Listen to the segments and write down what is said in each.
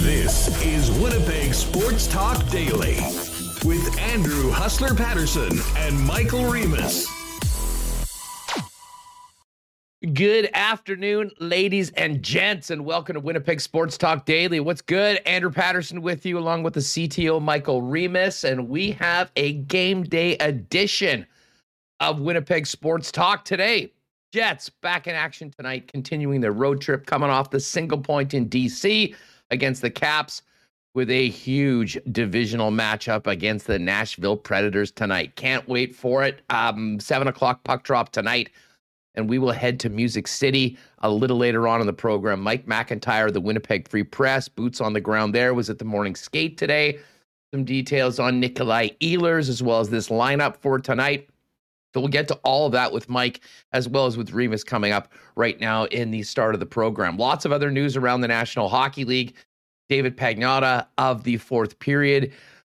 This is Winnipeg Sports Talk Daily with Andrew Hustler Patterson and Michael Remus. Good afternoon, ladies and gents, and welcome to Winnipeg Sports Talk Daily. What's good? Andrew Patterson with you, along with the CTO, Michael Remus, and we have a game day edition of Winnipeg Sports Talk today. Jets back in action tonight, continuing their road trip, coming off the single point in D.C. against the Caps with a huge divisional matchup against the Nashville Predators tonight. Can't wait for it. 7 o'clock puck drop tonight. And we will head to Music City a little later on in the program. Mike McIntyre, the Winnipeg Free Press, boots on the ground there, was at the morning skate today. Some details on Nikolai Ehlers as well as this lineup for tonight. So we'll get to all of that with Mike as well as with Remus coming up right now in the start of the program. Lots of other news around the National Hockey League. David Pagnotta of The Fourth Period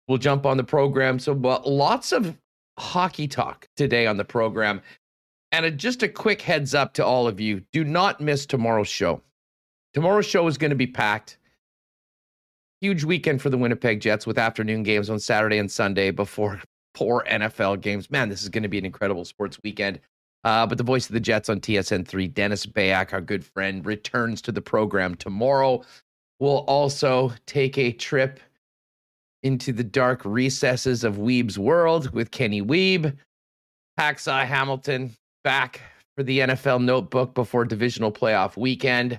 will jump on the program. So lots of hockey talk today on the program. And just a quick heads up to all of you, do not miss tomorrow's show. Tomorrow's show is going to be packed. Huge weekend for the Winnipeg Jets with afternoon games on Saturday and Sunday before poor NFL games. Man, this is going to be an incredible sports weekend. But the voice of the Jets on TSN3, Dennis Bayak, our good friend, returns to the program tomorrow. We'll also take a trip into the dark recesses of Weebe's world with Kenny Wiebe, Hacksaw Hamilton, back for the NFL Notebook before divisional playoff weekend.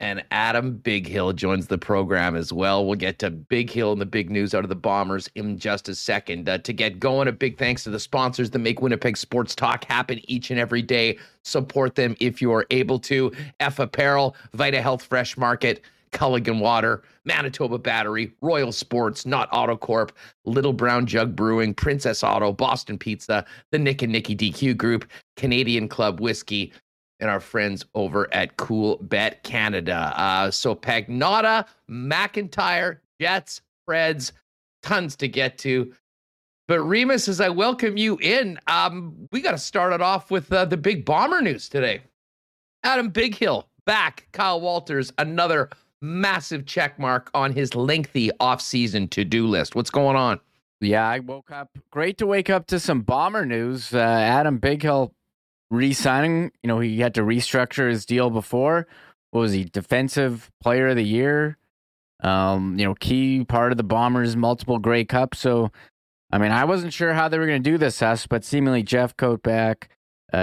And Adam Bighill joins the program as well. We'll get to Bighill and the big news out of the Bombers in just a second. To get going, a big thanks to the sponsors that make Winnipeg Sports Talk happen each and every day. Support them if you are able to. F Apparel, Vita Health Fresh Market, Culligan Water, Manitoba Battery, Royal Sports, Not AutoCorp, Little Brown Jug Brewing, Princess Auto, Boston Pizza, the Nick and Nicky DQ Group, Canadian Club Whiskey, and our friends over at Cool Bet Canada. So Pagnotta, McIntyre, Jets, Preds, tons to get to. But Remus, as I welcome you in, we got to start it off with the big Bomber news today. Adam Bighill back. Kyle Walters, another massive check mark on his lengthy offseason to-do list. What's going on? Yeah, I woke up. Great to wake up to some Bomber news. Adam Bighill re-signing. You know, he had to restructure his deal before. What was he? Defensive Player of the Year. You know, key part of the Bombers, multiple Grey Cups. So, I mean, I wasn't sure how they were going to do this, but seemingly Jeff Coat back,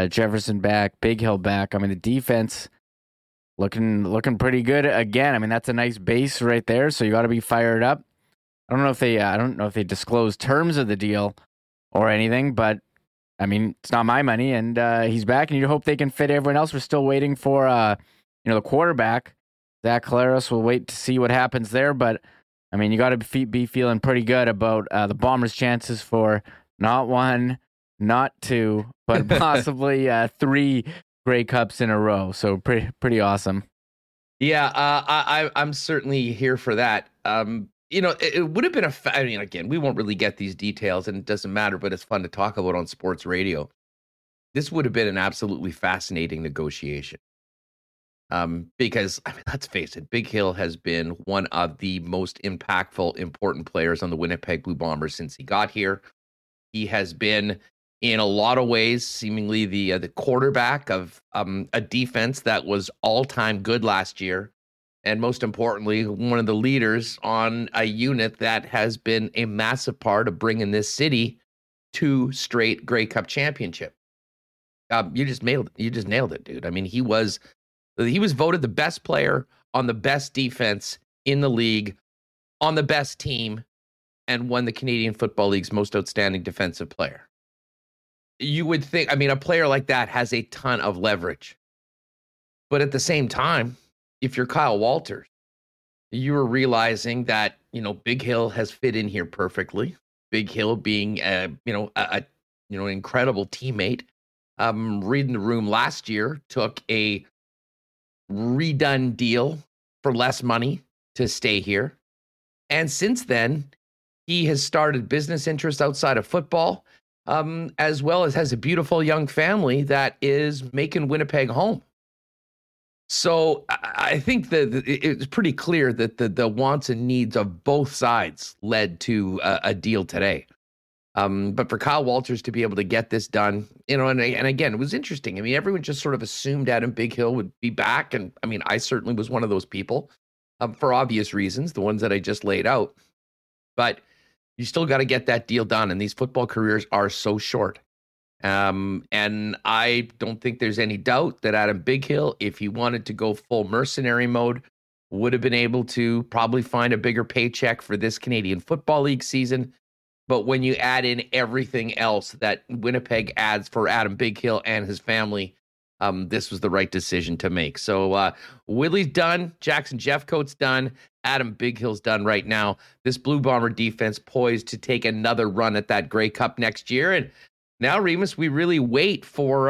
Jefferson back, Bighill back. I mean, the defense looking pretty good again. I mean, that's a nice base right there. So you got to be fired up. I don't know if they disclosed terms of the deal or anything, but I mean, it's not my money, and he's back, and you hope they can fit everyone else. We're still waiting for, the quarterback. Zach Collaros, will wait to see what happens there, but, I mean, you got to be feeling pretty good about the Bombers' chances for not one, not two, but possibly three Grey Cups in a row, so pretty awesome. Yeah, I'm certainly here for that. You know, it would have been I mean, again, we won't really get these details and it doesn't matter, but it's fun to talk about on sports radio. This would have been an absolutely fascinating negotiation. Because, I mean, let's face it, Bighill has been one of the most impactful, important players on the Winnipeg Blue Bombers since he got here. He has been, in a lot of ways, seemingly the quarterback of a defense that was all-time good last year. And most importantly, one of the leaders on a unit that has been a massive part of bringing this city 2 straight Grey Cup championship. You just nailed it, dude. I mean, he was voted the best player on the best defense in the league, on the best team, and won the Canadian Football League's most outstanding defensive player. You would think, I mean, a player like that has a ton of leverage. But at the same time, if you're Kyle Walters, you're realizing that, you know, Bighill has fit in here perfectly. Bighill being, an incredible teammate. Reading the room last year, took a redone deal for less money to stay here. And since then, he has started business interests outside of football, as well as has a beautiful young family that is making Winnipeg home. So I think that it's pretty clear that the wants and needs of both sides led to a deal today. But for Kyle Walters to be able to get this done, you know, and again, it was interesting. I mean, everyone just sort of assumed Adam Bighill would be back. And I mean, I certainly was one of those people, for obvious reasons, the ones that I just laid out. But you still got to get that deal done. And these football careers are so short. And I don't think there's any doubt that Adam Bighill, if he wanted to go full mercenary mode, would have been able to probably find a bigger paycheck for this Canadian Football League season. But when you add in everything else that Winnipeg adds for Adam Bighill and his family, this was the right decision to make. So Willie's done. Jackson Jeffcoat's done. Adam Bighill's done right now. This Blue Bomber defense poised to take another run at that Grey Cup next year. And now, Remus, we really wait for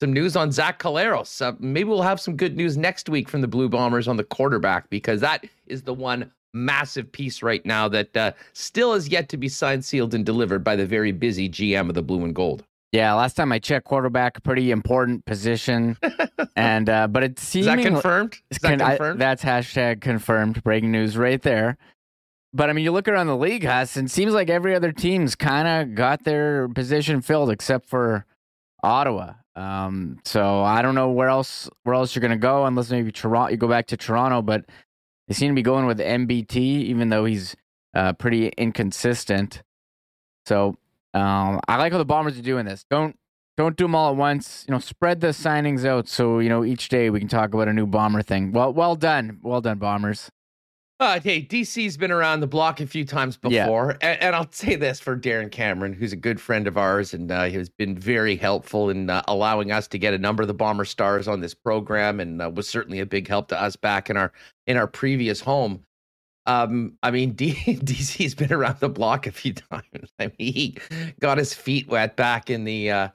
some news on Zach Collaros. Maybe we'll have some good news next week from the Blue Bombers on the quarterback, because that is the one massive piece right now that still is yet to be signed, sealed, and delivered by the very busy GM of the Blue and Gold. Yeah, last time I checked, quarterback, pretty important position. And but it seems that confirmed. That's hashtag confirmed. Breaking news right there. But I mean, you look around the league, Huss, and it seems like every other team's kind of got their position filled except for Ottawa. So I don't know where else you're going to go, unless maybe Toronto. You go back to Toronto, but they seem to be going with MBT, even though he's pretty inconsistent. So I like how the Bombers are doing this. Don't do them all at once. You know, spread the signings out so you know each day we can talk about a new Bomber thing. Well done, Bombers. Hey, DC's been around the block a few times before, yeah. And I'll say this for Darren Cameron, who's a good friend of ours, and he has been very helpful in allowing us to get a number of the Bomber stars on this program, and was certainly a big help to us back in our previous home. I mean, DC's been around the block a few times. I mean, he got his feet wet back in the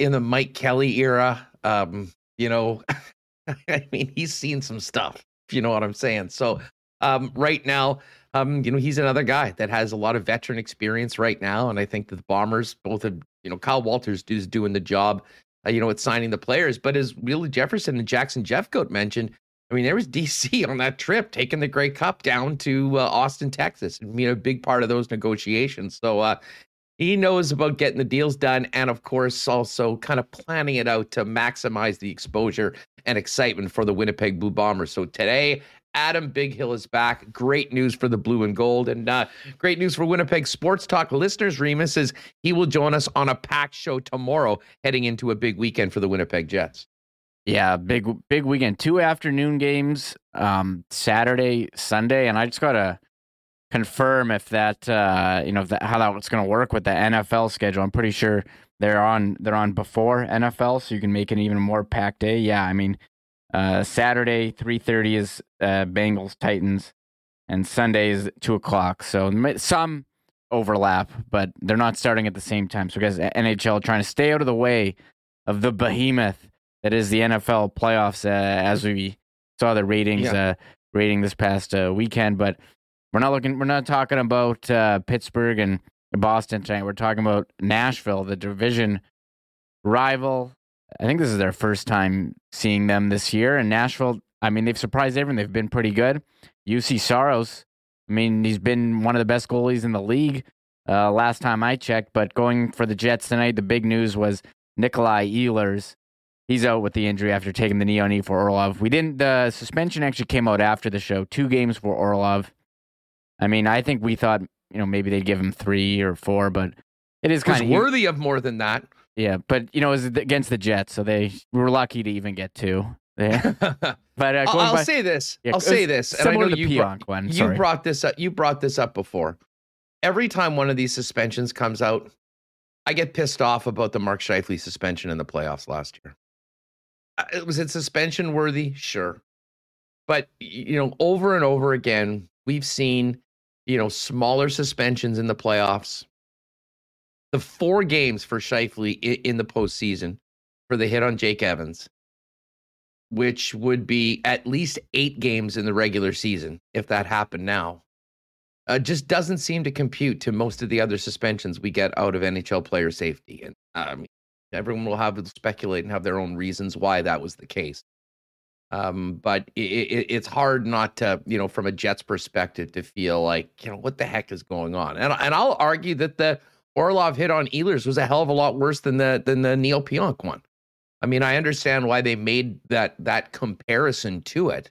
Mike Kelly era. You know, I mean, he's seen some stuff, if you know what I'm saying. So. Right now, you know, he's another guy that has a lot of veteran experience right now. And I think that the Bombers, both of, you know, Kyle Walters is doing the job, you know, at signing the players. But as Willie Jefferson and Jackson Jeffcoat mentioned, I mean, there was DC on that trip taking the Grey Cup down to Austin, Texas, and, you know, a big part of those negotiations. So he knows about getting the deals done. And of course, also kind of planning it out to maximize the exposure and excitement for the Winnipeg Blue Bombers. So today, Adam Bighill is back. Great news for the Blue and Gold, and great news for Winnipeg Sports Talk listeners. Remus, is he will join us on a packed show tomorrow, heading into a big weekend for the Winnipeg Jets. Yeah, big weekend. 2 afternoon games, Saturday, Sunday, and I just gotta confirm if that you know, how that's gonna work with the NFL schedule. I'm pretty sure they're on before NFL, so you can make an even more packed day. Yeah, I mean. Saturday 3:30 is Bengals Titans, and Sunday is 2:00. So some overlap, but they're not starting at the same time. So guys, NHL trying to stay out of the way of the behemoth that is the NFL playoffs, as we saw the ratings rating this past weekend. But we're not talking about Pittsburgh and Boston tonight. We're talking about Nashville, the division rival. I think this is their first time seeing them this year. And Nashville, I mean, they've surprised everyone. They've been pretty good. Juuse Saros, I mean, he's been one of the best goalies in the league last time I checked. But going for the Jets tonight, the big news was Nikolai Ehlers. He's out with the injury after taking the knee on knee for Orlov. The suspension actually came out after the show. 2 games for Orlov. I mean, I think we thought, you know, maybe they'd give him 3 or 4, but it is kind of worthy of more than that. Yeah, but, you know, it was against the Jets, so they were lucky to even get 2. Yeah. But I'll say this. And I know you brought this up before. Every time one of these suspensions comes out, I get pissed off about the Mark Scheifele suspension in the playoffs last year. Was it suspension worthy? Sure. But, you know, over and over again, we've seen, you know, smaller suspensions in the playoffs. The 4 games for Scheifele in the postseason for the hit on Jake Evans, which would be at least 8 games in the regular season if that happened now, just doesn't seem to compute to most of the other suspensions we get out of NHL player safety. And everyone will speculate and have their own reasons why that was the case. But it's hard not to, from a Jets perspective, to feel like, what the heck is going on? And I'll argue that the Orlov hit on Ehlers was a hell of a lot worse than the Neil Pionk one. I mean, I understand why they made that comparison to it.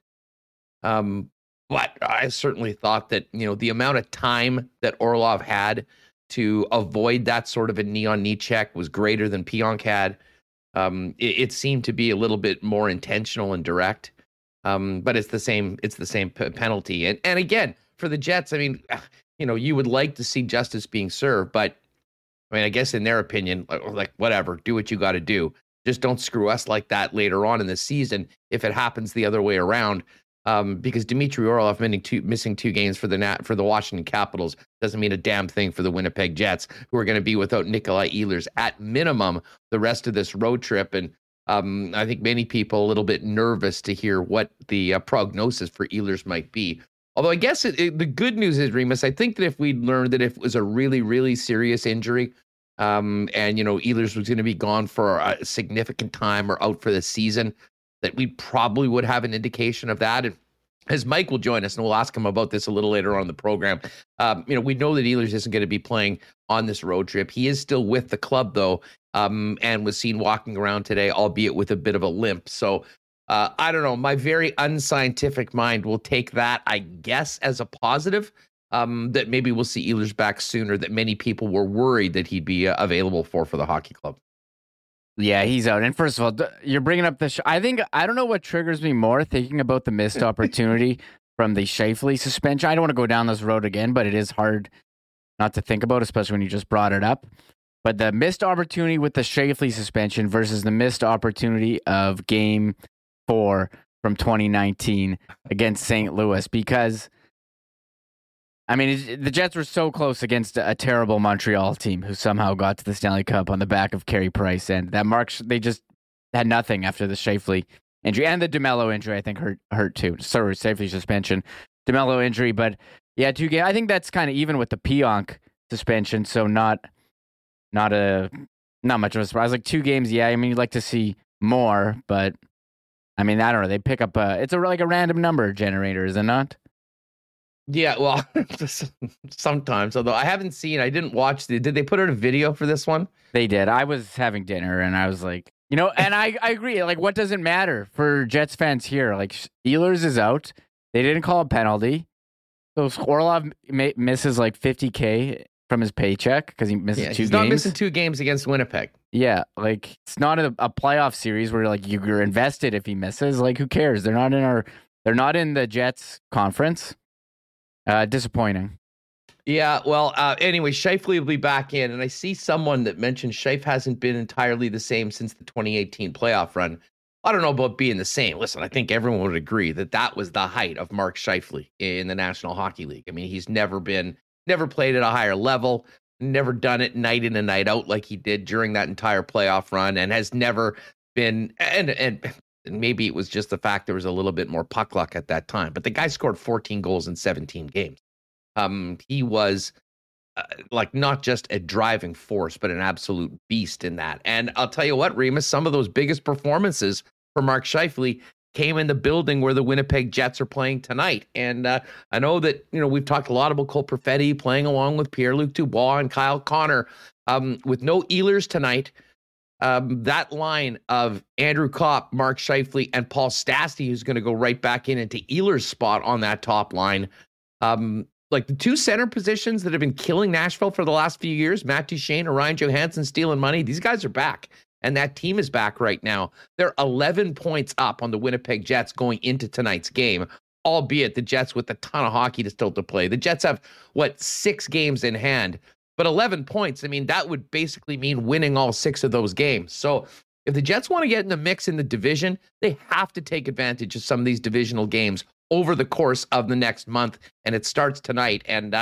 But I certainly thought that, the amount of time that Orlov had to avoid that sort of a knee-on-knee check was greater than Pionk had. It seemed to be a little bit more intentional and direct. But it's the same penalty. And again, for the Jets, I mean, you would like to see justice being served, but I mean, I guess in their opinion, like whatever, do what you got to do. Just don't screw us like that later on in the season if it happens the other way around. Because Dmitry Orlov missing two games for the Washington Capitals doesn't mean a damn thing for the Winnipeg Jets, who are going to be without Nikolai Ehlers at minimum the rest of this road trip. And I think many people a little bit nervous to hear what the prognosis for Ehlers might be. Although I guess the good news is, Remus, I think that if we learned that if it was a really, really serious injury, and Ehlers was going to be gone for a significant time or out for the season, that we probably would have an indication of that. And as Mike will join us, and we'll ask him about this a little later on in the program, we know that Ehlers isn't going to be playing on this road trip. He is still with the club, though, and was seen walking around today, albeit with a bit of a limp. So I don't know. My very unscientific mind will take that, I guess, as a positive, that maybe we'll see Ehlers back sooner, that many people were worried that he'd be available for the hockey club. Yeah, he's out. And first of all, you're bringing up the... I don't know what triggers me more, thinking about the missed opportunity from the Scheifele suspension. I don't want to go down this road again, but it is hard not to think about, especially when you just brought it up. But the missed opportunity with the Scheifele suspension versus the missed opportunity of Game 4 from 2019 against St. Louis, because... I mean, the Jets were so close against a terrible Montreal team who somehow got to the Stanley Cup on the back of Carey Price. And that they just had nothing after the Scheifele injury. And the DeMello injury, I think, hurt too. Sorry, Scheifele suspension. DeMello injury. But yeah, 2 games. I think that's kind of even with the Pionk suspension. So not much of a surprise. Like 2 games, yeah. I mean, you'd like to see more. But, I mean, I don't know. They pick up it's like a random number generator, is it not? Yeah, well, sometimes, although I haven't seen, I didn't watch did they put out a video for this one? They did. I was having dinner and I was like, and I agree. Like, what does it matter for Jets fans here? Like, Ehlers is out. They didn't call a penalty. So Orlov misses like $50,000 from his paycheck because he misses 2 games. He's not missing 2 games against Winnipeg. Yeah, like, it's not a playoff series where, like, you're invested if he misses. Like, who cares? They're not in the Jets conference. Disappointing. Yeah, well, anyway, Scheifele will be back in, and I see someone that mentioned Scheif hasn't been entirely the same since the 2018 playoff run. I don't know about being the same. Listen, I think everyone would agree that was the height of Mark Scheifele in the National Hockey League. I mean, he's never played at a higher level, never done it night in and night out like he did during that entire playoff run, and has never been, and maybe it was just the fact there was a little bit more puck luck at that time. But the guy scored 14 goals in 17 games. He was not just a driving force, but an absolute beast in that. And I'll tell you what, Remus, some of those biggest performances for Mark Scheifele came in the building where the Winnipeg Jets are playing tonight. And I know that, we've talked a lot about Cole Perfetti playing along with Pierre-Luc Dubois and Kyle Connor. With no Ehlers tonight, that line of Andrew Kopp, Mark Scheifele, and Paul Stastny, who's going to go right back into Ehlers' spot on that top line. The 2 center positions that have been killing Nashville for the last few years, Matt Duchene, Ryan Johansson, stealing money, these guys are back. And that team is back right now. They're 11 points up on the Winnipeg Jets going into tonight's game, albeit the Jets with a ton of hockey to still to play. The Jets have, 6 games in hand. But 11 points, I mean, that would basically mean winning all 6 of those games. So if the Jets want to get in the mix in the division, they have to take advantage of some of these divisional games over the course of the next month. And it starts tonight. And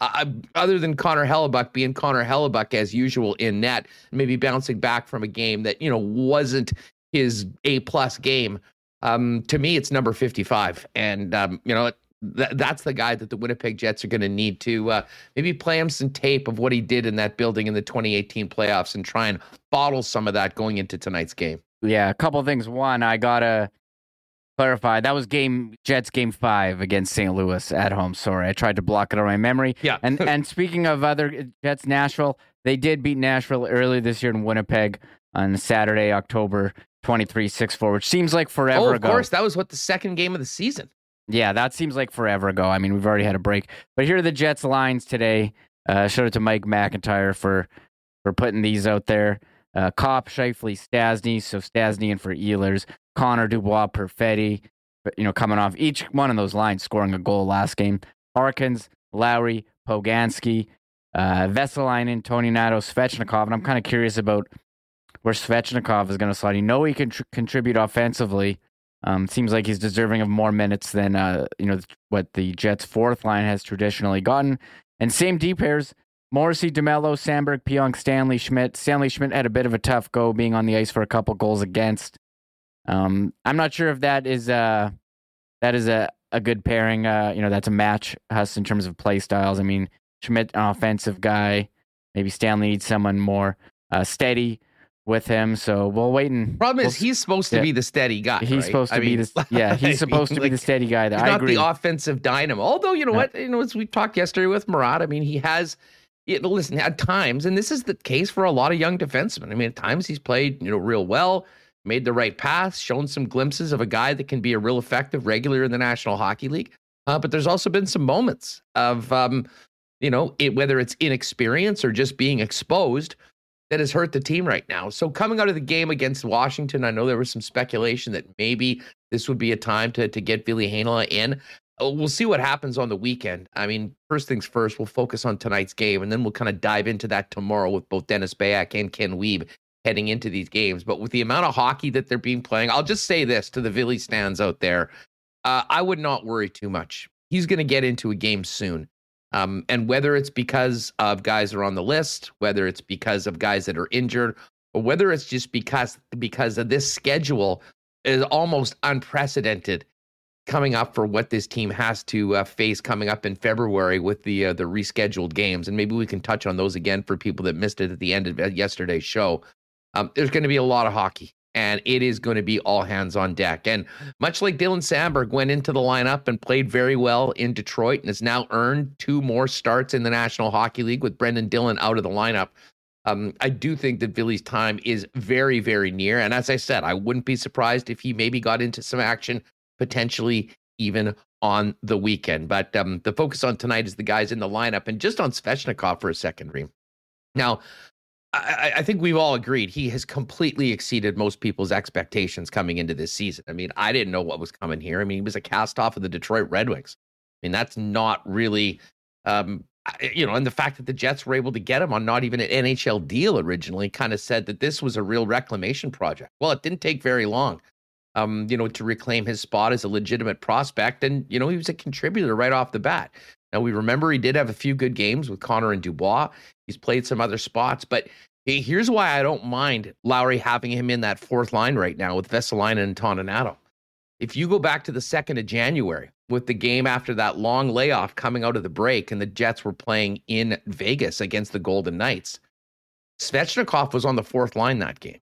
other than Connor Hellebuck being Connor Hellebuck as usual in net, maybe bouncing back from a game that, wasn't his A-plus game, to me, it's number 55. And, that's the guy that the Winnipeg Jets are going to need to maybe play him some tape of what he did in that building in the 2018 playoffs and try and bottle some of that going into tonight's game. Yeah, a couple of things. One, I got clarify. That was Jets game 5 against St. Louis at home. Sorry, I tried to block it on my memory. Yeah. And speaking of other Jets, Nashville, they did beat Nashville earlier this year in Winnipeg on Saturday, October 23, 6-4, which seems like forever ago. Of course, that was the second game of the season. Yeah, that seems like forever ago. I mean, we've already had a break. But here are the Jets lines today. Shout out to Mike McIntyre for putting these out there. Kopp, Scheifele, Stastny. So Stastny in for Ehlers. Connor, Dubois, Perfetti. You know, coming off each one of those lines, scoring a goal last game. Harkins, Lowry, Poganski, Vesalainen, Tony Nato, Svechnikov. And I'm kind of curious about where Svechnikov is going to slide. You know he can contribute offensively. Seems like he's deserving of more minutes than what the Jets' fourth line has traditionally gotten. And same D pairs: Morrissey, DeMello, Samberg, Pionk, Stanley, Schmidt. Stanley Schmidt had a bit of a tough go, being on the ice for a couple goals against. I'm not sure if that is a good pairing. That's a match Huss in terms of play styles. I mean, Schmidt, an offensive guy. Maybe Stanley needs someone more steady with him, so we'll wait. And problem is he's supposed to be the steady guy. He's supposed to be this. Yeah, he's supposed to be the steady guy. He's not the offensive dynamo. Although as we talked yesterday with Murat, I mean, he has. Listen, at times, and this is the case for a lot of young defensemen. I mean, at times he's played real well, made the right pass, shown some glimpses of a guy that can be a real effective regular in the National Hockey League. But there's also been some moments of whether it's inexperience or just being exposed, that has hurt the team right now. So coming out of the game against Washington, I know there was some speculation that maybe this would be a time to get Ville Heinola in. We'll see what happens on the weekend. I mean, first things first, we'll focus on tonight's game, and then we'll kind of dive into that tomorrow with both Dennis Bayak and Ken Wiebe heading into these games. But with the amount of hockey that they're being playing, I'll just say this to the Ville stands out there. I would not worry too much. He's going to get into a game soon. And whether it's because of guys that are on the list, whether it's because of guys that are injured, or whether it's just because of this schedule is almost unprecedented coming up for what this team has to face coming up in February with the rescheduled games. And maybe we can touch on those again for people that missed it at the end of yesterday's show. There's going to be a lot of hockey, and it is going to be all hands on deck. And much like Dylan Samberg went into the lineup and played very well in Detroit and has now earned 2 more starts in the National Hockey League with Brendan Dillon out of the lineup, I do think that Ville's time is very, very near. And as I said, I wouldn't be surprised if he maybe got into some action, potentially even on the weekend. But the focus on tonight is the guys in the lineup. And just on Svechnikov for a second, Reem. Now, I think we've all agreed he has completely exceeded most people's expectations coming into this season. I mean, I didn't know what was coming here. I mean, he was a cast off of the Detroit Red Wings. I mean, that's not really, and the fact that the Jets were able to get him on not even an NHL deal originally kind of said that this was a real reclamation project. Well, it didn't take very long, to reclaim his spot as a legitimate prospect. And, he was a contributor right off the bat. Now, we remember he did have a few good games with Connor and Dubois. He's played some other spots, but here's why I don't mind Lowry having him in that fourth line right now with Vesalainen and Toninato. If you go back to the 2nd of January with the game after that long layoff coming out of the break and the Jets were playing in Vegas against the Golden Knights, Svechnikov was on the fourth line that game.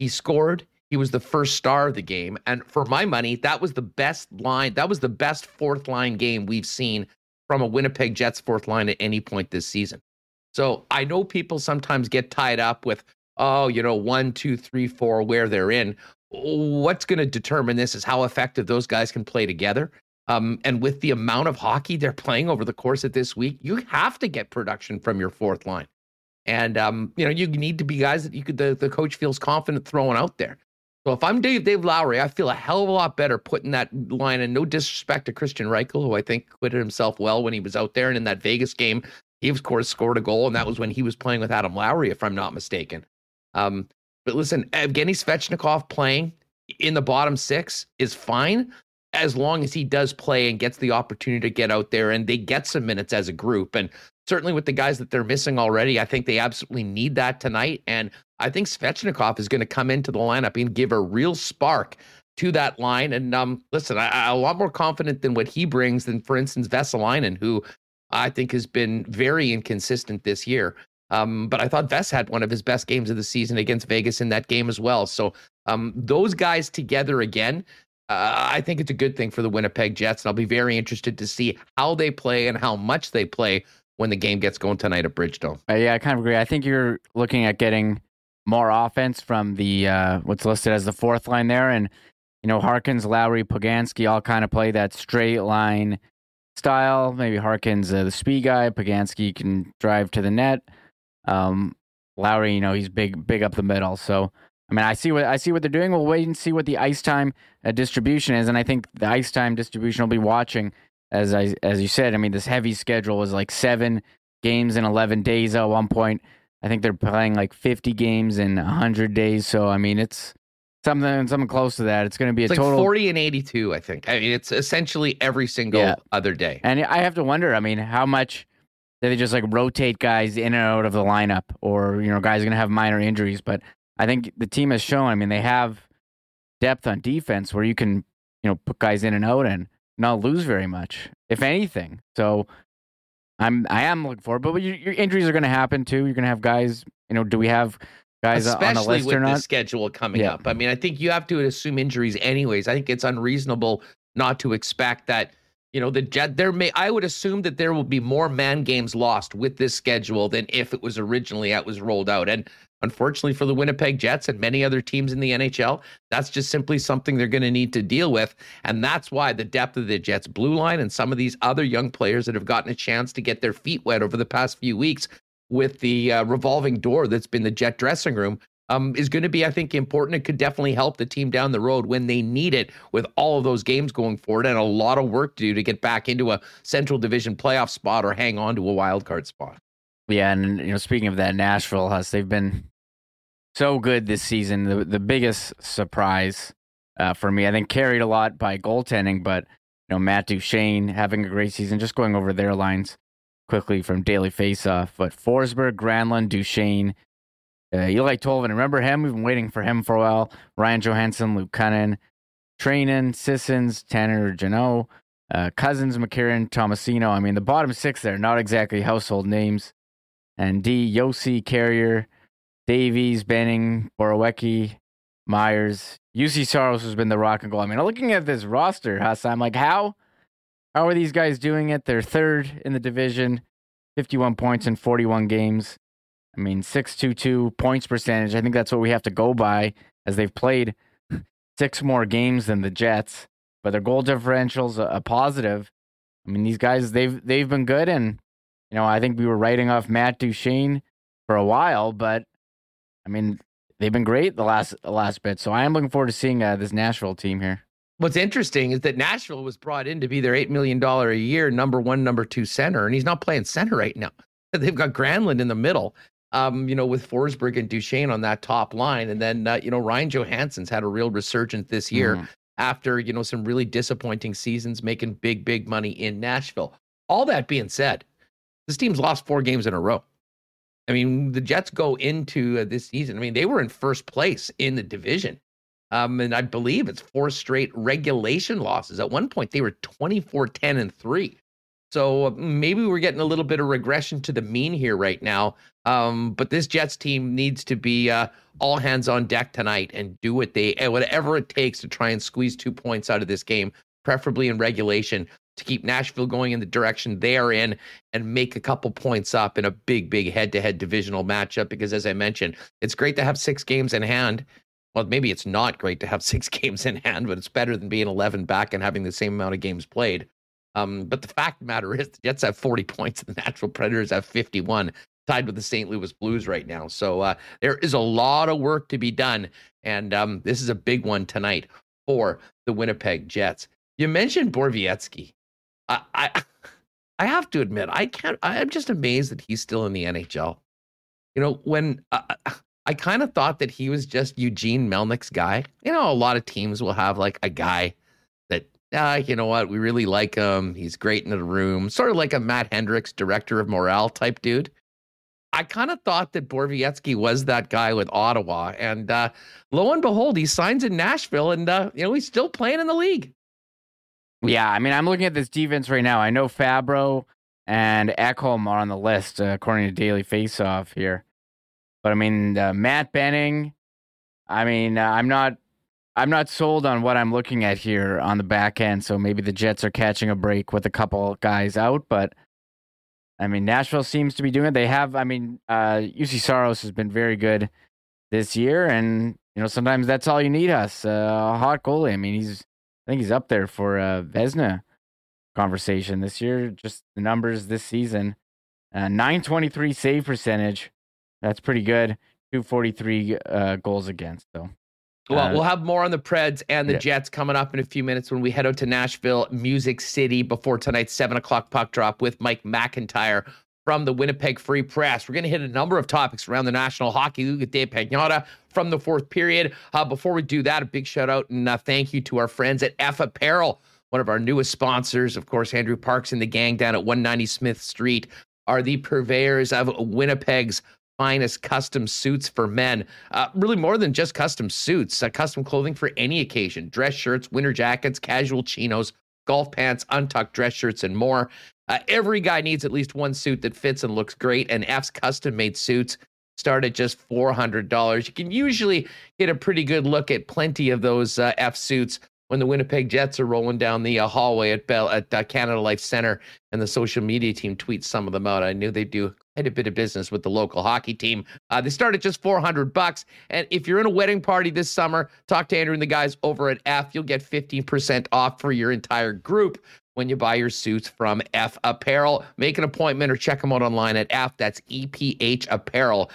He scored. He was the first star of the game. And for my money, that was the best line. That was the best fourth line game we've seen from a Winnipeg Jets fourth line at any point this season. So I know people sometimes get tied up with, 1, 2, 3, 4, where they're in. What's going to determine this is how effective those guys can play together. And with the amount of hockey they're playing over the course of this week, you have to get production from your fourth line. And, you need to be guys that the coach feels confident throwing out there. So if I'm Dave Lowry, I feel a hell of a lot better putting that line in. No disrespect to Christian Reichel, who I think acquitted himself well when he was out there. And in that Vegas game, he, of course, scored a goal. And that was when he was playing with Adam Lowry, if I'm not mistaken. But listen, Evgeny Svechnikov playing in the bottom 6 is fine as long as he does play and gets the opportunity to get out there and they get some minutes as a group. And certainly with the guys that they're missing already, I think they absolutely need that tonight. And I think Svechnikov is going to come into the lineup and give a real spark to that line. And I'm a lot more confident than what he brings than, for instance, Vesalainen, who I think has been very inconsistent this year. But I thought Vess had one of his best games of the season against Vegas in that game as well. So those guys together again I think it's a good thing for the Winnipeg Jets, and I'll be very interested to see how they play and how much they play when the game gets going tonight at Bridgestone. Yeah, I kind of agree. I think you're looking at getting more offense from the what's listed as the fourth line there. And, you know, Harkins, Lowry, Pagansky all kind of play that straight line style. Maybe Harkins, the speed guy. Pagansky can drive to the net. Lowry, you know, he's big up the middle. So, I mean, I see what they're doing. We'll wait and see what the ice time distribution is, and I think the ice time distribution will be watching, as you said. I mean, this heavy schedule was like 7 games in 11 days at one point. I think they're playing like 50 games in 100 days. So, I mean, it's something close to that. It's going to be it's a total like 40 and 82. I think. I mean, it's essentially every single other day. And I have to wonder. I mean, how much do they just like rotate guys in and out of the lineup, or you know, guys are going to have minor injuries, but. I think the team has shown, I mean, they have depth on defense where you can, you know, put guys in and out and not lose very much, if anything. So I am looking forward, but your injuries are going to happen too. You're going to have guys, you know, do we have guys especially on the list or not? Especially with the schedule coming up. I mean, I think you have to assume injuries anyways. I think it's unreasonable not to expect that, you know, I would assume that there will be more man games lost with this schedule than if it was originally that was rolled out. And unfortunately for the Winnipeg Jets and many other teams in the NHL, that's just simply something they're going to need to deal with. And that's why the depth of the Jets' blue line and some of these other young players that have gotten a chance to get their feet wet over the past few weeks with the revolving door that's been the Jet dressing room is going to be, I think, important. It could definitely help the team down the road when they need it with all of those games going forward and a lot of work to do to get back into a Central Division playoff spot or hang on to a wild card spot. Yeah, and you know, speaking of that, Nashville, they've been so good this season. The biggest surprise for me, I think, carried a lot by goaltending, but you know, Matt Duchene having a great season. Just going over their lines quickly from Daily Faceoff, but Forsberg, Granlund, Duchene, Eli Tolvanen. Remember him? We've been waiting for him for a while. Ryan Johansson, Luke Cunnin, Trainin, Sissons, Tanner Janot, Cousins, McCarron, Tomasino. I mean, the bottom 6 there, not exactly household names. And D, Yossi, Carrier, Davies, Benning, Borowecki, Myers. Juuse Saros has been the rock and goal. I mean, looking at this roster, I'm like, how are these guys doing it? They're third in the division, 51 points in 41 games. I mean, .622 points percentage. I think that's what we have to go by, as they've played 6 more games than the Jets. But their goal differential's a positive. I mean, these guys, they've been good, and you know, I think we were writing off Matt Duchene for a while, but I mean, they've been great the last bit. So I am looking forward to seeing this Nashville team here. What's interesting is that Nashville was brought in to be their $8 million a year, #1, #2 center, and he's not playing center right now. They've got Granlund in the middle, you know, with Forsberg and Duchene on that top line. And then, you know, Ryan Johansson's had a real resurgence this year after, you know, some really disappointing seasons making big money in Nashville. All that being said, this team's lost 4 games in a row. I mean, the Jets go into this season. I mean, they were in first place in the division. And I believe it's 4 straight regulation losses. At one point, they were 24-10-3. So maybe we're getting a little bit of regression to the mean here right now. But this Jets team needs to be all hands on deck tonight and do whatever it takes to try and squeeze 2 points out of this game, preferably in regulation, to keep Nashville going in the direction they are in and make a couple points up in a big head-to-head divisional matchup. Because as I mentioned, it's great to have 6 games in hand. Well, maybe it's not great to have 6 games in hand, but it's better than being 11 back and having the same amount of games played. But the fact of the matter is the Jets have 40 points and the Nashville Predators have 51, tied with the St. Louis Blues right now. So there is a lot of work to be done. And this is a big one tonight for the Winnipeg Jets. You mentioned Borowecki. I have to admit, I'm just amazed that he's still in the NHL. You know, when I kind of thought that he was just Eugene Melnick's guy. You know, a lot of teams will have like a guy that, you know what, we really like him. He's great in the room. Sort of like a Matt Hendricks, director of morale type dude. I kind of thought that Borowecki was that guy with Ottawa. And lo and behold, he signs in Nashville and, you know, he's still playing in the league. Yeah, I mean, I'm looking at this defense right now. I know Fabro and Ekholm are on the list, according to Daily Faceoff here. But, I mean, Matt Benning, I mean, I'm not I'm not sold on what I'm looking at here on the back end, so maybe the Jets are catching a break with a couple guys out, but I mean, Nashville seems to be doing it. They have, I mean, Juuse Saros has been very good this year, and you know, sometimes that's all you need us. A hot goalie. I mean, I think he's up there for a Vezina conversation this year. Just the numbers this season. .923 save percentage. That's pretty good. 243 goals against, though. Well, we'll have more on the Preds and the Jets coming up in a few minutes when we head out to Nashville, Music City, before tonight's 7 o'clock puck drop with Mike McIntyre from the Winnipeg Free Press. We're going to hit a number of topics around the National Hockey League with Dave Pagnotta from the Fourth Period. Before we do that, a big shout out and thank you to our friends at F Apparel, one of our newest sponsors. Of course, Andrew Parks and the gang down at 190 Smith Street are the purveyors of Winnipeg's finest custom suits for men. Really more than just custom suits, custom clothing for any occasion, dress shirts, winter jackets, casual chinos, golf pants, untucked dress shirts, and more. Every guy needs at least one suit that fits and looks great, and F's custom-made suits start at just $400. You can usually get a pretty good look at plenty of those F suits when the Winnipeg Jets are rolling down the hallway at Canada Life Center, and the social media team tweets some of them out. I knew they do quite a bit of business with the local hockey team. They start at just $400, and if you're in a wedding party this summer, talk to Andrew and the guys over at F. You'll get 15% off for your entire group when you buy your suits from F Apparel. Make an appointment or check them out online at F. That's ephapparel.com.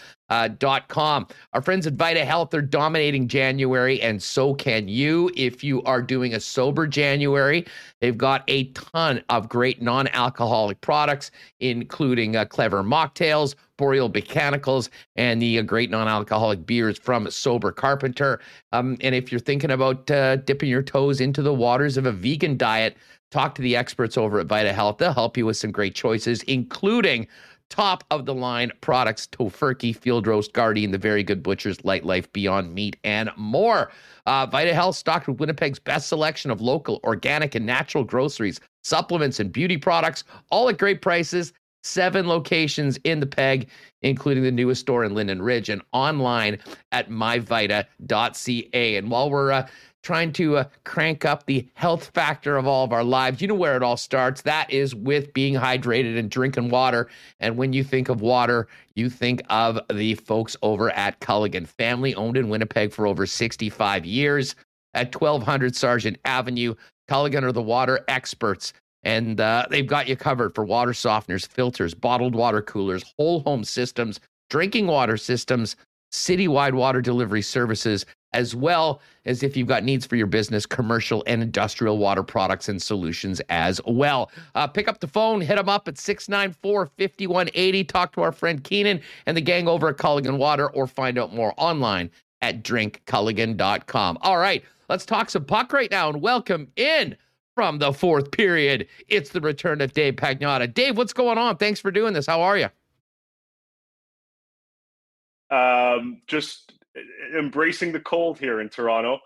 Our friends at Vita Health are dominating January, and so can you if you are doing a sober January. They've got a ton of great non-alcoholic products, including Clever Mocktails, Boreal Botanicals, and the great non-alcoholic beers from Sober Carpenter. And if you're thinking about dipping your toes into the waters of a vegan diet, talk to the experts over at Vita Health. They'll help you with some great choices, including top-of-the-line products, Tofurkey, Field Roast, Guardian, The Very Good Butchers, Light Life, Beyond Meat, and more. Vita Health stocked with Winnipeg's best selection of local, organic, and natural groceries, supplements, and beauty products, all at great prices. 7 locations in the PEG, including the newest store in Linden Ridge, and online at myvita.ca. And while we're trying to crank up the health factor of all of our lives, you know where it all starts. That is with being hydrated and drinking water. And when you think of water, you think of the folks over at Culligan, family owned in Winnipeg for over 65 years at 1200 Sargent Avenue. Culligan are the water experts. And they've got you covered for water softeners, filters, bottled water coolers, whole home systems, drinking water systems, citywide water delivery services, as well as if you've got needs for your business, commercial and industrial water products and solutions as well. Pick up the phone, hit them up at 694-5180. Talk to our friend Keenan and the gang over at Culligan Water, or find out more online at drinkculligan.com. All right, let's talk some puck right now and welcome in from the Fourth Period, it's the return of Dave Pagnotta. Dave, what's going on? Thanks for doing this. How are you? Just embracing the cold here in Toronto.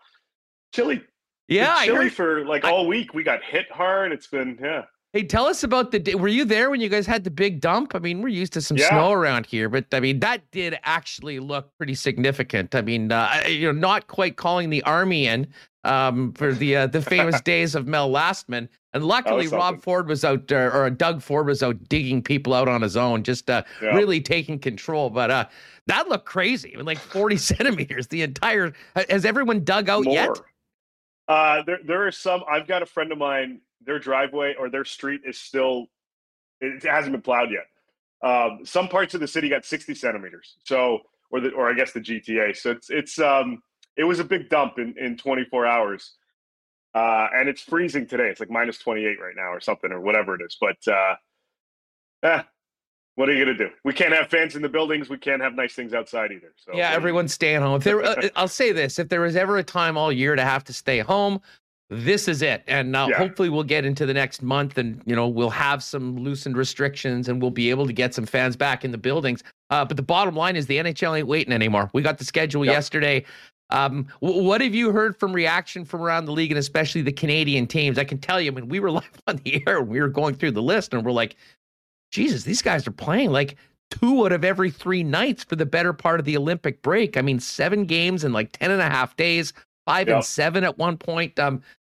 Chilly. Yeah. It's chilly for like all week. We got hit hard. It's been, yeah. Hey, tell us about the day. Were you there when you guys had the big dump? I mean, we're used to some snow around here, but I mean, that did actually look pretty significant. I mean, you know, not quite calling the army in, for the famous days of Mel Lastman. And luckily Rob Ford was out there, or Doug Ford was out digging people out on his own, just really taking control. But that looked crazy. I mean, like 40 centimeters, the entire, has everyone dug out yet? There are some. I've got a friend of mine, their driveway or their street is still, it hasn't been plowed yet. Some parts of the city got 60 centimeters. So, or I guess the GTA. So it was a big dump in 24 hours. And it's freezing today. It's like minus 28 right now or something, or whatever it is. But what are you going to do? We can't have fans in the buildings. We can't have nice things outside either. So yeah, everyone's staying home. If there, I'll say this. If there was ever a time all year to have to stay home, this is it. And hopefully we'll get into the next month and, you know, we'll have some loosened restrictions and we'll be able to get some fans back in the buildings. But the bottom line is the NHL ain't waiting anymore. We got the schedule yesterday. What have you heard from reaction from around the league and especially the Canadian teams? I can tell you, I mean, we were live on the air and we were going through the list and we're like, Jesus, these guys are playing like 2 out of every 3 nights for the better part of the Olympic break. I mean, 7 games in like 10 and a half days. 5 and 7 at one point.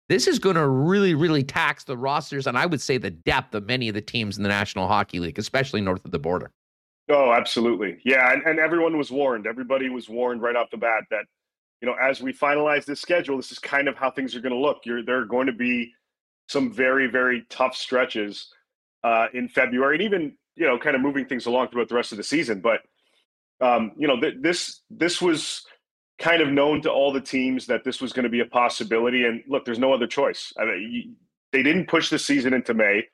This is going to really, really tax the rosters, and I would say the depth of many of the teams in the National Hockey League, especially north of the border. Oh, absolutely. Yeah, and everyone was warned. Everybody was warned right off the bat that, you know, as we finalize this schedule, this is kind of how things are going to look. There are going to be some very, very tough stretches in February, and even, you know, kind of moving things along throughout the rest of the season. But, you know, this was kind of known to all the teams that this was going to be a possibility. And look, there's no other choice. I mean, they didn't push the season into May.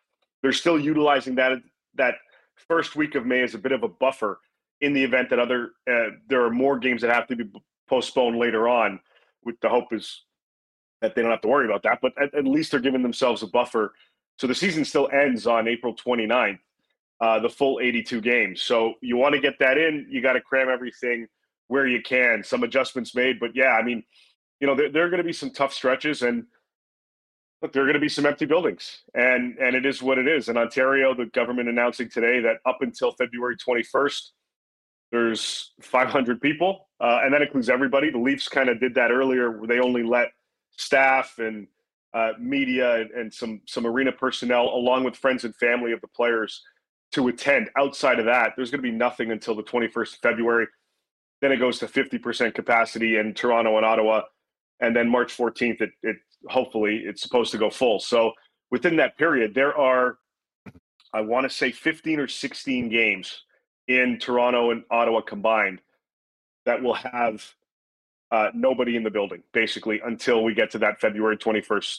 They're still utilizing that first week of May as a bit of a buffer in the event that there are more games that have to be postponed later on, with the hope is that they don't have to worry about that, but at least they're giving themselves a buffer. So the season still ends on April 29th, the full 82 games. So you want to get that in, you got to cram everything where you can, some adjustments made, but yeah, I mean, you know, there are going to be some tough stretches, and look, there are going to be some empty buildings, and it is what it is. In Ontario, the government announcing today that up until February 21st, there's 500 people, and that includes everybody. The Leafs kind of did that earlier, where they only let staff and media and some arena personnel, along with friends and family of the players, to attend. Outside of that, there's going to be nothing until the 21st of February. Then it goes to 50% capacity in Toronto and Ottawa, and then March 14th, it hopefully it's supposed to go full. So within that period, there are, I want to say, 15 or 16 games in Toronto and Ottawa combined that will have nobody in the building, basically, until we get to that February 21st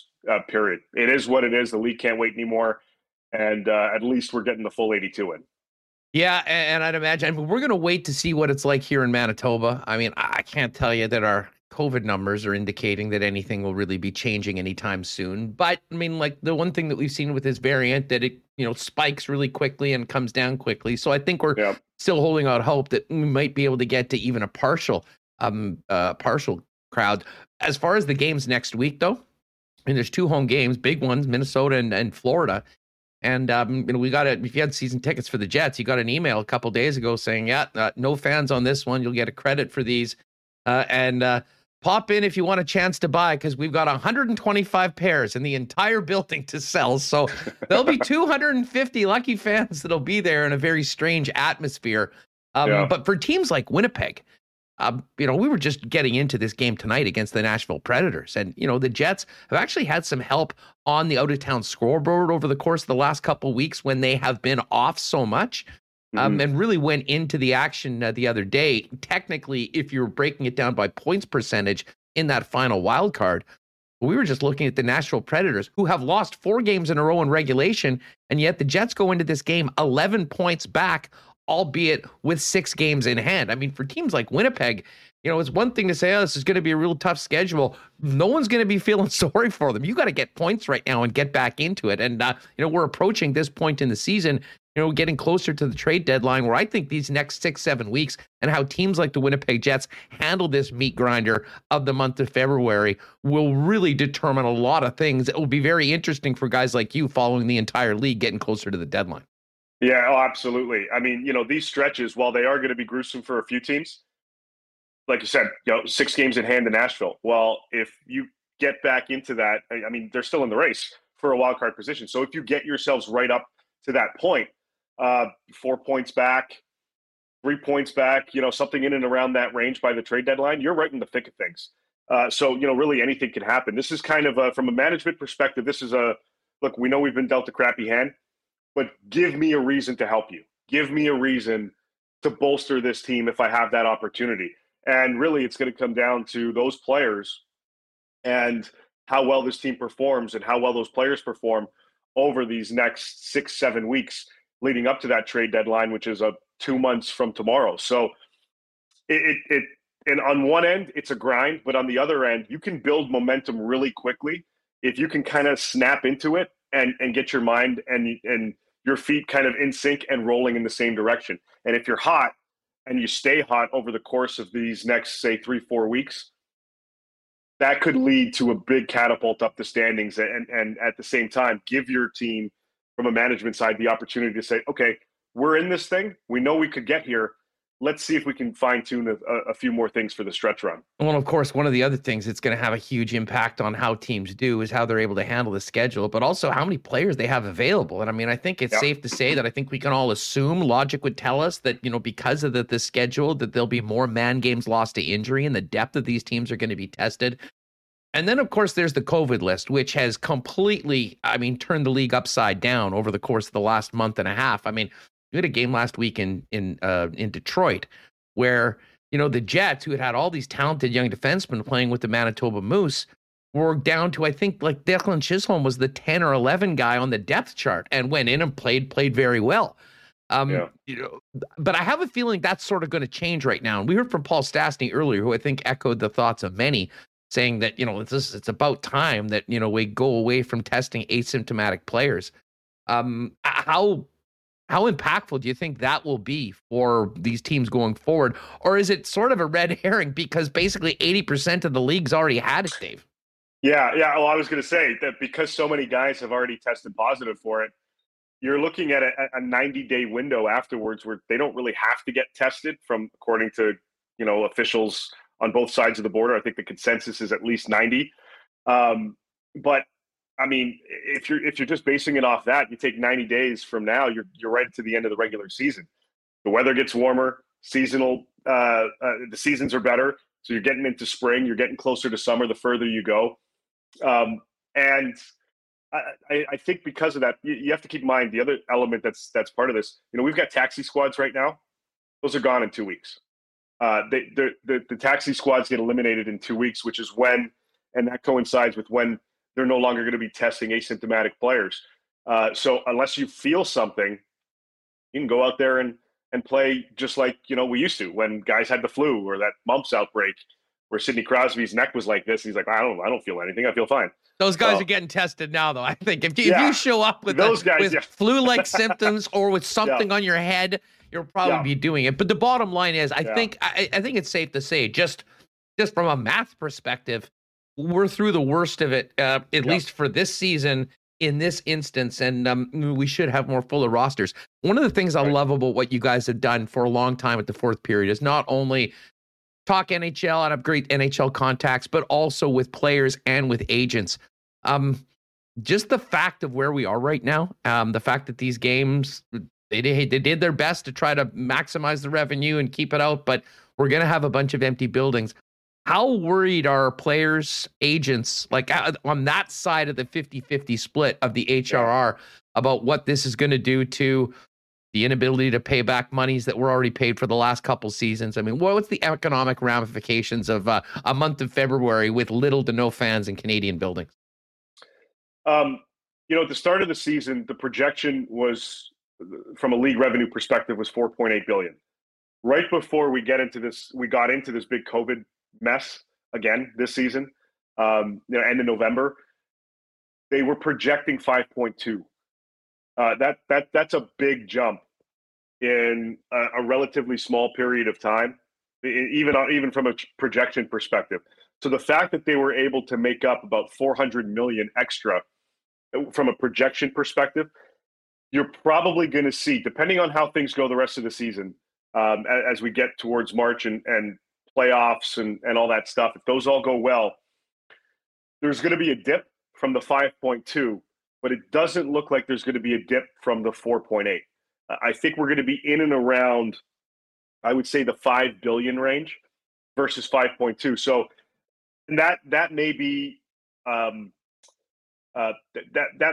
period. It is what it is. The league can't wait anymore, and at least we're getting the full 82 in. Yeah, and I'd imagine, I mean, we're going to wait to see what it's like here in Manitoba. I mean, I can't tell you that our COVID numbers are indicating that anything will really be changing anytime soon. But, I mean, like, the one thing that we've seen with this variant, that it, you know, spikes really quickly and comes down quickly. So I think we're still holding out hope that we might be able to get to even a partial crowd. As far as the games next week, though, and there's two home games, big ones, Minnesota and Florida. And you know, we got it. If you had season tickets for the Jets, you got an email a couple days ago saying, no fans on this one. You'll get a credit for these. And pop in if you want a chance to buy, because we've got 125 pairs in the entire building to sell. So there'll be 250 lucky fans that'll be there in a very strange atmosphere. But for teams like Winnipeg, you know, we were just getting into this game tonight against the Nashville Predators. And, you know, the Jets have actually had some help on the out-of-town scoreboard over the course of the last couple of weeks when they have been off so much. And really went into the action the other day. Technically, if you're breaking it down by points percentage in that final wild card, we were just looking at the Nashville Predators, who have lost 4 games in a row in regulation, and yet the Jets go into this game 11 points back, albeit with 6 games in hand. I mean, for teams like Winnipeg, you know, it's one thing to say, oh, this is going to be a real tough schedule. No one's going to be feeling sorry for them. You got to get points right now and get back into it. And, you know, we're approaching this point in the season, you know, getting closer to the trade deadline, where I think these next 6-7 weeks and how teams like the Winnipeg Jets handle this meat grinder of the month of February will really determine a lot of things. It will be very interesting for guys like you following the entire league getting closer to the deadline. Yeah, oh, absolutely. I mean, you know, these stretches, while they are going to be gruesome for a few teams, like you said, you know, 6 games in hand in Nashville. Well, if you get back into that, I mean, they're still in the race for a wild card position. So if you get yourselves right up to that point, 4 points back, 3 points back, you know, something in and around that range by the trade deadline, you're right in the thick of things. So, you know, really anything can happen. This is kind of from a management perspective, this is look, we know we've been dealt a crappy hand, but give me a reason to help you. Give me a reason to bolster this team if I have that opportunity. And really it's going to come down to those players and how well this team performs and how well those players perform over these next 6-7 weeks leading up to that trade deadline, which is 2 months from tomorrow. So it and on one end, it's a grind, but on the other end, you can build momentum really quickly if you can kind of snap into it and get your mind and your feet kind of in sync and rolling in the same direction. And if you're hot and you stay hot over the course of these next, say, 3-4 weeks, that could lead to a big catapult up the standings and at the same time, give your team from a management side the opportunity to say, okay, we're in this thing. We know we could get here. let's see if we can fine-tune a few more things for the stretch run. Well, of course, one of the other things that's going to have a huge impact on how teams do is how they're able to handle the schedule, but also how many players they have available. And I mean, I think it's safe to say that I think we can all assume logic would tell us that, you know, because of the schedule, that there'll be more man games lost to injury and the depth of these teams are going to be tested. And then, of course, there's the COVID list, which has completely, I mean, turned the league upside down over the course of the last month and a half. I mean, we had a game last week in Detroit where, you know, the Jets, who had all these talented young defensemen playing with the Manitoba Moose, were down to, I think, like Declan Chisholm was the 10 or 11 guy on the depth chart and went in and played very well. You know, but I have a feeling that's sort of going to change right now. And we heard from Paul Stastny earlier, who I think echoed the thoughts of many, saying that, you know, it's about time that, you know, we go away from testing asymptomatic players. How impactful do you think that will be for these teams going forward? Or is it sort of a red herring because basically 80% of the league's already had it, Dave? Yeah. Well, I was going to say that because so many guys have already tested positive for it, you're looking at a 90-day window afterwards where they don't really have to get tested from, according to, you know, officials on both sides of the border. I think the consensus is at least 90. But I mean, if you're just basing it off that, you take 90 days from now, you're right to the end of the regular season. The weather gets warmer, the seasons are better. So you're getting into spring, you're getting closer to summer the further you go. And I think because of that, you have to keep in mind the other element that's part of this. You know, we've got taxi squads right now. Those are gone in 2 weeks. The taxi squads get eliminated in 2 weeks, which is when, and that coincides with when they're no longer going to be testing asymptomatic players. So unless you feel something, you can go out there and play just like, you know, we used to when guys had the flu or that mumps outbreak where Sidney Crosby's neck was like this. He's like, I don't feel anything. I feel fine. Those guys are getting tested now, though. I think if you show up with flu-like symptoms or with something on your head, you'll probably be doing it. But the bottom line is, I think it's safe to say, just from a math perspective, we're through the worst of it, at least for this season, in this instance, and we should have more fuller rosters. One of the things I love about what you guys have done for a long time at the Fourth Period is not only talk NHL and have great NHL contacts, but also with players and with agents. Just the fact of where we are right now, the fact that these games, they did their best to try to maximize the revenue and keep it out, but we're going to have a bunch of empty buildings. How worried are players, agents, like on that side of the 50-50 split of the HRR about what this is going to do to the inability to pay back monies that were already paid for the last couple seasons? I mean, what's the economic ramifications of a month of February with little to no fans in Canadian buildings? You know, at the start of the season, the projection was, from a league revenue perspective, was $4.8 billion. Right before we got into this big COVID mess again this season, you know, end of November, they were projecting 5.2. That's a big jump in a relatively small period of time, even from a projection perspective. So the fact that they were able to make up about $400 million extra from a projection perspective, you're probably going to see, depending on how things go the rest of the season, as we get towards March and playoffs and all that stuff, if those all go well, there's going to be a dip from the 5.2, but it doesn't look like there's going to be a dip from the 4.8. I think we're going to be in and around, I would say, the 5 billion range versus 5.2. So that may be that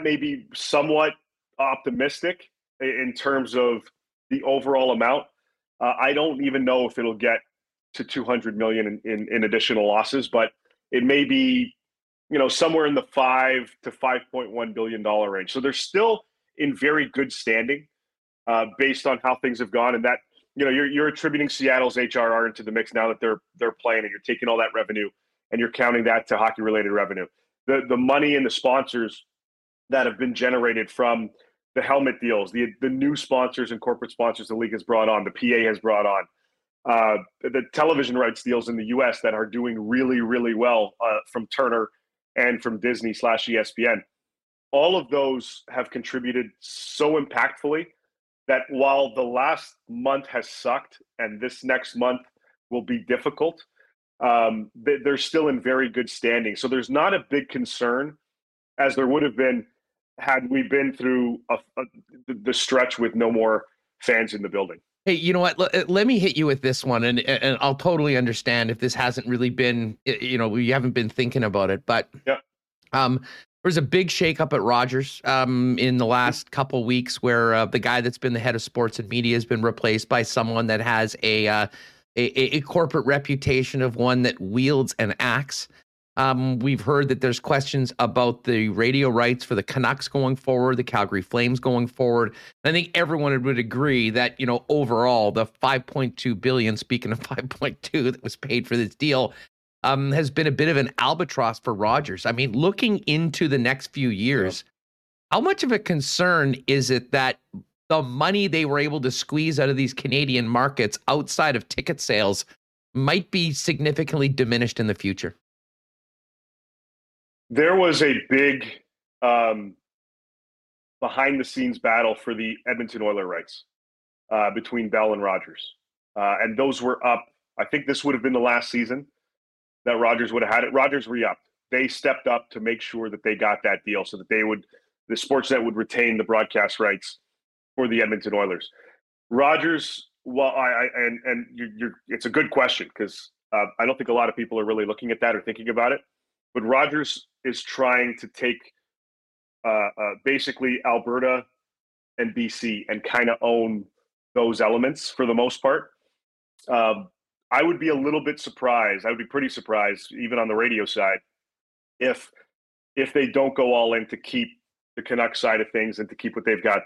may be somewhat optimistic in terms of the overall amount. I don't even know if it'll get to 200 million in additional losses, but it may be, you know, somewhere in the $5 to $5.1 billion range. So they're still in very good standing, based on how things have gone. And that, you know, you're attributing Seattle's HRR into the mix now that they're playing, and you're taking all that revenue and you're counting that to hockey related revenue. The money and the sponsors that have been generated from the helmet deals, the new sponsors and corporate sponsors the league has brought on, the PA has brought on, the television rights deals in the U.S. that are doing really, really well, from Turner and from Disney/ESPN. All of those have contributed so impactfully that while the last month has sucked and this next month will be difficult, they're still in very good standing. So there's not a big concern as there would have been had we been through the stretch with no more fans in the building. Hey, you know what? Let me hit you with this one, and I'll totally understand if this hasn't really been, you know, we haven't been thinking about it, but yeah. There was a big shakeup at Rogers in the last couple weeks where the guy that's been the head of sports and media has been replaced by someone that has a corporate reputation of one that wields an axe. We've heard that there's questions about the radio rights for the Canucks going forward, the Calgary Flames going forward. And I think everyone would agree that, you know, overall, the $5.2 billion, speaking of 5.2 that was paid for this deal, has been a bit of an albatross for Rogers. I mean, looking into the next few years, how much of a concern is it that the money they were able to squeeze out of these Canadian markets outside of ticket sales might be significantly diminished in the future? There was a big behind-the-scenes battle for the Edmonton Oilers rights between Bell and Rogers. And those were up. I think this would have been the last season that Rogers would have had it. Rogers re-upped. They stepped up to make sure that they got that deal so that they would, the Sportsnet would retain the broadcast rights for the Edmonton Oilers. Rogers, well, you're it's a good question because I don't think a lot of people are really looking at that or thinking about it. But Rogers is trying to take basically Alberta and BC and kind of own those elements for the most part. I would be a little bit surprised. I would be pretty surprised, even on the radio side, if they don't go all in to keep the Canucks side of things and to keep what they've got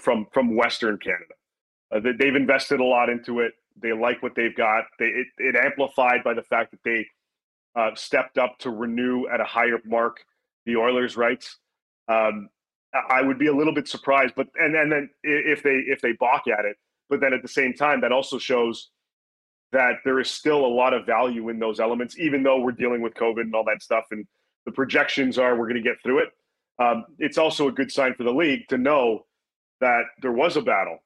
from Western Canada. They've invested a lot into it. They like what they've got. It amplified by the fact that they stepped up to renew at a higher mark the Oilers' rights. I would be a little bit surprised, but and then if they balk at it, but then at the same time, that also shows that there is still a lot of value in those elements, even though we're dealing with COVID and all that stuff, and the projections are we're going to get through it. It's also a good sign for the league to know that there was a battle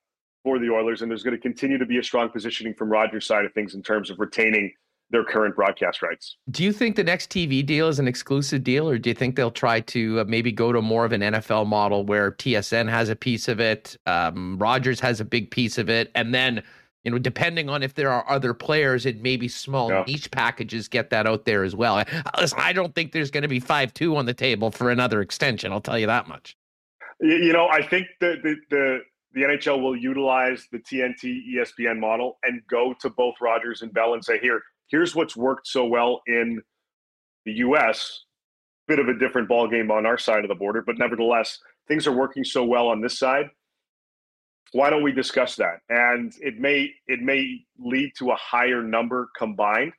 for the Oilers, and there's going to continue to be a strong positioning from Rogers' side of things in terms of retaining their current broadcast rights. Do you think the next TV deal is an exclusive deal, or do you think they'll try to maybe go to more of an NFL model where TSN has a piece of it, Rogers has a big piece of it, and then, you know, depending on if there are other players, it may be small niche packages get that out there as well. Listen, I don't think there's going to be 5-2 on the table for another extension. I'll tell you that much. You know, I think the NHL will utilize the TNT ESPN model and go to both Rogers and Bell and say, Here's what's worked so well in the U.S., bit of a different ballgame on our side of the border, but nevertheless, things are working so well on this side. Why don't we discuss that? And it may lead to a higher number combined,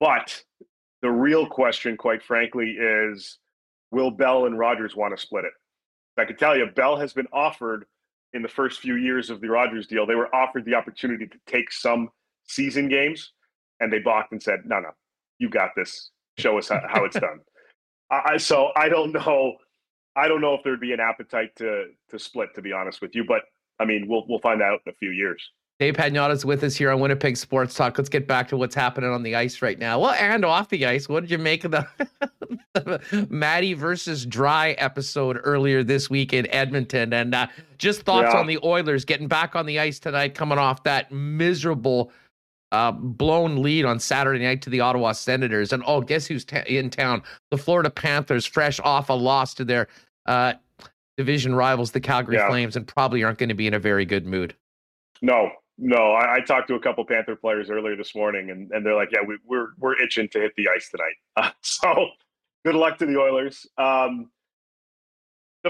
but the real question, quite frankly, is will Bell and Rogers want to split it? I can tell you, Bell has been offered in the first few years of the Rogers deal, they were offered the opportunity to take some season games. And they balked and said, no, you got this. Show us how it's done. So I don't know. I don't know if there'd be an appetite to split, to be honest with you. But, I mean, we'll find out in a few years. Dave Pagnotta's with us here on Winnipeg Sports Talk. Let's get back to what's happening on the ice right now. Well, and off the ice, what did you make of the Matty versus Dry episode earlier this week in Edmonton? And just thoughts on the Oilers getting back on the ice tonight, coming off that miserable blown lead on Saturday night to the Ottawa Senators. And guess who's in town? The Florida Panthers, fresh off a loss to their division rivals, the Calgary Flames, and probably aren't going to be in a very good mood. No. I talked to a couple Panther players earlier this morning, and they're like, we're itching to hit the ice tonight. So good luck to the Oilers. The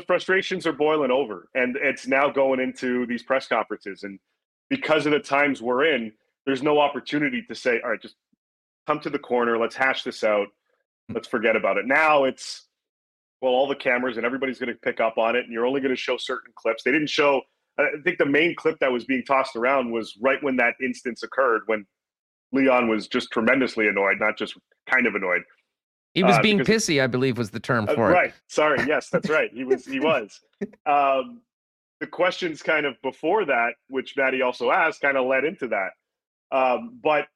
frustrations are boiling over, and it's now going into these press conferences. And because of the times we're in, there's no opportunity to say, all right, just come to the corner. Let's hash this out. Let's forget about it. Now it's, well, all the cameras and everybody's going to pick up on it. And you're only going to show certain clips. They didn't show, I think the main clip that was being tossed around was right when that instance occurred, when Leon was just tremendously annoyed, not just kind of annoyed. He was being pissy, I believe was the term for it. Right. Sorry. Yes, that's right. He was. the questions kind of before that, which Maddie also asked, kind of led into that. But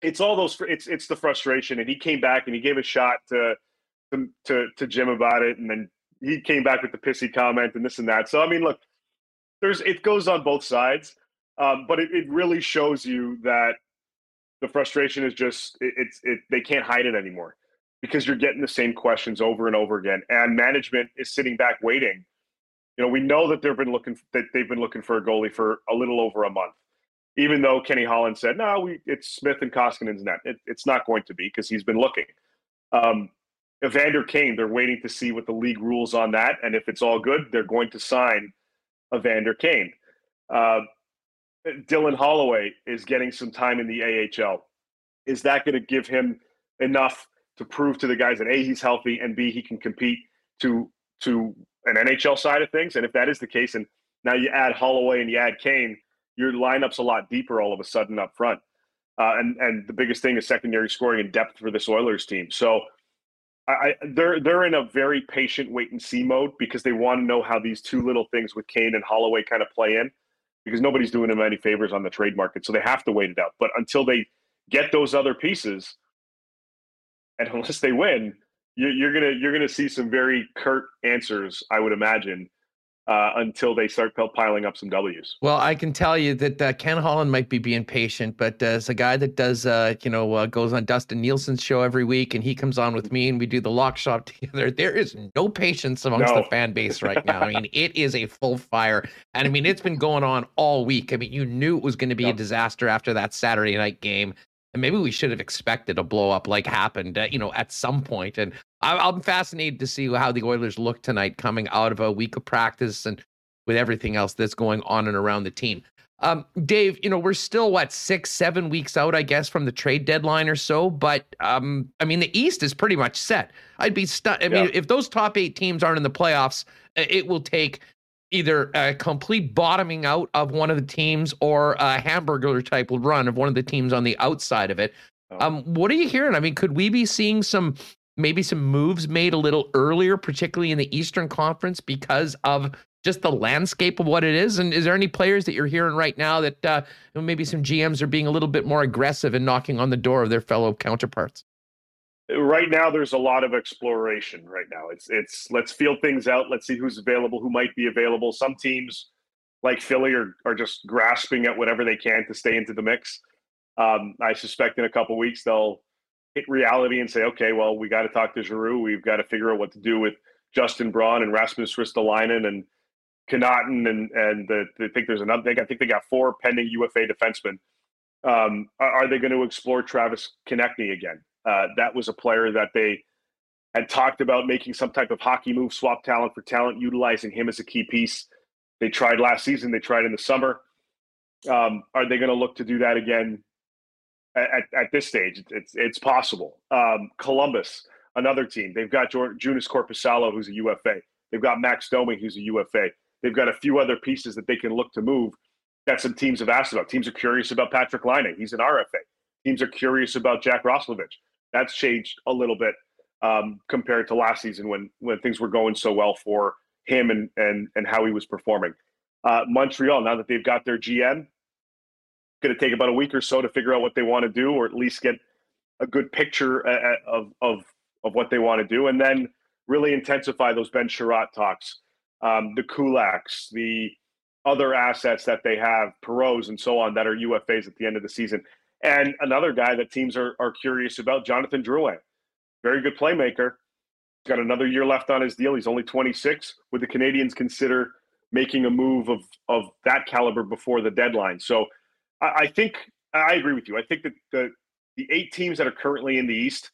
it's all those, it's the frustration. And he came back and he gave a shot to Jim about it. And then he came back with the pissy comment and this and that. So, I mean, look, it goes on both sides. But it really shows you that the frustration is just, they can't hide it anymore, because you're getting the same questions over and over again. And management is sitting back waiting. You know, we know that they've been looking for a goalie for a little over a month, even though Kenny Holland said, no, it's Smith and Koskinen's net. It's not going to be, because he's been looking. Evander Kane, they're waiting to see what the league rules on that. And if it's all good, they're going to sign Evander Kane. Dylan Holloway is getting some time in the AHL. Is that going to give him enough to prove to the guys that A, he's healthy, and B, he can compete to an NHL side of things? And if that is the case, and now you add Holloway and you add Kane, your lineup's a lot deeper all of a sudden up front. And the biggest thing is secondary scoring and depth for this Oilers team. So they're in a very patient wait-and-see mode, because they want to know how these two little things with Kane and Holloway kind of play in, because nobody's doing them any favors on the trade market. So they have to wait it out. But until they get those other pieces, and unless they win, you're gonna see some very curt answers, I would imagine, until they start piling up some W's. Well, I can tell you that Ken Holland might be being patient, but as a guy that does, goes on Dustin Nielsen's show every week, and he comes on with me, and we do the lock shop together. There is no patience amongst the fan base right now. I mean, it is a full fire, and I mean, it's been going on all week. I mean, you knew it was going to be a disaster after that Saturday night game. And maybe we should have expected a blow up like happened, at some point. And I'm fascinated to see how the Oilers look tonight, coming out of a week of practice and with everything else that's going on and around the team. Dave, we're still, 6-7 weeks out, I guess, from the trade deadline or so. But the East is pretty much set. I'd be stunned. If those top 8 teams aren't in the playoffs, it will take either a complete bottoming out of one of the teams or a hamburger type run of one of the teams on the outside of it. What are you hearing? I mean, could we be seeing some moves made a little earlier, particularly in the Eastern Conference, because of just the landscape of what it is? And is there any players that you're hearing right now that maybe some GMs are being a little bit more aggressive in knocking on the door of their fellow counterparts? Right now, there's a lot of exploration right now. It's let's feel things out. Let's see who's available, who might be available. Some teams like Philly are just grasping at whatever they can to stay into the mix. I suspect in a couple of weeks, they'll hit reality and say, okay, well, we got to talk to Giroux. We've got to figure out what to do with Justin Braun and Rasmus Ristolainen and Connaughton. And I think there's another thing. I think they got 4 pending UFA defensemen. Are they going to explore Travis Konechny again? That was a player that they had talked about making some type of hockey move, swap talent for talent, utilizing him as a key piece. They tried last season. They tried in the summer. Are they going to look to do that again at this stage? It's possible. Columbus, another team. They've got Jonas Corposalo, who's a UFA. They've got Max Domi, who's a UFA. They've got a few other pieces that they can look to move that some teams have asked about. Teams are curious about Patrick Laine. He's an RFA. Teams are curious about Jack Roslovich. That's changed a little bit compared to last season when things were going so well for him and how he was performing. Montreal, now that they've got their GM, going to take about a week or so to figure out what they want to do, or at least get a good picture of what they want to do, and then really intensify those Ben Chiarot talks, the Kulaks, the other assets that they have, Perreault's and so on, that are UFAs at the end of the season. And another guy that teams are curious about, Jonathan Drouin. Very good playmaker. Got another year left on his deal. He's only 26. Would the Canadians consider making a move of that caliber before the deadline? So I think I agree with you. I think that the 8 teams that are currently in the East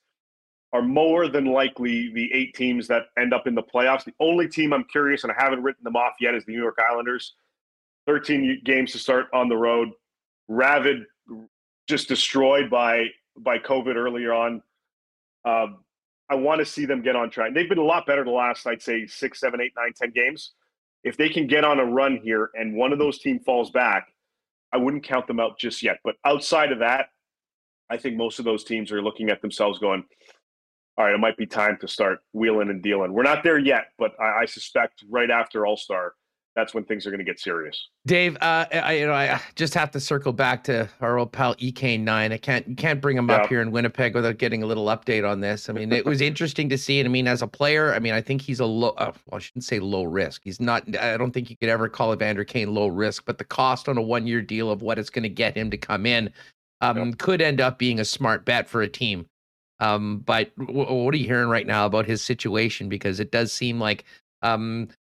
are more than likely the 8 teams that end up in the playoffs. The only team I'm curious, and I haven't written them off yet, is the New York Islanders. 13 games to start on the road. Ravid, just destroyed by COVID earlier on. I want to see them get on track. They've been a lot better the last, I'd say, 6, 7, 8, 9, 10 games. If they can get on a run here and one of those teams falls back, I wouldn't count them out just yet. But outside of that, I think most of those teams are looking at themselves going, all right, it might be time to start wheeling and dealing. We're not there yet, but I suspect right after All-Star, that's when things are going to get serious. Dave, I just have to circle back to our old pal EK9. You can't bring him up here in Winnipeg without getting a little update on this. I mean, it was interesting to see. And I mean, as a player, I mean, I think he's a low, I shouldn't say low risk. He's not, I don't think you could ever call Evander Kane low risk, but the cost on a 1-year deal of what it's going to get him to come in could end up being a smart bet for a team. But what are you hearing right now about his situation? Because it does seem like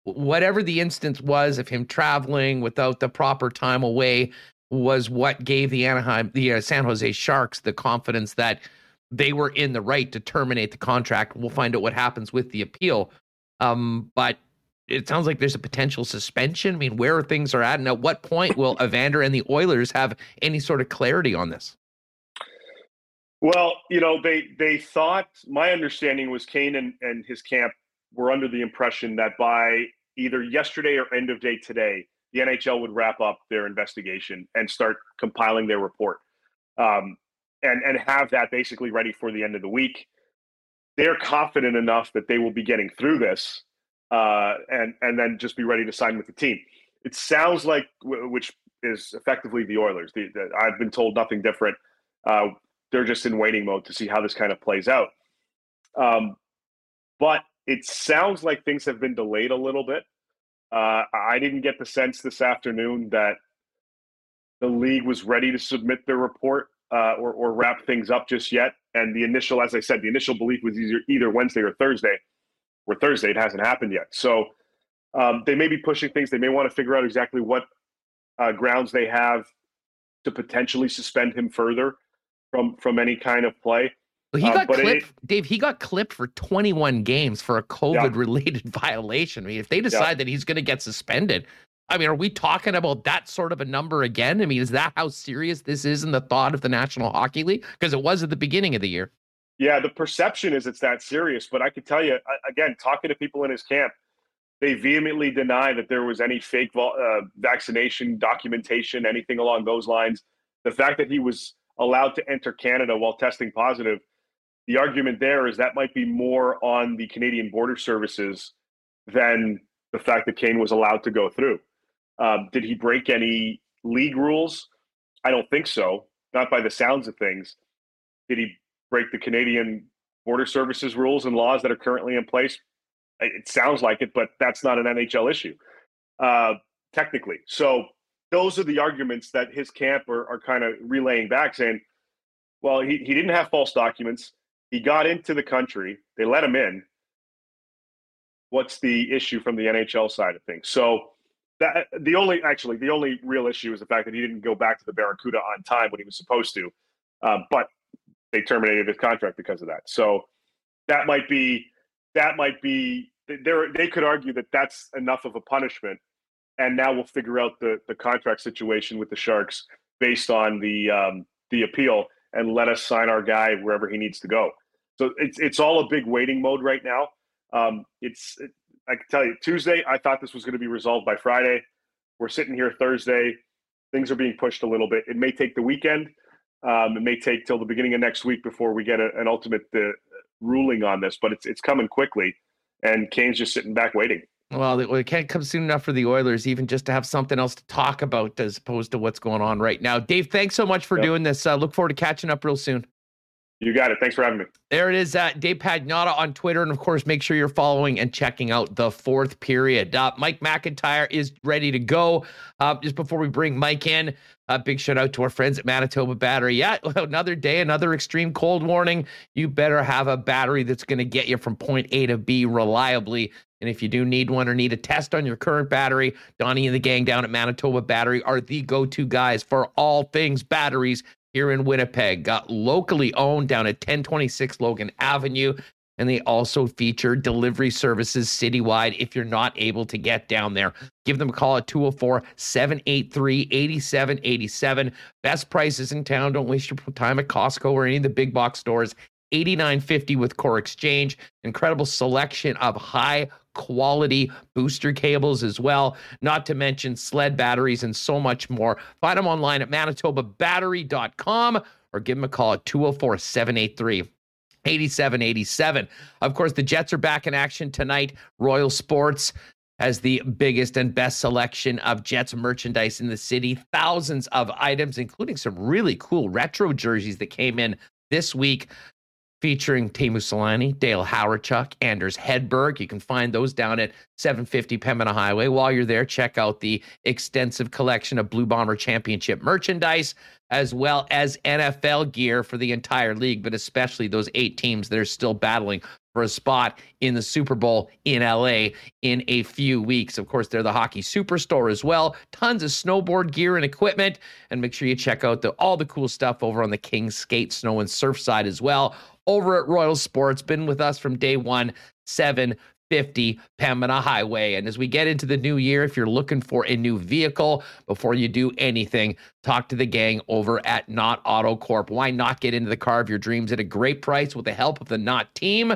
whatever the instance was of him traveling without the proper time away was what gave the San Jose Sharks the confidence that they were in the right to terminate the contract. We'll find out what happens with the appeal. But it sounds like there's a potential suspension. I mean, where things are at, and at what point will Evander and the Oilers have any sort of clarity on this? Well, you know, they thought, my understanding was Kane and his camp were under the impression that by either yesterday or end of day today, the NHL would wrap up their investigation and start compiling their report and have that basically ready for the end of the week. They're confident enough that they will be getting through this and then just be ready to sign with the team. It sounds like, which is effectively the Oilers. I've been told nothing different. They're just in waiting mode to see how this kind of plays out. But it sounds like things have been delayed a little bit. I didn't get the sense this afternoon that the league was ready to submit their report or wrap things up just yet. And the initial, as I said, the initial belief was either Wednesday or Thursday. Or Thursday, it hasn't happened yet. So they may be pushing things. They may want to figure out exactly what grounds they have to potentially suspend him further from any kind of play. Well, he got clipped for 21 games for a COVID-related violation. I mean, if they decide that he's going to get suspended, I mean, are we talking about that sort of a number again? I mean, is that how serious this is in the thought of the National Hockey League? Because it was at the beginning of the year. Yeah, the perception is it's that serious. But I can tell you, again, talking to people in his camp, they vehemently deny that there was any fake vaccination documentation, anything along those lines. The fact that he was allowed to enter Canada while testing positive, the argument there is that might be more on the Canadian Border Services than the fact that Kane was allowed to go through. Did he break any league rules? I don't think so, not by the sounds of things. Did he break the Canadian Border Services rules and laws that are currently in place? It sounds like it, but that's not an NHL issue, technically. So those are the arguments that his camp are kind of relaying back, saying, well, he didn't have false documents. He got into the country. They let him in. What's the issue from the NHL side of things? So that the only real issue is the fact that he didn't go back to the Barracuda on time when he was supposed to, but they terminated his contract because of that. So that might be they could argue that that's enough of a punishment. And now we'll figure out the contract situation with the Sharks based on the appeal, and let us sign our guy wherever he needs to go. So it's all a big waiting mode right now. I can tell you, Tuesday, I thought this was going to be resolved by Friday. We're sitting here Thursday. Things are being pushed a little bit. It may take the weekend. It may take till the beginning of next week before we get an ultimate ruling on this. But it's coming quickly, and Kane's just sitting back waiting. Well, it can't come soon enough for the Oilers, even just to have something else to talk about as opposed to what's going on right now. Dave, thanks so much for doing this. Look forward to catching up real soon. You got it. Thanks for having me. There it is, Dave Pagnotta on Twitter. And, of course, make sure you're following and checking out The Fourth Period. Mike McIntyre is ready to go. Just before we bring Mike in, a big shout-out to our friends at Manitoba Battery. Yeah, another day, another extreme cold warning. You better have a battery that's going to get you from point A to B reliably. And if you do need one or need a test on your current battery, Donnie and the gang down at Manitoba Battery are the go-to guys for all things batteries here in Winnipeg. Got locally owned down at 1026 Logan Avenue. And they also feature delivery services citywide if you're not able to get down there. Give them a call at 204-783-8787. Best prices in town. Don't waste your time at Costco or any of the big box stores. $89.50 with Core Exchange. Incredible selection of high quality booster cables as well, not to mention sled batteries and so much more. Find them online at manitobabattery.com or give them a call at 204-783-8787. Of course, the Jets are back in action tonight. Royal Sports has the biggest and best selection of Jets merchandise in the city. Thousands of items, including some really cool retro jerseys that came in this week, featuring Teemu Selanne, Dale Hawerchuk, Anders Hedberg. You can find those down at 750 Pembina Highway. While you're there, check out the extensive collection of Blue Bomber Championship merchandise, as well as NFL gear for the entire league, but especially those 8 teams that are still battling for a spot in the Super Bowl in LA in a few weeks. Of course, they're the Hockey Superstore as well. Tons of snowboard gear and equipment. And make sure you check out all the cool stuff over on the King's Skate, Snow, and Surf side as well. Over at Royal Sports, been with us from day one, 750 Pembina Highway. And as we get into the new year, if you're looking for a new vehicle, before you do anything, talk to the gang over at Knott Auto Corp. Why not get into the car of your dreams at a great price with the help of the Knott team?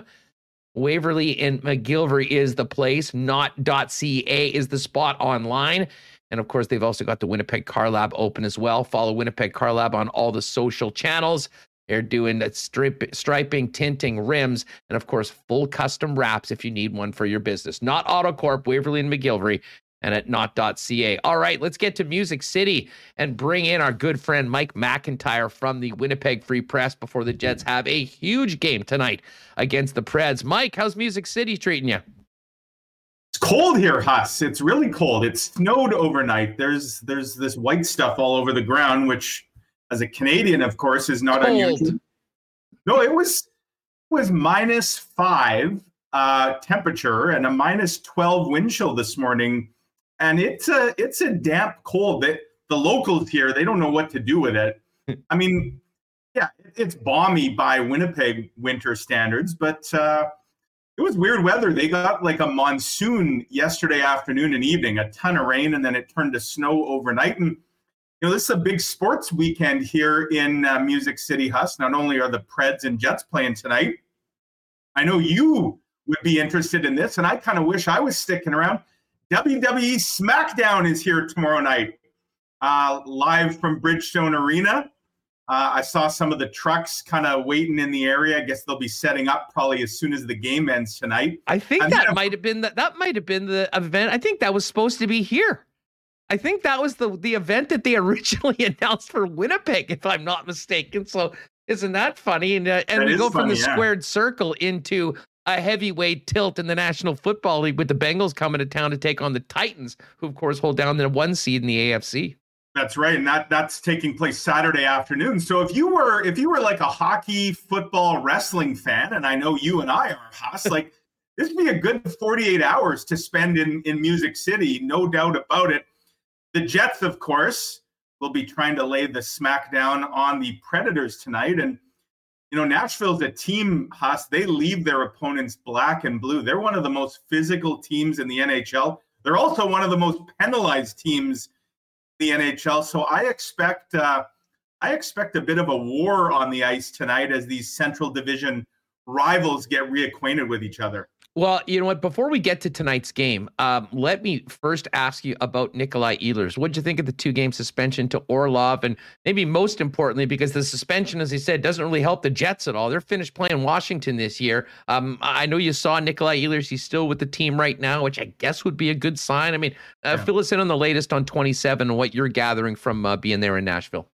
Waverly and McGillivray is the place. Knott.ca is the spot online. And of course, they've also got the Winnipeg Car Lab open as well. Follow Winnipeg Car Lab on all the social channels. They're doing that striping, tinting, rims, and of course, full custom wraps if you need one for your business. Knott Auto Corp, Waverly and McGillivray, and at knott.ca. All right, let's get to Music City and bring in our good friend Mike McIntyre from the Winnipeg Free Press before the Jets have a huge game tonight against the Preds. Mike, how's Music City treating you? It's cold here, Huss. It's really cold. It snowed overnight. There's this white stuff all over the ground, which, as a Canadian, of course, is not unusual. No, it was -5 temperature and a -12 wind chill this morning, and it's a damp cold that the locals here, they don't know what to do with it. I mean, yeah, it's balmy by Winnipeg winter standards, but it was weird weather. They got like a monsoon yesterday afternoon and evening, a ton of rain, and then it turned to snow overnight. And you know, this is a big sports weekend here in Music City, Huss. Not only are the Preds and Jets playing tonight, I know you would be interested in this, and I kind of wish I was sticking around. WWE SmackDown is here tomorrow night, live from Bridgestone Arena. I saw some of the trucks kind of waiting in the area. I guess they'll be setting up probably as soon as the game ends tonight. I think that might have been the event. I think that was supposed to be here. I think that was the event that they originally announced for Winnipeg, if I'm not mistaken. So isn't that funny? And we go from the squared circle into a heavyweight tilt in the National Football League with the Bengals coming to town to take on the Titans, who, of course, hold down the 1 seed in the AFC. That's right. And that's taking place Saturday afternoon. So if you were like a hockey, football, wrestling fan, and I know you and I are, Huss, like this would be a good 48 hours to spend in Music City. No doubt about it. The Jets, of course, will be trying to lay the smack down on the Predators tonight. And, you know, Nashville's a team, Huss. They leave their opponents black and blue. They're one of the most physical teams in the NHL. They're also one of the most penalized teams in the NHL. So I expect a bit of a war on the ice tonight as these Central Division rivals get reacquainted with each other. Well, you know what? Before we get to tonight's game, let me first ask you about Nikolai Ehlers. What did you think of the 2-game suspension to Orlov? And maybe most importantly, because the suspension, as he said, doesn't really help the Jets at all. They're finished playing Washington this year. I know you saw Nikolai Ehlers. He's still with the team right now, which I guess would be a good sign. I mean, Fill us in on the latest on 27 and what you're gathering from being there in Nashville.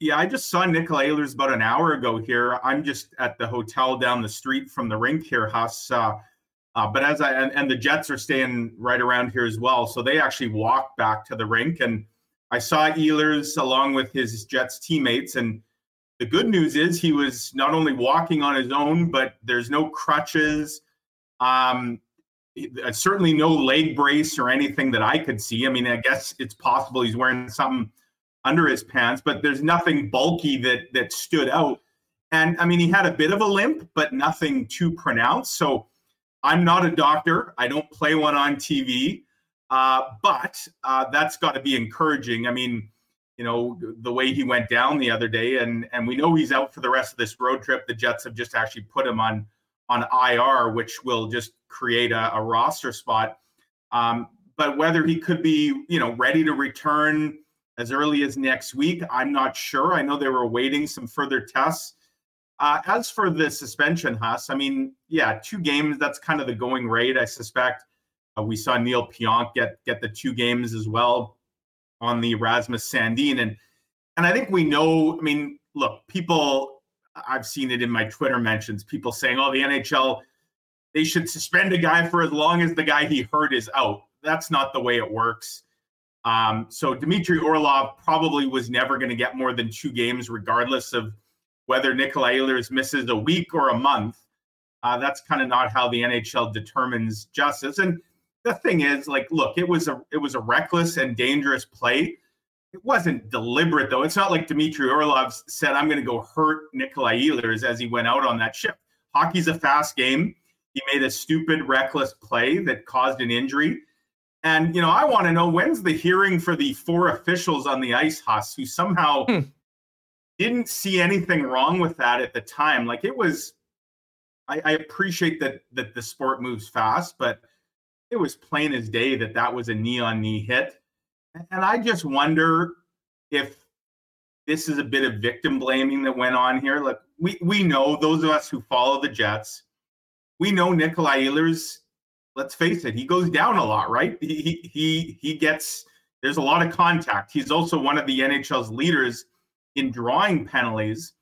Yeah, I just saw Nikolai Ehlers about an hour ago here. I'm just at the hotel down the street from the rink here, Huss. But the Jets are staying right around here as well. So they actually walked back to the rink, and I saw Ehlers along with his Jets teammates. And the good news is he was not only walking on his own, but there's no crutches, certainly no leg brace or anything that I could see. I mean, I guess it's possible he's wearing something under his pants, but there's nothing bulky that stood out. And I mean, he had a bit of a limp, but nothing too pronounced. So I'm not a doctor. I don't play one on TV, but that's got to be encouraging. I mean, you know, the way he went down the other day, and we know he's out for the rest of this road trip. The Jets have just actually put him on IR, which will just create a roster spot. But whether he could be, you know, ready to return as early as next week, I'm not sure. I know they were awaiting some further tests. As for the suspension, Huss, I mean, yeah, 2 games, that's kind of the going rate, I suspect. We saw Neil Pionk get the two games as well on the Rasmus Sandin. And I think we know, I mean, look, people, I've seen it in my Twitter mentions, people saying, oh, the NHL, they should suspend a guy for as long as the guy he hurt is out. That's not the way it works. So Dmitry Orlov probably was never going to get more than two games, regardless of whether Nikolai Ehlers misses a week or a month. That's kind of not how the NHL determines justice. And the thing is, like, look, it was a reckless and dangerous play. It wasn't deliberate, though. It's not like Dmitry Orlov said, I'm going to go hurt Nikolai Ehlers as he went out on that shift. Hockey's a fast game. He made a stupid, reckless play that caused an injury. And, you know, I want to know, when's the hearing for the four officials on the ice, Huss, who somehow didn't see anything wrong with that at the time? Like, it was, I appreciate that the sport moves fast, but it was plain as day that was a knee-on-knee hit. And I just wonder if this is a bit of victim blaming that went on here. Like, we know, those of us who follow the Jets, we know Nikolai Ehlers, let's face it, he goes down a lot, right? He gets, there's a lot of contact. He's also one of the NHL's leaders in drawing penalties.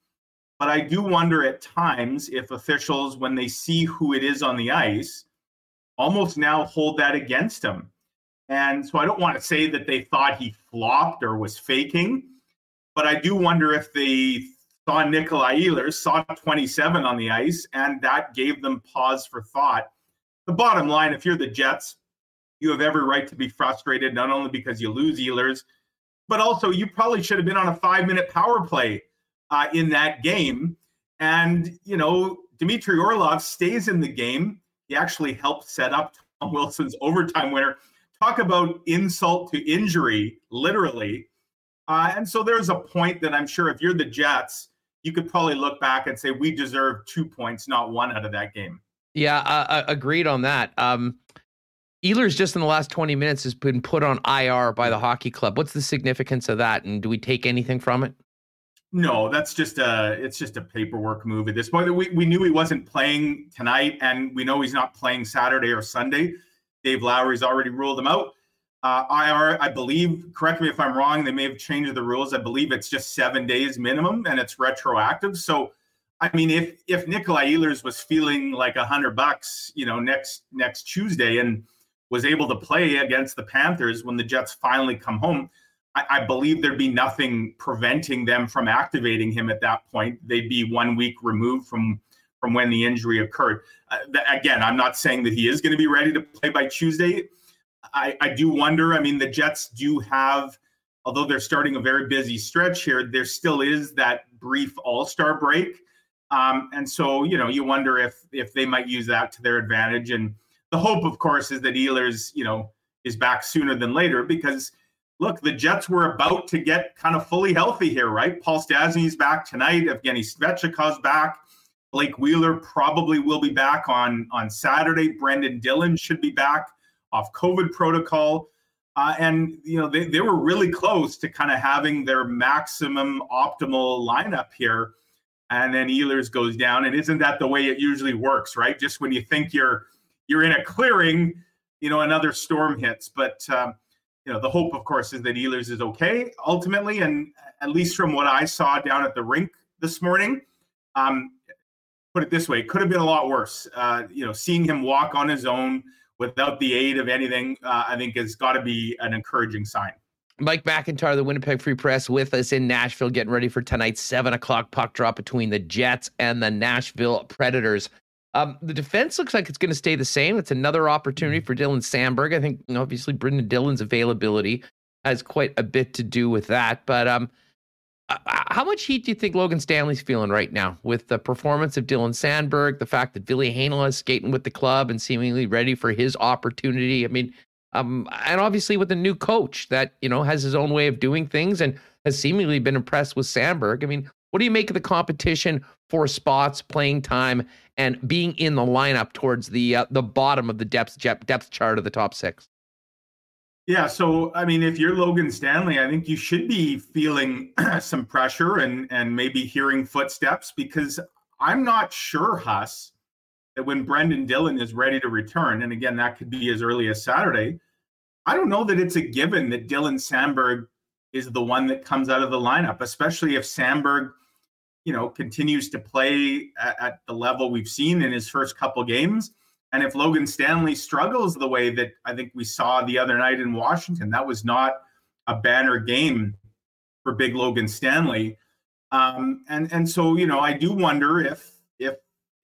But I do wonder at times if officials, when they see who it is on the ice, almost now hold that against him. And so I don't want to say that they thought he flopped or was faking, but I do wonder if they saw Nikolai Ehlers, saw 27 on the ice, and that gave them pause for thought. The bottom line, if you're the Jets, you have every right to be frustrated, not only because you lose Ehlers, but also you probably should have been on a 5-minute power play in that game. And, you know, Dmitry Orlov stays in the game. He actually helped set up Tom Wilson's overtime winner. Talk about insult to injury, literally. And so there's a point that I'm sure if you're the Jets, you could probably look back and say, we deserve 2 points, not one out of that game. Yeah, agreed on that. Ehlers, just in the last 20 minutes, has been put on IR by the hockey club. What's the significance of that? And do we take anything from it? No, that's just a paperwork move at this point. We knew he wasn't playing tonight, and we know he's not playing Saturday or Sunday. Dave Lowry's already ruled him out. IR, I believe, correct me if I'm wrong, they may have changed the rules. I believe it's just 7 days minimum, and it's retroactive. So, I mean, if Nikolai Ehlers was feeling like $100, you know, next Tuesday and was able to play against the Panthers when the Jets finally come home, I believe there'd be nothing preventing them from activating him at that point. They'd be 1 week removed from when the injury occurred. Again, I'm not saying that he is going to be ready to play by Tuesday. I do wonder. I mean, the Jets do have, although they're starting a very busy stretch here, there still is that brief all-star break. And so, you know, you wonder if they might use that to their advantage. And the hope, of course, is that Ehlers, you know, is back sooner than later, because, look, the Jets were about to get kind of fully healthy here, right? Paul Stastny's back tonight. Evgeny Svechnikov's back. Blake Wheeler probably will be back on Saturday. Brendan Dillon should be back off COVID protocol. And, you know, they were really close to kind of having their maximum optimal lineup here. And then Ehlers goes down. And isn't that the way it usually works, right? Just when you think you're in a clearing, you know, another storm hits. But, you know, the hope, of course, is that Ehlers is okay, ultimately. And at least from what I saw down at the rink this morning, put it this way, it could have been a lot worse. You know, seeing him walk on his own without the aid of anything, I think has got to be an encouraging sign. Mike McIntyre, the Winnipeg Free Press, with us in Nashville, getting ready for tonight's 7 o'clock puck drop between the Jets and the Nashville Predators. The defense looks like it's going to stay the same. It's another opportunity for Dylan Samberg. I think, you know, obviously, Brendan Dillon's availability has quite a bit to do with that. But how much heat do you think Logan Stanley's feeling right now with the performance of Dylan Samberg, the fact that Ville Heinola is skating with the club and seemingly ready for his opportunity? I mean, and obviously with a new coach that, you know, has his own way of doing things and has seemingly been impressed with Samberg. I mean, what do you make of the competition for spots, playing time, and being in the lineup towards the bottom of the depth chart of the top six? Yeah, so, I mean, if you're Logan Stanley, I think you should be feeling some pressure and maybe hearing footsteps, because I'm not sure, Huss, that when Brendan Dillon is ready to return, and again, that could be as early as Saturday, I don't know that it's a given that Dylan Samberg is the one that comes out of the lineup, especially if Samberg, you know, continues to play at the level we've seen in his first couple games. And if Logan Stanley struggles the way that I think we saw the other night in Washington, that was not a banner game for big Logan Stanley. And so, you know, I do wonder if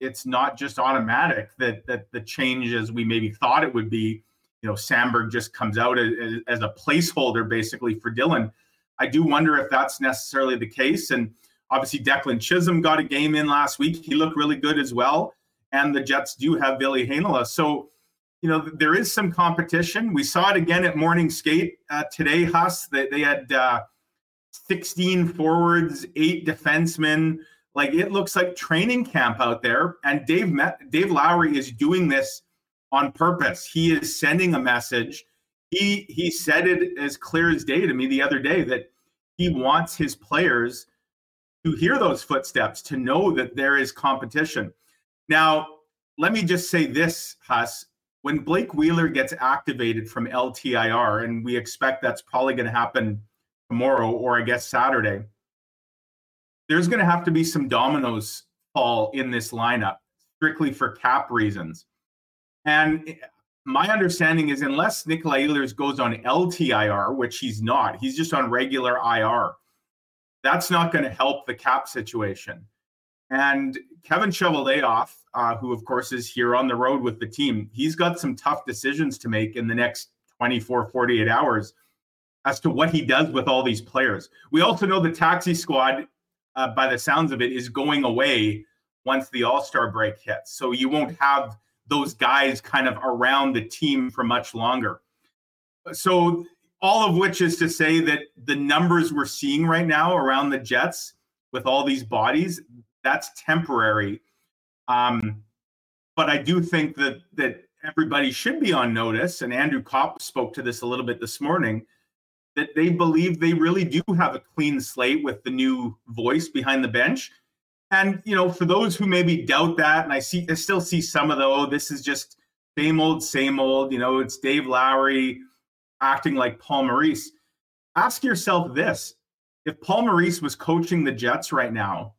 it's not just automatic that the change as we maybe thought it would be, you know, Samberg just comes out as a placeholder basically for Dillon. I do wonder if that's necessarily the case. And obviously Declan Chisholm got a game in last week. He looked really good as well. And the Jets do have Ville Heinola. So, you know, there is some competition. We saw it again at morning skate today, Huss. They had 16 forwards, 8 defensemen. Like, it looks like training camp out there. And Dave Lowry is doing this on purpose. He is sending a message. He said it as clear as day to me the other day that he wants his players to hear those footsteps, to know that there is competition. Now, let me just say this, Huss. When Blake Wheeler gets activated from LTIR, and we expect that's probably going to happen tomorrow or I guess Saturday, there's going to have to be some dominoes fall in this lineup, strictly for cap reasons. And my understanding is unless Nikolai Ehlers goes on LTIR, which he's not, he's just on regular IR, that's not going to help the cap situation. And Kevin Cheveldayoff, who of course is here on the road with the team, he's got some tough decisions to make in the next 24, 48 hours as to what he does with all these players. We also know the taxi squad, by the sounds of it, is going away once the All-Star break hits. So you won't have those guys kind of around the team for much longer. So all of which is to say that the numbers we're seeing right now around the Jets with all these bodies, that's temporary. But I do think that everybody should be on notice, and Andrew Kopp spoke to this a little bit this morning, that they believe they really do have a clean slate with the new voice behind the bench. And, you know, for those who maybe doubt that, and I still see some of the, this is just same old, you know, it's Dave Lowry acting like Paul Maurice. Ask yourself this, if Paul Maurice was coaching the Jets right now,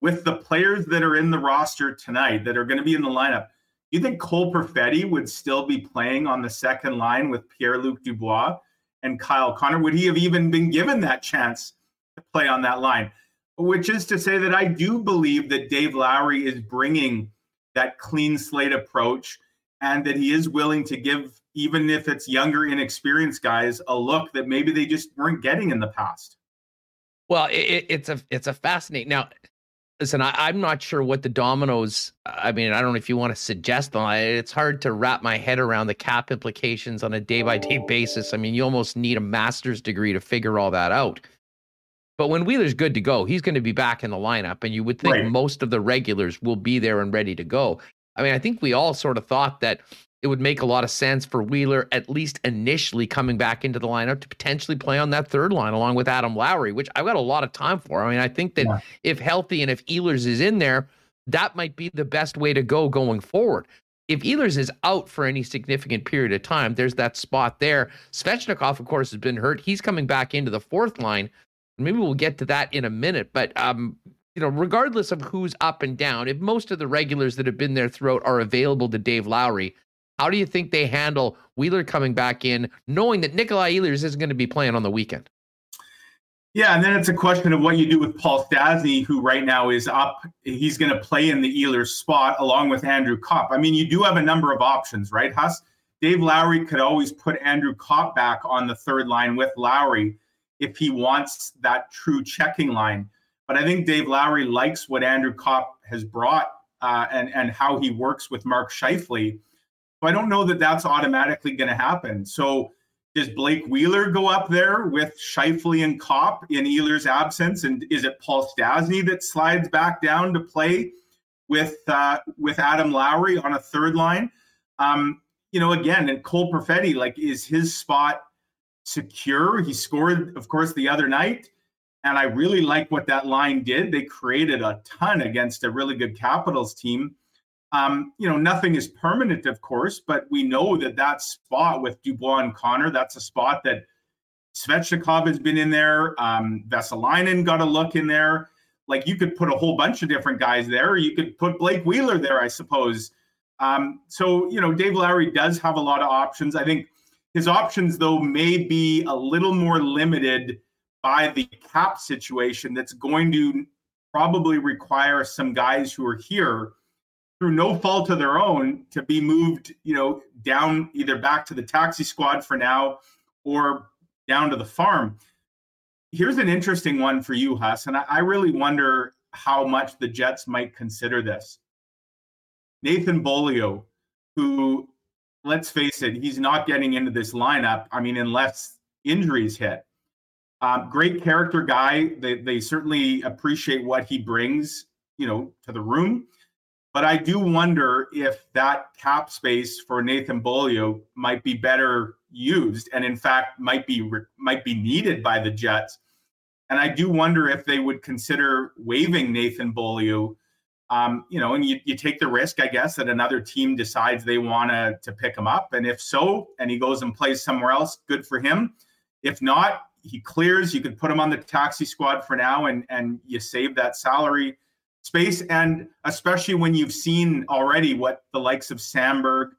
with the players that are in the roster tonight that are going to be in the lineup, do you think Cole Perfetti would still be playing on the second line with Pierre-Luc Dubois and Kyle Connor? Would he have even been given that chance to play on that line? Which is to say that I do believe that Dave Lowry is bringing that clean slate approach and that he is willing to give, even if it's younger, inexperienced guys, a look that maybe they just weren't getting in the past. Well, it's a fascinating... Now, listen, I'm not sure what the dominoes, I mean, I don't know if you want to suggest them. It's hard to wrap my head around the cap implications on a day-by-day basis. I mean, you almost need a master's degree to figure all that out. But when Wheeler's good to go, he's going to be back in the lineup, and you would think most of the regulars will be there and ready to go. I mean, I think we all sort of thought that it would make a lot of sense for Wheeler, at least initially coming back into the lineup, to potentially play on that third line along with Adam Lowry, which I've got a lot of time for. I mean, I think that if healthy and if Ehlers is in there, that might be the best way to go going forward. If Ehlers is out for any significant period of time, there's that spot there. Svechnikov, of course, has been hurt. He's coming back into the fourth line. Maybe we'll get to that in a minute, but you know, regardless of who's up and down, if most of the regulars that have been there throughout are available to Dave Lowry, how do you think they handle Wheeler coming back in, knowing that Nikolai Ehlers isn't going to be playing on the weekend? Yeah, and then it's a question of what you do with Paul Stastny, who right now is up. He's going to play in the Ehlers spot along with Andrew Kopp. I mean, you do have a number of options, right, Huss? Dave Lowry could always put Andrew Kopp back on the third line with Lowry if he wants that true checking line. But I think Dave Lowry likes what Andrew Kopp has brought and how he works with Mark Scheifele. So I don't know that that's automatically going to happen. So does Blake Wheeler go up there with Scheifele and Kopp in Ehlers' absence? And is it Paul Stastny that slides back down to play with Adam Lowry on a third line? You know, again, and Cole Perfetti, like, is his spot secure? He scored, of course, the other night, and I really like what that line did. They created a ton against a really good Capitals team. Nothing is permanent, of course, but we know that spot with Dubois and Connor, that's a spot that Svechnikov has been in there. Vesalainen got a look in there. Like, you could put a whole bunch of different guys there. You could put Blake Wheeler there, I suppose. Dave Lowry does have a lot of options. I think his options, though, may be a little more limited by the cap situation that's going to probably require some guys who are here through no fault of their own to be moved, down either back to the taxi squad for now or down to the farm. Here's an interesting one for you, Huss, and I really wonder how much the Jets might consider this. Nathan Beaulieu, who, let's face it, he's not getting into this lineup, unless injuries hit. Great character guy. They certainly appreciate what he brings, to the room. But I do wonder if that cap space for Nathan Beaulieu might be better used, and in fact might be needed by the Jets. And I do wonder if they would consider waiving Nathan Beaulieu. And you take the risk, I guess, that another team decides they want to pick him up. And if so, and he goes and plays somewhere else, good for him. If not, he clears. You could put him on the taxi squad for now, and you save that salary space. And especially when you've seen already what the likes of Samberg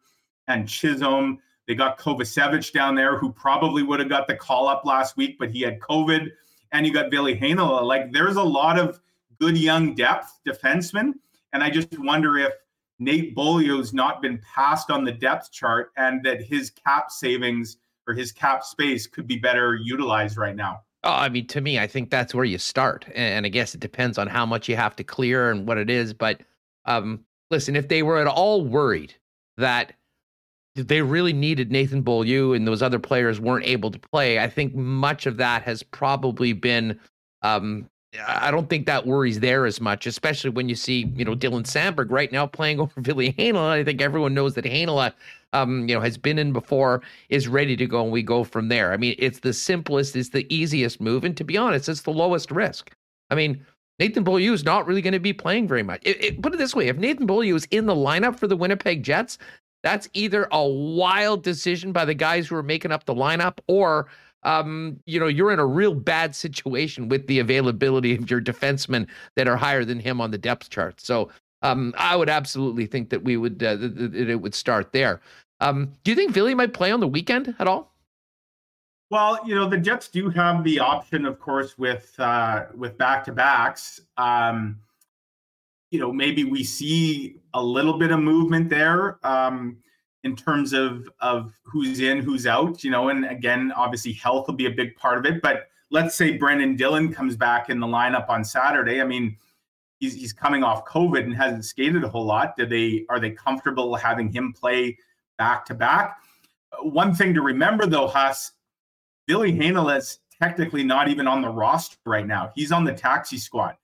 and Chisholm, they got Kovacevic down there, who probably would have got the call-up last week, but he had COVID. And you got Ville Heinola. Like, there's a lot of good young depth defensemen. And I just wonder if Nate Beaulieu's not been passed on the depth chart and that his cap savings or his cap space could be better utilized right now. To me, I think that's where you start. And I guess it depends on how much you have to clear and what it is. But listen, if they were at all worried that they really needed Nathan Beaulieu and those other players weren't able to play, I think much of that has probably been, I don't think that worries there as much, especially when you see, Dylan Samberg right now playing over Ville Heinola. I think everyone knows that Heinola, has been in before, is ready to go, and we go from there. It's the simplest, it's the easiest move, and to be honest, it's the lowest risk. Nathan Beaulieu is not really going to be playing very much. Put it this way, if Nathan Beaulieu is in the lineup for the Winnipeg Jets, that's either a wild decision by the guys who are making up the lineup, or you're in a real bad situation with the availability of your defensemen that are higher than him on the depth chart. So I would absolutely think that we would that it would start there. Do you think Ville might play on the weekend at all? Well, the Jets do have the option, of course, with back-to-backs. Maybe we see a little bit of movement there in terms of who's in, who's out, and again, obviously health will be a big part of it. But let's say Brendan Dillon comes back in the lineup on Saturday. He's coming off COVID and hasn't skated a whole lot. Are they comfortable having him play back to back? One thing to remember, though, Huss, Ville Heinola is technically not even on the roster right now. He's on the taxi squad.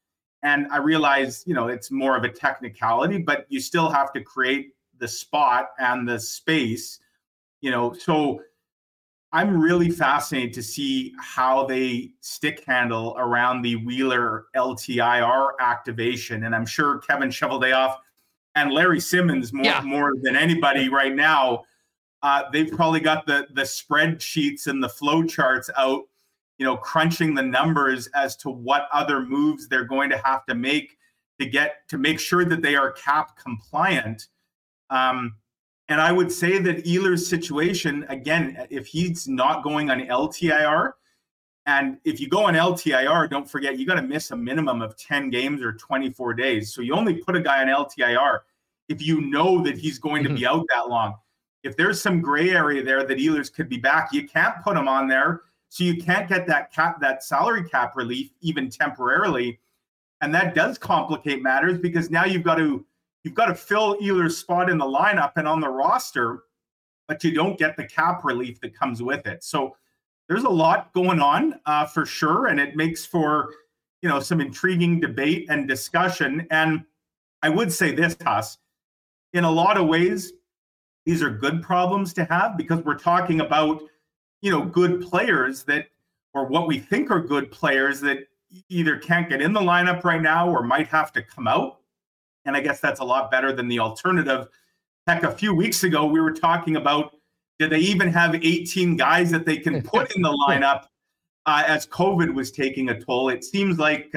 And I realize, it's more of a technicality, but you still have to create the spot and the space, So I'm really fascinated to see how they stick handle around the Wheeler LTIR activation. And I'm sure Kevin Cheveldayoff and Larry Simmons, more than anybody right now, they've probably got the spreadsheets and the flow charts out, crunching the numbers as to what other moves they're going to have to make to make sure that they are cap compliant. And I would say that Ehlers' situation, again, if he's not going on LTIR, and if you go on LTIR, don't forget, you got to miss a minimum of 10 games or 24 days. So you only put a guy on LTIR if you know that he's going to be out that long. If there's some gray area there that Ehlers could be back, you can't put him on there. So you can't get that salary cap relief even temporarily. And that does complicate matters, because now you've got to fill Ehlers' spot in the lineup and on the roster, but you don't get the cap relief that comes with it. So there's a lot going on for sure, and it makes for some intriguing debate and discussion. And I would say this, Huss, in a lot of ways, these are good problems to have, because we're talking about good players that, or what we think are good players that either can't get in the lineup right now or might have to come out. And I guess that's a lot better than the alternative. Heck, a few weeks ago, we were talking about, did they even have 18 guys that they can put in the lineup as COVID was taking a toll? It seems like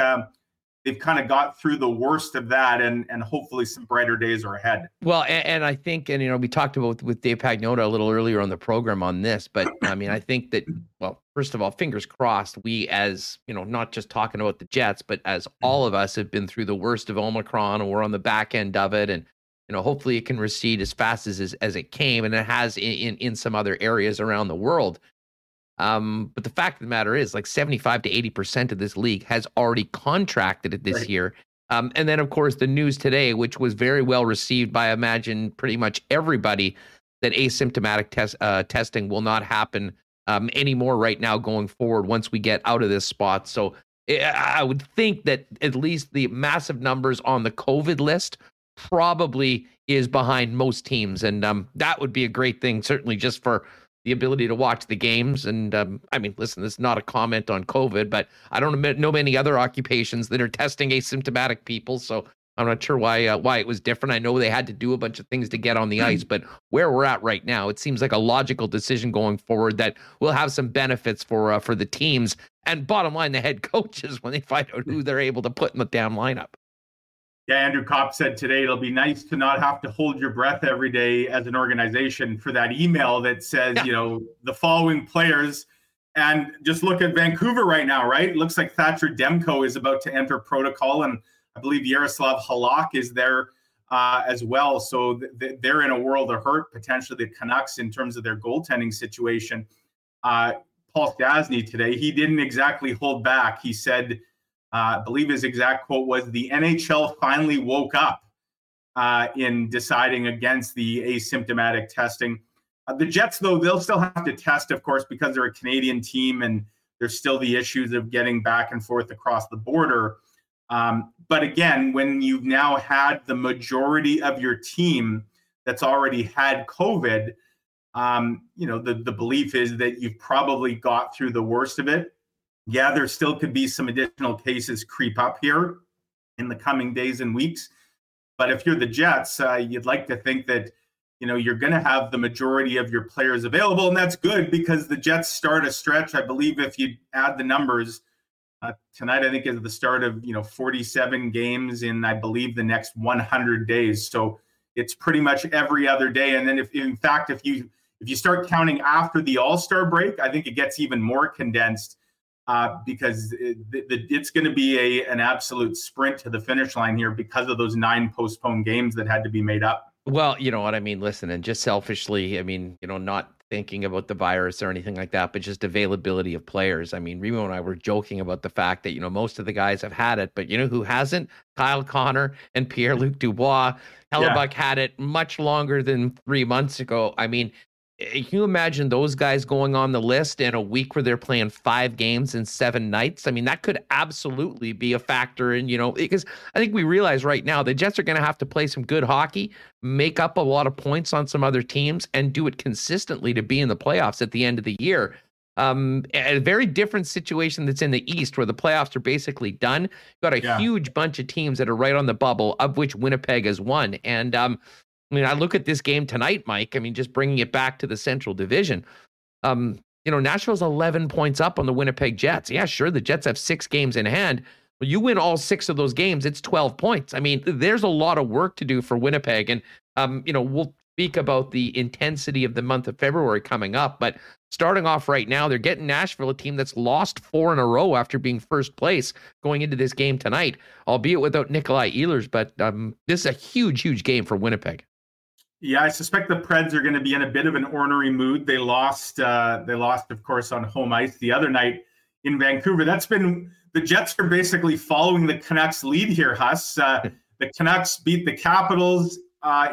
they've kind of got through the worst of that, and hopefully some brighter days are ahead. Well, and I think, and, you know, we talked about with Dave Pagnotta a little earlier on the program on this, but I mean, I think that, well, first of all, fingers crossed, we, as, you know, not just talking about the Jets, but as all of us have been through the worst of Omicron, or we're on the back end of it. And, you know, hopefully it can recede as fast as it came, and it has in some other areas around the world. But the fact of the matter is, like, 75 to 80% of this league has already contracted it this year. And then, of course, the news today, which was very well received by, I imagine, pretty much everybody, that asymptomatic testing will not happen anymore right now going forward once we get out of this spot. So I would think that at least the massive numbers on the COVID list probably is behind most teams, and that would be a great thing, certainly just for the ability to watch the games. And I mean, listen, this is not a comment on COVID, but I don't know many other occupations that are testing asymptomatic people, so I'm not sure why it was different. I know they had to do a bunch of things to get on the ice, but where we're at right now, it seems like a logical decision going forward that will have some benefits for the teams, and bottom line, the head coaches, when they find out who they're able to put in the damn lineup. Yeah, Andrew Kopp said today, it'll be nice to not have to hold your breath every day as an organization for that email that says, you know, the following players. And just look at Vancouver right now, right? It looks like Thatcher Demko is about to enter protocol, and I believe Yaroslav Halak is there as well. So they're in a world of hurt, potentially the Canucks, in terms of their goaltending situation. Paul Stastny today, he didn't exactly hold back. He said, I believe his exact quote was, the NHL finally woke up in deciding against the asymptomatic testing. The Jets, though, they'll still have to test, of course, because they're a Canadian team, and there's still the issues of getting back and forth across the border. But again, when you've now had the majority of your team that's already had COVID, you know, the belief is that you've probably got through the worst of it. Yeah, there still could be some additional cases creep up here in the coming days and weeks. But if you're the Jets, you'd like to think that, you know, you're going to have the majority of your players available. And that's good, because the Jets start a stretch, I believe, if you add the numbers, tonight, I think, is the start of, you know, 47 games in, I believe, the next 100 days. So it's pretty much every other day. And then if you start counting after the All-Star break, I think it gets even more condensed. Because it's going to be an absolute sprint to the finish line here because of those 9 postponed games that had to be made up. Well, you know what I mean? Listen, and just selfishly, I mean, you know, not thinking about the virus or anything like that, but just availability of players. I mean, Remo and I were joking about the fact that, you know, most of the guys have had it, but you know who hasn't? Kyle Connor and Pierre-Luc Dubois. Hellebuck had it much longer than 3 months ago. I mean, can you imagine those guys going on the list in a week where they're playing 5 games in 7 nights? I mean, that could absolutely be a factor in, you know, because I think we realize right now the Jets are going to have to play some good hockey, make up a lot of points on some other teams, and do it consistently to be in the playoffs at the end of the year. A very different situation that's in the East, where the playoffs are basically done. You've got a huge bunch of teams that are right on the bubble, of which Winnipeg is one. And, I mean, I look at this game tonight, Mike. I mean, just bringing it back to the Central Division. You know, Nashville's 11 points up on the Winnipeg Jets. Yeah, sure, the Jets have 6 games in hand. But you win all 6 of those games, it's 12 points. I mean, there's a lot of work to do for Winnipeg. And, you know, we'll speak about the intensity of the month of February coming up. But starting off right now, they're getting Nashville, a team that's lost 4 in a row after being first place going into this game tonight, albeit without Nikolai Ehlers. But this is a huge, huge game for Winnipeg. Yeah, I suspect the Preds are going to be in a bit of an ornery mood. They lost, of course, on home ice the other night in Vancouver. That's been, the Jets are basically following the Canucks' lead here, Huss. The Canucks beat the Capitals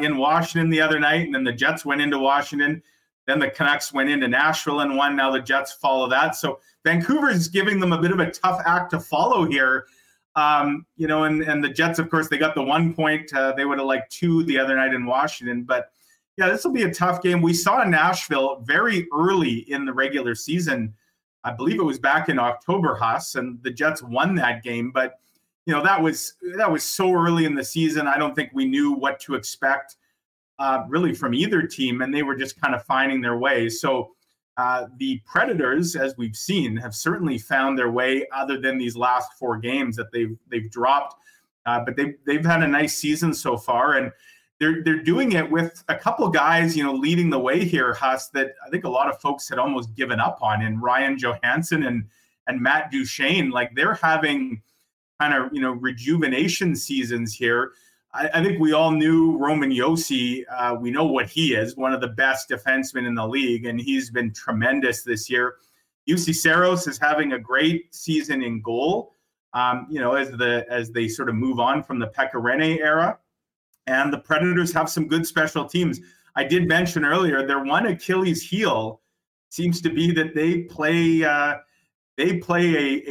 in Washington the other night, and then the Jets went into Washington. Then the Canucks went into Nashville and won. Now the Jets follow that. So Vancouver's giving them a bit of a tough act to follow here. You know, and the Jets, of course, they got the 1 point. They would have liked 2 the other night in Washington. But, yeah, this will be a tough game. We saw Nashville very early in the regular season. I believe it was back in October, Huss, and the Jets won that game. But, you know, that was so early in the season. I don't think we knew what to expect really from either team, and they were just kind of finding their way. So the Predators, as we've seen, have certainly found their way, other than these last four games that they've dropped. But they've had a nice season so far, and they're doing it with a couple guys, you know, leading the way here, Huss, that I think a lot of folks had almost given up on, in Ryan Johansson and Matt Duchene. Like, they're having kind of, you know, rejuvenation seasons here. I think we all knew Roman Josi. We know what he is, one of the best defensemen in the league, and he's been tremendous this year. Juuse Saros is having a great season in goal, you know, as they sort of move on from the Pekka Rinne era. And the Predators have some good special teams. I did mention earlier, their one Achilles heel seems to be that they play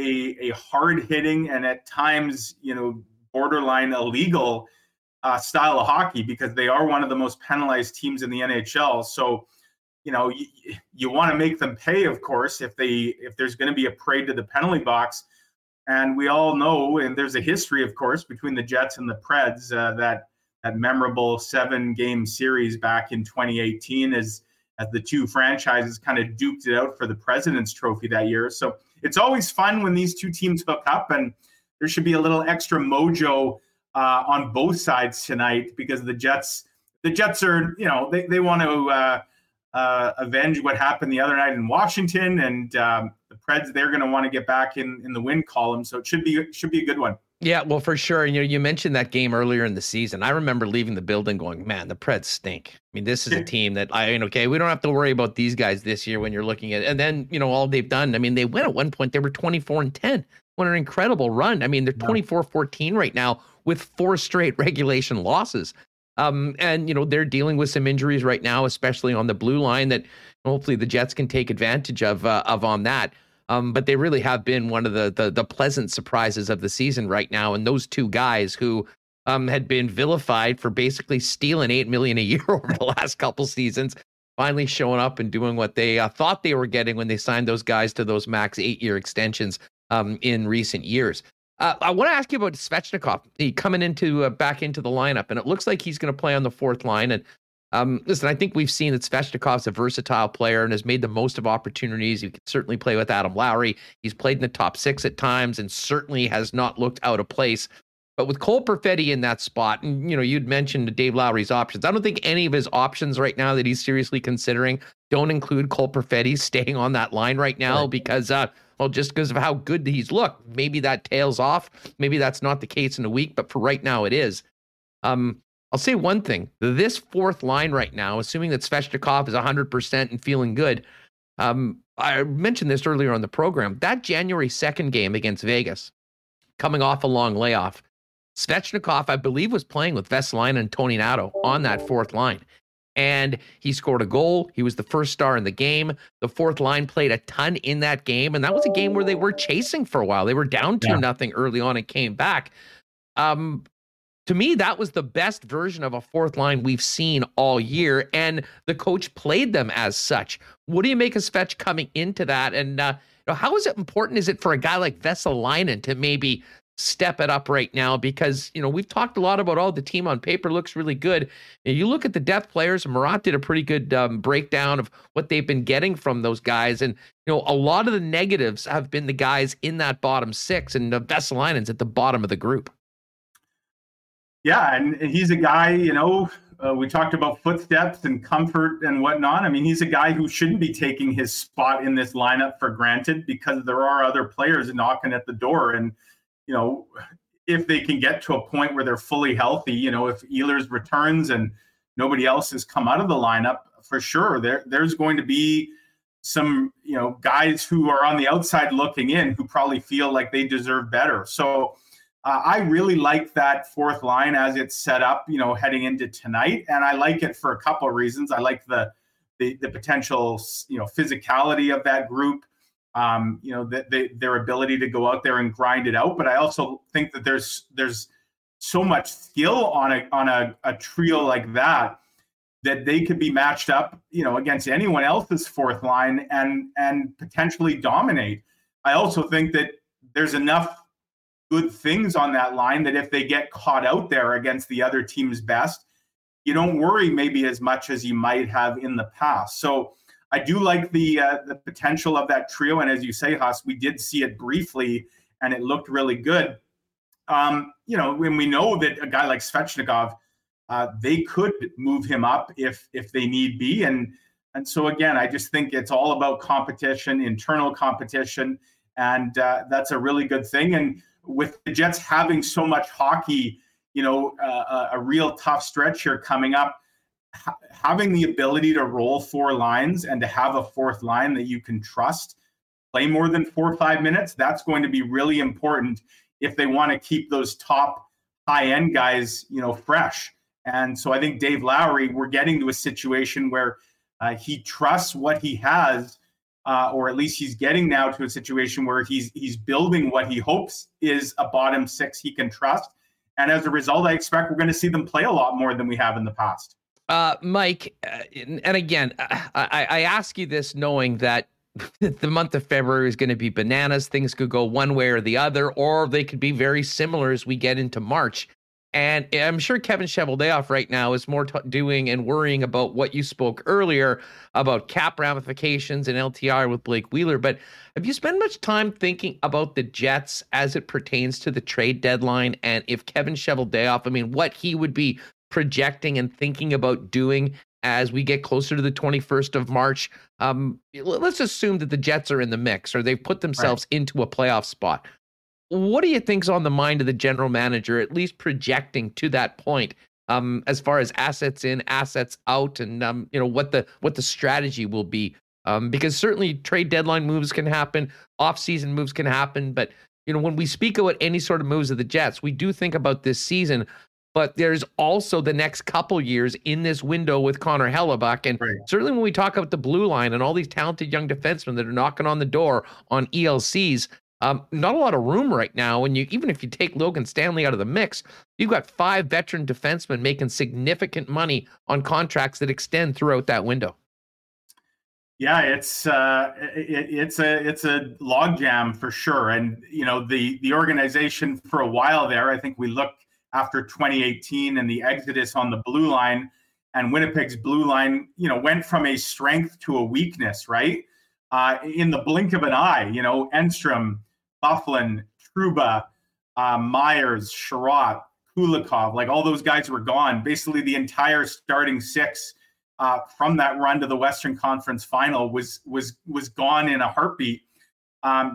a hard-hitting and at times, you know, borderline illegal style of hockey, because they are one of the most penalized teams in the NHL. So, you know, you want to make them pay, of course, if there's going to be a parade to the penalty box. And we all know, and there's a history, of course, between the Jets and the Preds, that memorable 7-game series back in 2018 as the two franchises kind of duked it out for the President's Trophy that year. So it's always fun when these two teams hook up, and there should be a little extra mojo on both sides tonight, because the Jets are, you know, they want to avenge what happened the other night in Washington, and the Preds, they're going to want to get back in the win column. So it should be a good one. Yeah, well, for sure. And, you know, you mentioned that game earlier in the season. I remember leaving the building going, man, the Preds stink. I mean, this is a team that we don't have to worry about these guys this year when you're looking at it. And then, you know, all they've done, I mean, they went at one point, they were 24-10. What an incredible run. I mean, they're 24-14 right now with 4 straight regulation losses. And, you know, they're dealing with some injuries right now, especially on the blue line, that hopefully the Jets can take advantage of on that. But they really have been one of the pleasant surprises of the season right now. And those two guys who had been vilified for basically stealing $8 million a year over the last couple seasons, finally showing up and doing what they thought they were getting when they signed those guys to those max 8-year extensions in recent years. I want to ask you about Svechnikov. He coming back into the lineup, and it looks like he's going to play on the fourth line. And listen, I think we've seen that Svechnikov's a versatile player and has made the most of opportunities. You can certainly play with Adam Lowry. He's played in the top 6 at times and certainly has not looked out of place. But with Cole Perfetti in that spot, and, you know, you'd mentioned Dave Lowry's options. I don't think any of his options right now that he's seriously considering don't include Cole Perfetti staying on that line right now, right? Because, just because of how good he's looked, maybe that tails off. Maybe that's not the case in a week, but for right now it is. I'll say one thing. This fourth line right now, assuming that Svechnikov is 100% and feeling good, I mentioned this earlier on the program, that January 2nd game against Vegas, coming off a long layoff, Svechnikov, I believe, was playing with Vesalainen and Tony Nato on that fourth line. And he scored a goal. He was the first star in the game. The fourth line played a ton in that game, and that was a game where they were chasing for a while. They were down 2-0 early on and came back. To me, that was the best version of a fourth line we've seen all year, and the coach played them as such. What do you make of Svech coming into that, and how is it important is it for a guy like Vesalainen to maybe step it up right now? Because, you know, we've talked a lot about, the team on paper looks really good. And you look at the depth players, Marat did a pretty good breakdown of what they've been getting from those guys. And, you know, a lot of the negatives have been the guys in that bottom 6, and Vesalainen's at the bottom of the group. Yeah, and he's a guy, you know, we talked about footsteps and comfort and whatnot. I mean, he's a guy who shouldn't be taking his spot in this lineup for granted, because there are other players knocking at the door. And, you know, if they can get to a point where they're fully healthy, you know, if Ehlers returns and nobody else has come out of the lineup, for sure, there's going to be some, you know, guys who are on the outside looking in who probably feel like they deserve better. So, I really like that fourth line as it's set up, you know, heading into tonight. And I like it for a couple of reasons. I like the potential, you know, physicality of that group, you know, their ability to go out there and grind it out. But I also think that there's so much skill on a trio like that they could be matched up, you know, against anyone else's fourth line and potentially dominate. I also think that there's enough good things on that line that if they get caught out there against the other team's best, you don't worry maybe as much as you might have in the past. So I do like the potential of that trio. And as you say, Huss, we did see it briefly and it looked really good. You know, when we know that a guy like Svechnikov, they could move him up if they need be. And so, again, I just think it's all about competition, internal competition, and that's a really good thing. And with the Jets having so much hockey, you know, a real tough stretch here coming up, having the ability to roll four lines and to have a fourth line that you can trust, play more than 4 or 5 minutes, that's going to be really important if they want to keep those top high-end guys, you know, fresh. And so I think Dave Lowry, we're getting to a situation where he trusts what he has, or at least he's getting now to a situation where he's building what he hopes is a bottom six he can trust. And as a result, I expect we're going to see them play a lot more than we have in the past. Mike, and again, I ask you this knowing that the month of February is going to be bananas. Things could go one way or the other, or they could be very similar as we get into March. And I'm sure Kevin Cheveldayoff right now is more doing and worrying about what you spoke earlier about cap ramifications and LTIR with Blake Wheeler. But have you spent much time thinking about the Jets as it pertains to the trade deadline? And if Kevin Cheveldayoff, I mean, what he would be projecting and thinking about doing as we get closer to the 21st of March? Let's assume that the Jets are in the mix or they've put themselves into a playoff spot. What do you think's on the mind of the general manager, at least projecting to that point, as far as assets in, assets out, and you know, what the strategy will be? Because certainly trade deadline moves can happen, offseason moves can happen, but you know, when we speak about any sort of moves of the Jets, we do think about this season, but there's also the next couple years in this window with Connor Hellebuck, and certainly when we talk about the blue line and all these talented young defensemen that are knocking on the door on ELCs. Not a lot of room right now, and even if you take Logan Stanley out of the mix, you've got 5 veteran defensemen making significant money on contracts that extend throughout that window. Yeah, it's a logjam for sure, and you know the organization for a while there. I think we look after 2018 and the exodus on the blue line, and Winnipeg's blue line, you know, went from a strength to a weakness, right? In the blink of an eye, you know, Enstrom, Bufflin, Truba, Myers, Sherratt, Kulikov, like all those guys were gone. Basically, the entire starting six from that run to the Western Conference Final was gone in a heartbeat.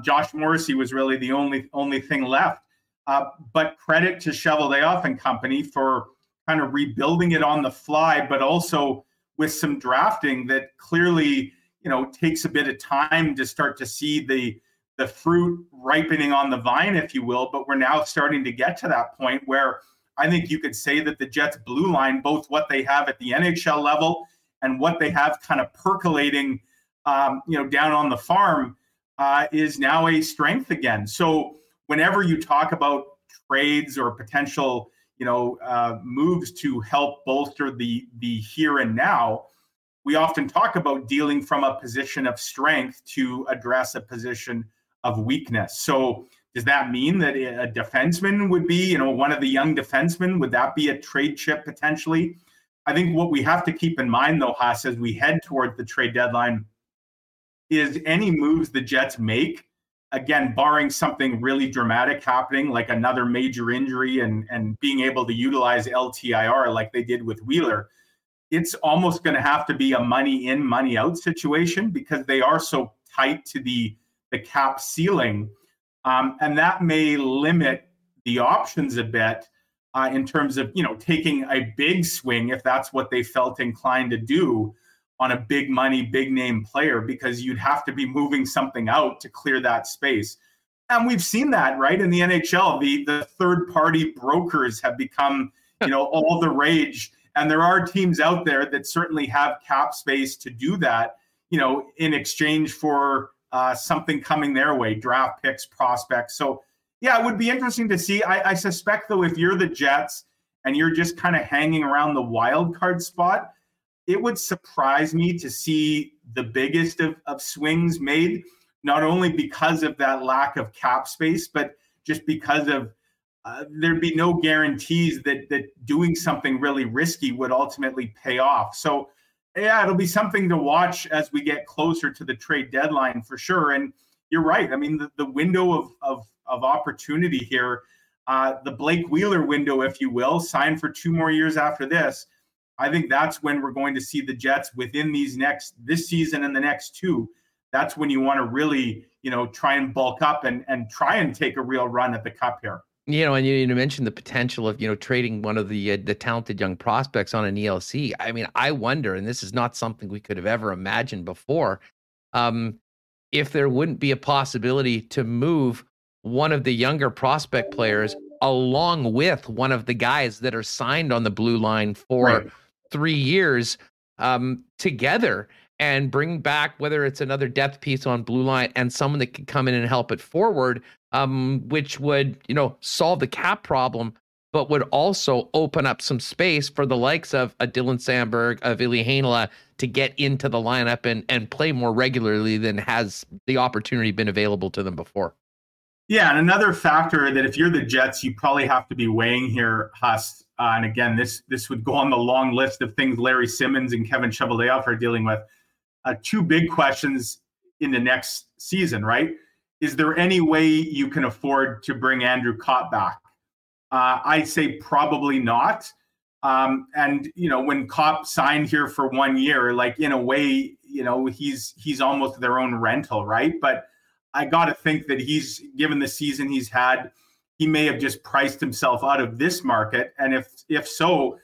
Josh Morrissey was really the only thing left. But credit to Cheveldayoff and company for kind of rebuilding it on the fly, but also with some drafting that clearly, you know, takes a bit of time to start to see the fruit ripening on the vine, if you will. But we're now starting to get to that point where I think you could say that the Jets blue line, both what they have at the NHL level and what they have kind of percolating, you know, down on the farm, is now a strength again. So whenever you talk about trades or potential, you know, moves to help bolster the here and now, we often talk about dealing from a position of strength to address a position of weakness. So does that mean that a defenseman would be, you know, one of the young defensemen? Would that be a trade chip potentially? I think what we have to keep in mind, though, Haas, as we head towards the trade deadline is any moves the Jets make, again, barring something really dramatic happening, like another major injury and being able to utilize LTIR like they did with Wheeler, it's almost going to have to be a money in, money out situation because they are so tight to the cap ceiling. And that may limit the options a bit in terms of, you know, taking a big swing if that's what they felt inclined to do on a big money, big name player, because you'd have to be moving something out to clear that space. And we've seen that, right? In the NHL, the third party brokers have become, you know, all the rage. And there are teams out there that certainly have cap space to do that, you know, in exchange for something coming their way, draft picks, prospects. So, yeah, it would be interesting to see. I suspect, though, if you're the Jets and you're just kind of hanging around the wild card spot, it would surprise me to see the biggest of swings made, not only because of that lack of cap space, but just because of there'd be no guarantees that doing something really risky would ultimately pay off. So, yeah, it'll be something to watch as we get closer to the trade deadline for sure. And you're right. I mean, the window of opportunity here, the Blake Wheeler window, if you will, signed for 2 more years after this. I think that's when we're going to see the Jets within this season and the next 2. That's when you want to really, try and bulk up and try and take a real run at the cup here. And you mentioned the potential of, trading one of the talented young prospects on an ELC. I mean, I wonder, and this is not something we could have ever imagined before, if there wouldn't be a possibility to move one of the younger prospect players along with one of the guys that are signed on the blue line for 3 years together, and bring back, whether it's another depth piece on blue line and someone that could come in and help it forward, which would, solve the cap problem, but would also open up some space for the likes of a Dylan Samberg, a Ville Heinola to get into the lineup and play more regularly than has the opportunity been available to them before. Yeah, and another factor that if you're the Jets, you probably have to be weighing here, Huss. And again, this would go on the long list of things Larry Simmons and Kevin Cheveldayoff are dealing with. 2 big questions in the next season, right? Is there any way you can afford to bring Andrew Kopp back? I'd say probably not. When Kopp signed here for 1 year, like in a way, he's almost their own rental, right? But I got to think that he's, given the season he's had, he may have just priced himself out of this market. And if so,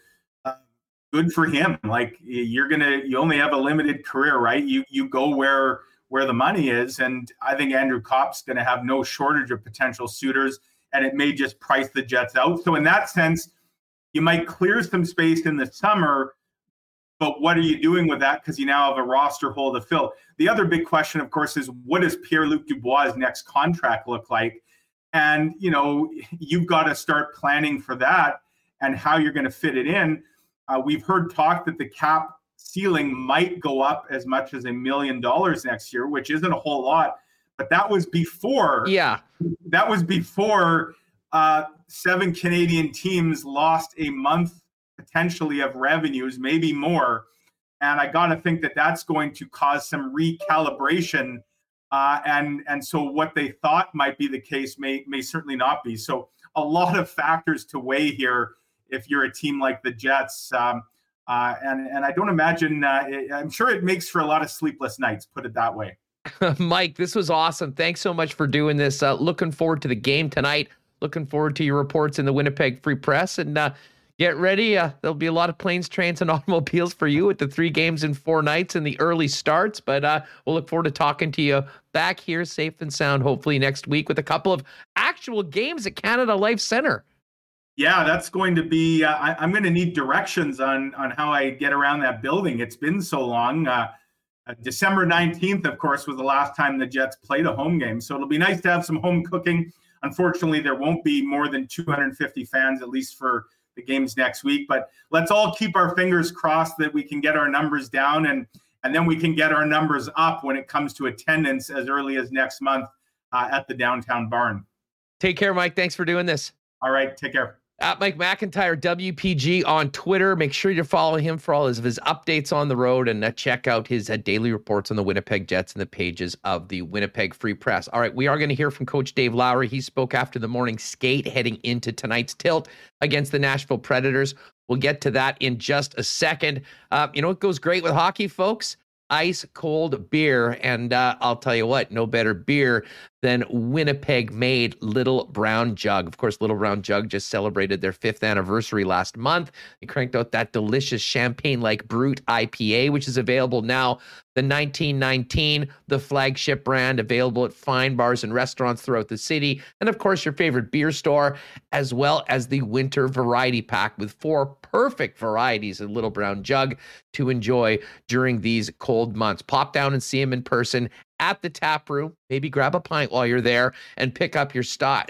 good for him. Like you only have a limited career, right? You go where the money is. And I think Andrew Kopp's going to have no shortage of potential suitors, and it may just price the Jets out. So in that sense, you might clear some space in the summer, but what are you doing with that? Because you now have a roster hole to fill. The other big question, of course, is what does Pierre-Luc Dubois' next contract look like? And, you've got to start planning for that and how you're going to fit it in. We've heard talk that the cap ceiling might go up as much as $1 million next year, which isn't a whole lot, but that was before. Yeah, that was before 7 Canadian teams lost a month potentially of revenues, maybe more. And I got to think that that's going to cause some recalibration. And so what they thought might be the case may certainly not be. So a lot of factors to weigh here if you're a team like the Jets. And I don't imagine, I'm sure it makes for a lot of sleepless nights, put it that way. Mike, this was awesome. Thanks so much for doing this. Looking forward to the game tonight. Looking forward to your reports in the Winnipeg Free Press. And get ready. There'll be a lot of planes, trains, and automobiles for you with the 3 games in 4 nights and the early starts. But we'll look forward to talking to you back here safe and sound, hopefully next week, with a couple of actual games at Canada Life Centre. Yeah, that's going to be, I'm going to need directions on how I get around that building. It's been so long. December 19th, of course, was the last time the Jets played a home game. So it'll be nice to have some home cooking. Unfortunately, there won't be more than 250 fans, at least for the games next week. But let's all keep our fingers crossed that we can get our numbers down and then we can get our numbers up when it comes to attendance as early as next month at the downtown barn. Take care, Mike. Thanks for doing this. All right. Take care. At Mike McIntyre, WPG on Twitter. Make sure you're following him for all of his updates on the road, and check out his daily reports on the Winnipeg Jets and the pages of the Winnipeg Free Press. All right, we are going to hear from Coach Dave Lowry. He spoke after the morning skate heading into tonight's tilt against the Nashville Predators. We'll get to that in just a second. It goes great with hockey, folks. Ice cold beer, and I'll tell you what, no better beer than Winnipeg made Little Brown Jug. Of course, Little Brown Jug just celebrated their 5th anniversary last month. They cranked out that delicious champagne-like Brut IPA, which is available now. The 1919, the flagship brand, available at fine bars and restaurants throughout the city. And of course, your favorite beer store, as well as the winter variety pack with 4 perfect varieties of Little Brown Jug to enjoy during these cold months. Pop down and see them in person at the tap room. Maybe grab a pint while you're there and pick up your stock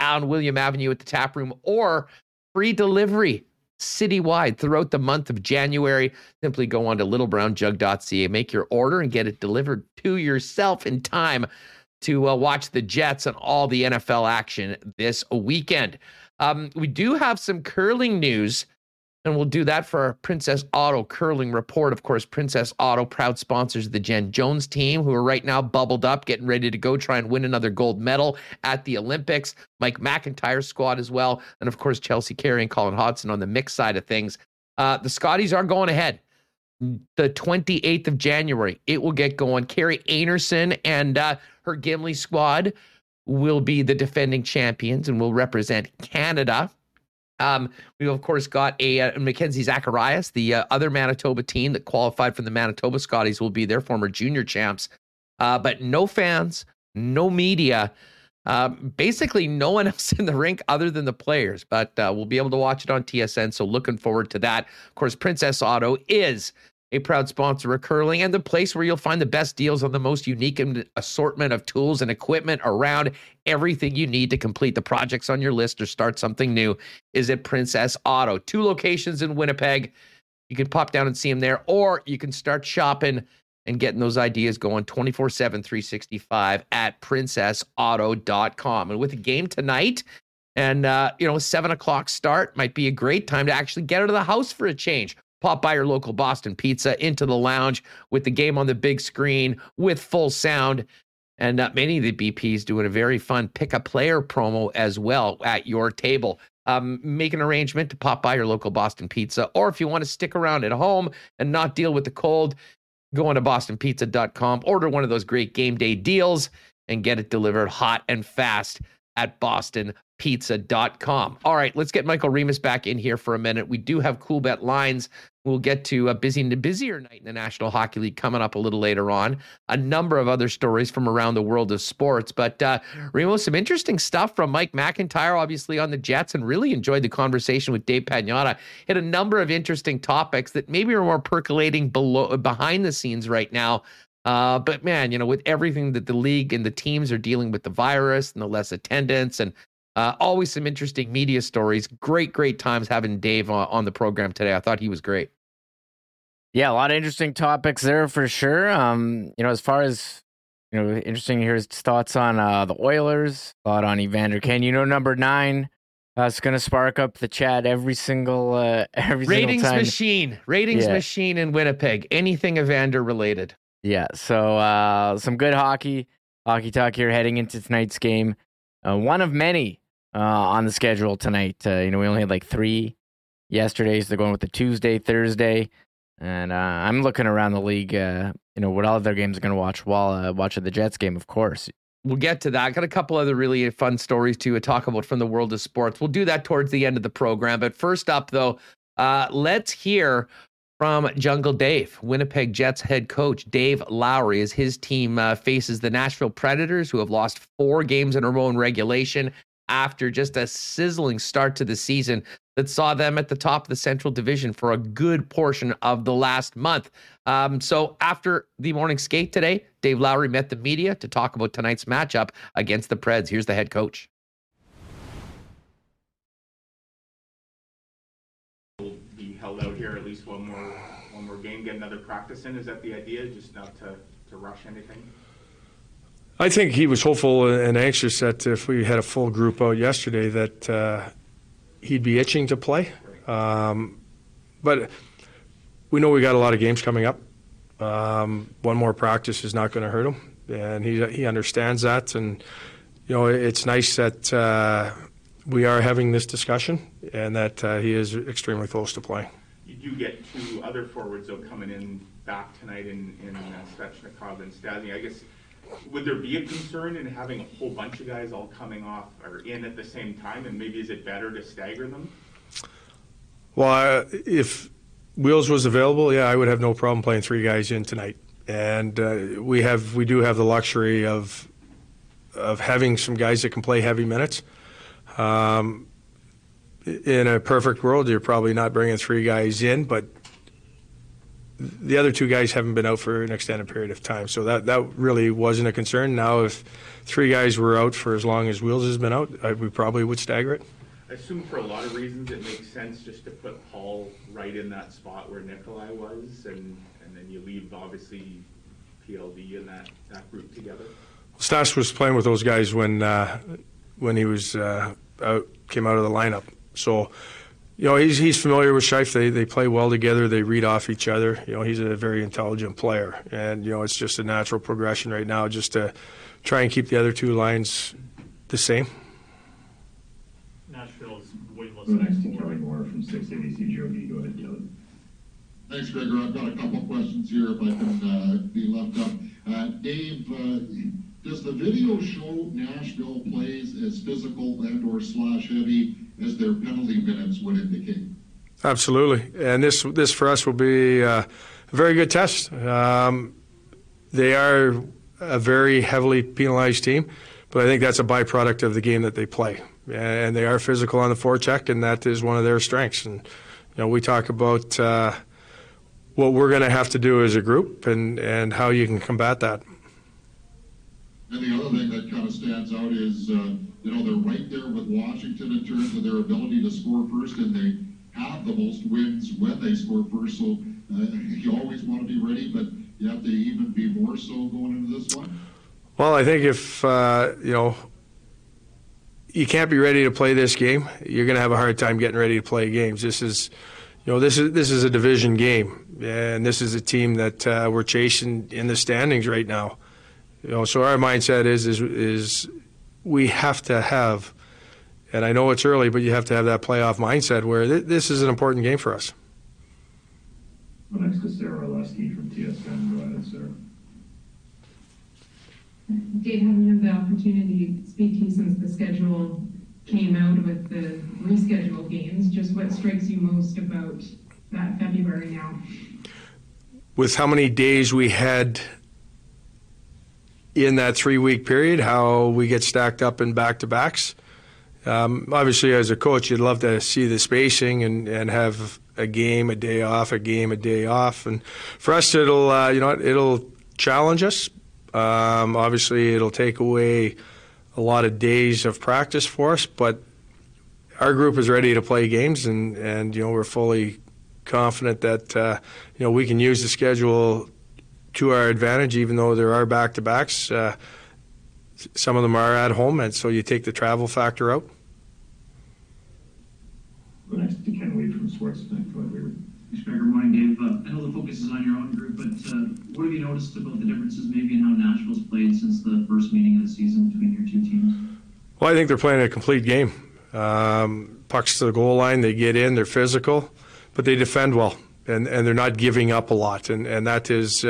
on William Avenue at the tap room, or free delivery citywide throughout the month of January. Simply go on to littlebrownjug.ca, make your order, and get it delivered to yourself in time to watch the Jets and all the NFL action this weekend. We do have some curling news, and we'll do that for our Princess Auto curling report. Of course, Princess Auto, proud sponsors of the Jen Jones team, who are right now bubbled up, getting ready to go try and win another gold medal at the Olympics. Mike McIntyre's squad as well. And of course, Chelsea Carey and Colin Hodson on the mixed side of things. The Scotties are going ahead. The 28th of January, it will get going. Carrie Anerson and her Gimli squad will be the defending champions and will represent Canada. We've, of course, got a Mackenzie Zacharias, the other Manitoba team that qualified from the Manitoba Scotties, will be their former junior champs. But no fans, no media, basically no one else in the rink other than the players. But we'll be able to watch it on TSN, so looking forward to that. Of course, Princess Auto is a proud sponsor of curling and the place where you'll find the best deals on the most unique assortment of tools and equipment around. Everything you need to complete the projects on your list or start something new is at Princess Auto. 2 locations in Winnipeg. You can pop down and see them there, or you can start shopping and getting those ideas going 24/7, 365 at princessauto.com. And with a game tonight and, 7:00 start might be a great time to actually get out of the house for a change. Pop by your local Boston Pizza, into the lounge with the game on the big screen with full sound. And many of the BPs doing a very fun pick a player promo as well at your table. Make an arrangement to pop by your local Boston Pizza, or if you want to stick around at home and not deal with the cold, go on to bostonpizza.com, order one of those great game day deals and get it delivered hot and fast at bostonpizza.com. All right, let's get Michael Remus back in here for a minute. We do have cool bet lines. We'll get to a busier night in the National Hockey League coming up a little later on. A number of other stories from around the world of sports. But, Remo, some interesting stuff from Mike McIntyre, obviously, on the Jets, and really enjoyed the conversation with Dave Pagnotta. Hit a number of interesting topics that maybe are more percolating behind the scenes right now. But, man, with everything that the league and the teams are dealing with, the virus and the less attendance, and always some interesting media stories. Great times having Dave on the program today. I thought he was great. Yeah, a lot of interesting topics there for sure. As far as, interesting to hear his thoughts on the Oilers, thought on Evander Kane. Number 9, it's going to spark up the chat every single time. Ratings machine in Winnipeg. Anything Evander related. Yeah, so some good hockey talk here heading into tonight's game. One of many on the schedule tonight. We only had 3 yesterday, so they're going with the Tuesday, Thursday. And I'm looking around the league, what other games are going to watch while watching the Jets game, of course. We'll get to that. I got a couple other really fun stories to talk about from the world of sports. We'll do that towards the end of the program. But first up, though, let's hear from Jungle Dave, Winnipeg Jets head coach Dave Lowry, as his team faces the Nashville Predators, who have lost 4 games in a row in regulation after just a sizzling start to the season that saw them at the top of the Central Division for a good portion of the last month. So after the morning skate today, Dave Lowry met the media to talk about tonight's matchup against the Preds. Here's the head coach. Held out here at least one more game, get another practice in. Is that the idea, just not to rush anything? I think he was hopeful and anxious that if we had a full group out yesterday that he'd be itching to play. But we know we got a lot of games coming up. One more practice is not going to hurt him, and he understands that. And, it's nice that we are having this discussion, and that he is extremely close to playing. You do get 2 other forwards, though, coming in back tonight in Svechnikov and Stastny. I guess, would there be a concern in having a whole bunch of guys all coming off or in at the same time, and maybe is it better to stagger them? Well, if Wheels was available, yeah, I would have no problem playing 3 guys in tonight. And we do have the luxury of having some guys that can play heavy minutes. In a perfect world, you're probably not bringing 3 guys in, but the other 2 guys haven't been out for an extended period of time, so that really wasn't a concern. Now, if 3 guys were out for as long as Wheels has been out, we probably would stagger it. I assume for a lot of reasons it makes sense just to put Paul right in that spot where Nikolai was, and then you leave, obviously, PLD and that group together. Stas was playing with those guys when he was out, came out of the lineup. So, you know, he's familiar with Scheifele. They play well together. They read off each other. You know, he's a very intelligent player, and you know, it's just a natural progression right now, just to try and keep the other two lines the same. Nashville's weightless next to Kelly Moore from 680 Jockey. Go ahead, Kelly. Thanks, Gregor. I've got a couple questions here if I can be left up. Dave, does the video show Nashville plays as physical and/or slash heavy as their penalty minutes would indicate? Absolutely, and this for us will be a very good test. They are a very heavily penalized team, but I think that's a byproduct of the game that they play, and they are physical on the forecheck, and that is one of their strengths. And you know, we talk about what we're going to have to do as a group and how you can combat that. And the other thing that kind of stands out is, you know, they're right there with Washington in terms of their ability to score first, and they have the most wins when they score first. So you always want to be ready, but you have to even be more so going into this one. Well, I think if, you know, you can't be ready to play this game, you're going to have a hard time getting ready to play games. This is, you know, this is a division game, and this is a team that we're chasing in the standings right now. You know, so our mindset is we have to have, and I know it's early, but you have to have that playoff mindset where this is an important game for us. Well, next to Sarah Oleski from TSN. Go ahead, Sarah. Dave, haven't you had the opportunity to speak to you since the schedule came out with the rescheduled games? Just what strikes you most about that February now? With how many days we had in that 3-week period, how we get stacked up in back-to-backs. Obviously, as a coach, you'd love to see the spacing and have a game, a day off, a game, a day off. And for us, it'll you know, it'll challenge us. Obviously, it'll take away a lot of days of practice for us, but our group is ready to play games, and you know, we're fully confident that you know, we can use the schedule to our advantage, even though there are back-to-backs. Some of them are at home, and so you take the travel factor out. Go next to Ken Wiebe from Sportsnet. Go ahead, Wiebe. Good morning, Dave. I know the focus is on your own group, but what have you noticed about the differences maybe in how Nashville's played since the first meeting of the season between your two teams? Well, I think they're playing a complete game. Pucks to the goal line, they get in, they're physical, but they defend well. And they're not giving up a lot, and that is,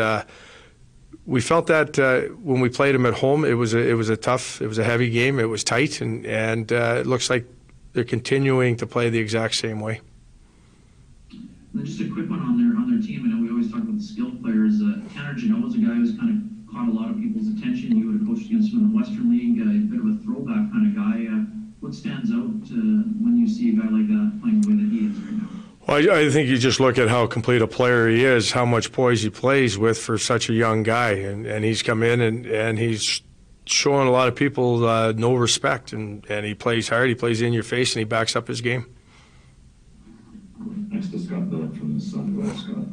we felt that when we played them at home, it was a heavy game, it was tight, and it looks like they're continuing to play the exact same way. And just a quick one on their team. I know we always talk about the skilled players. Tanner Genoa's a guy who's kind of caught a lot of people's attention. You would have coached against him in the Western League, a bit of a throwback kind of guy. What stands out when you see a guy like that playing the way that he is right now? I think you just look at how complete a player he is, how much poise he plays with for such a young guy. And he's come in and he's showing a lot of people no respect. And he plays hard, he plays in your face, and he backs up his game. Next to Scott Billett from the Sun. Go ahead, Scott.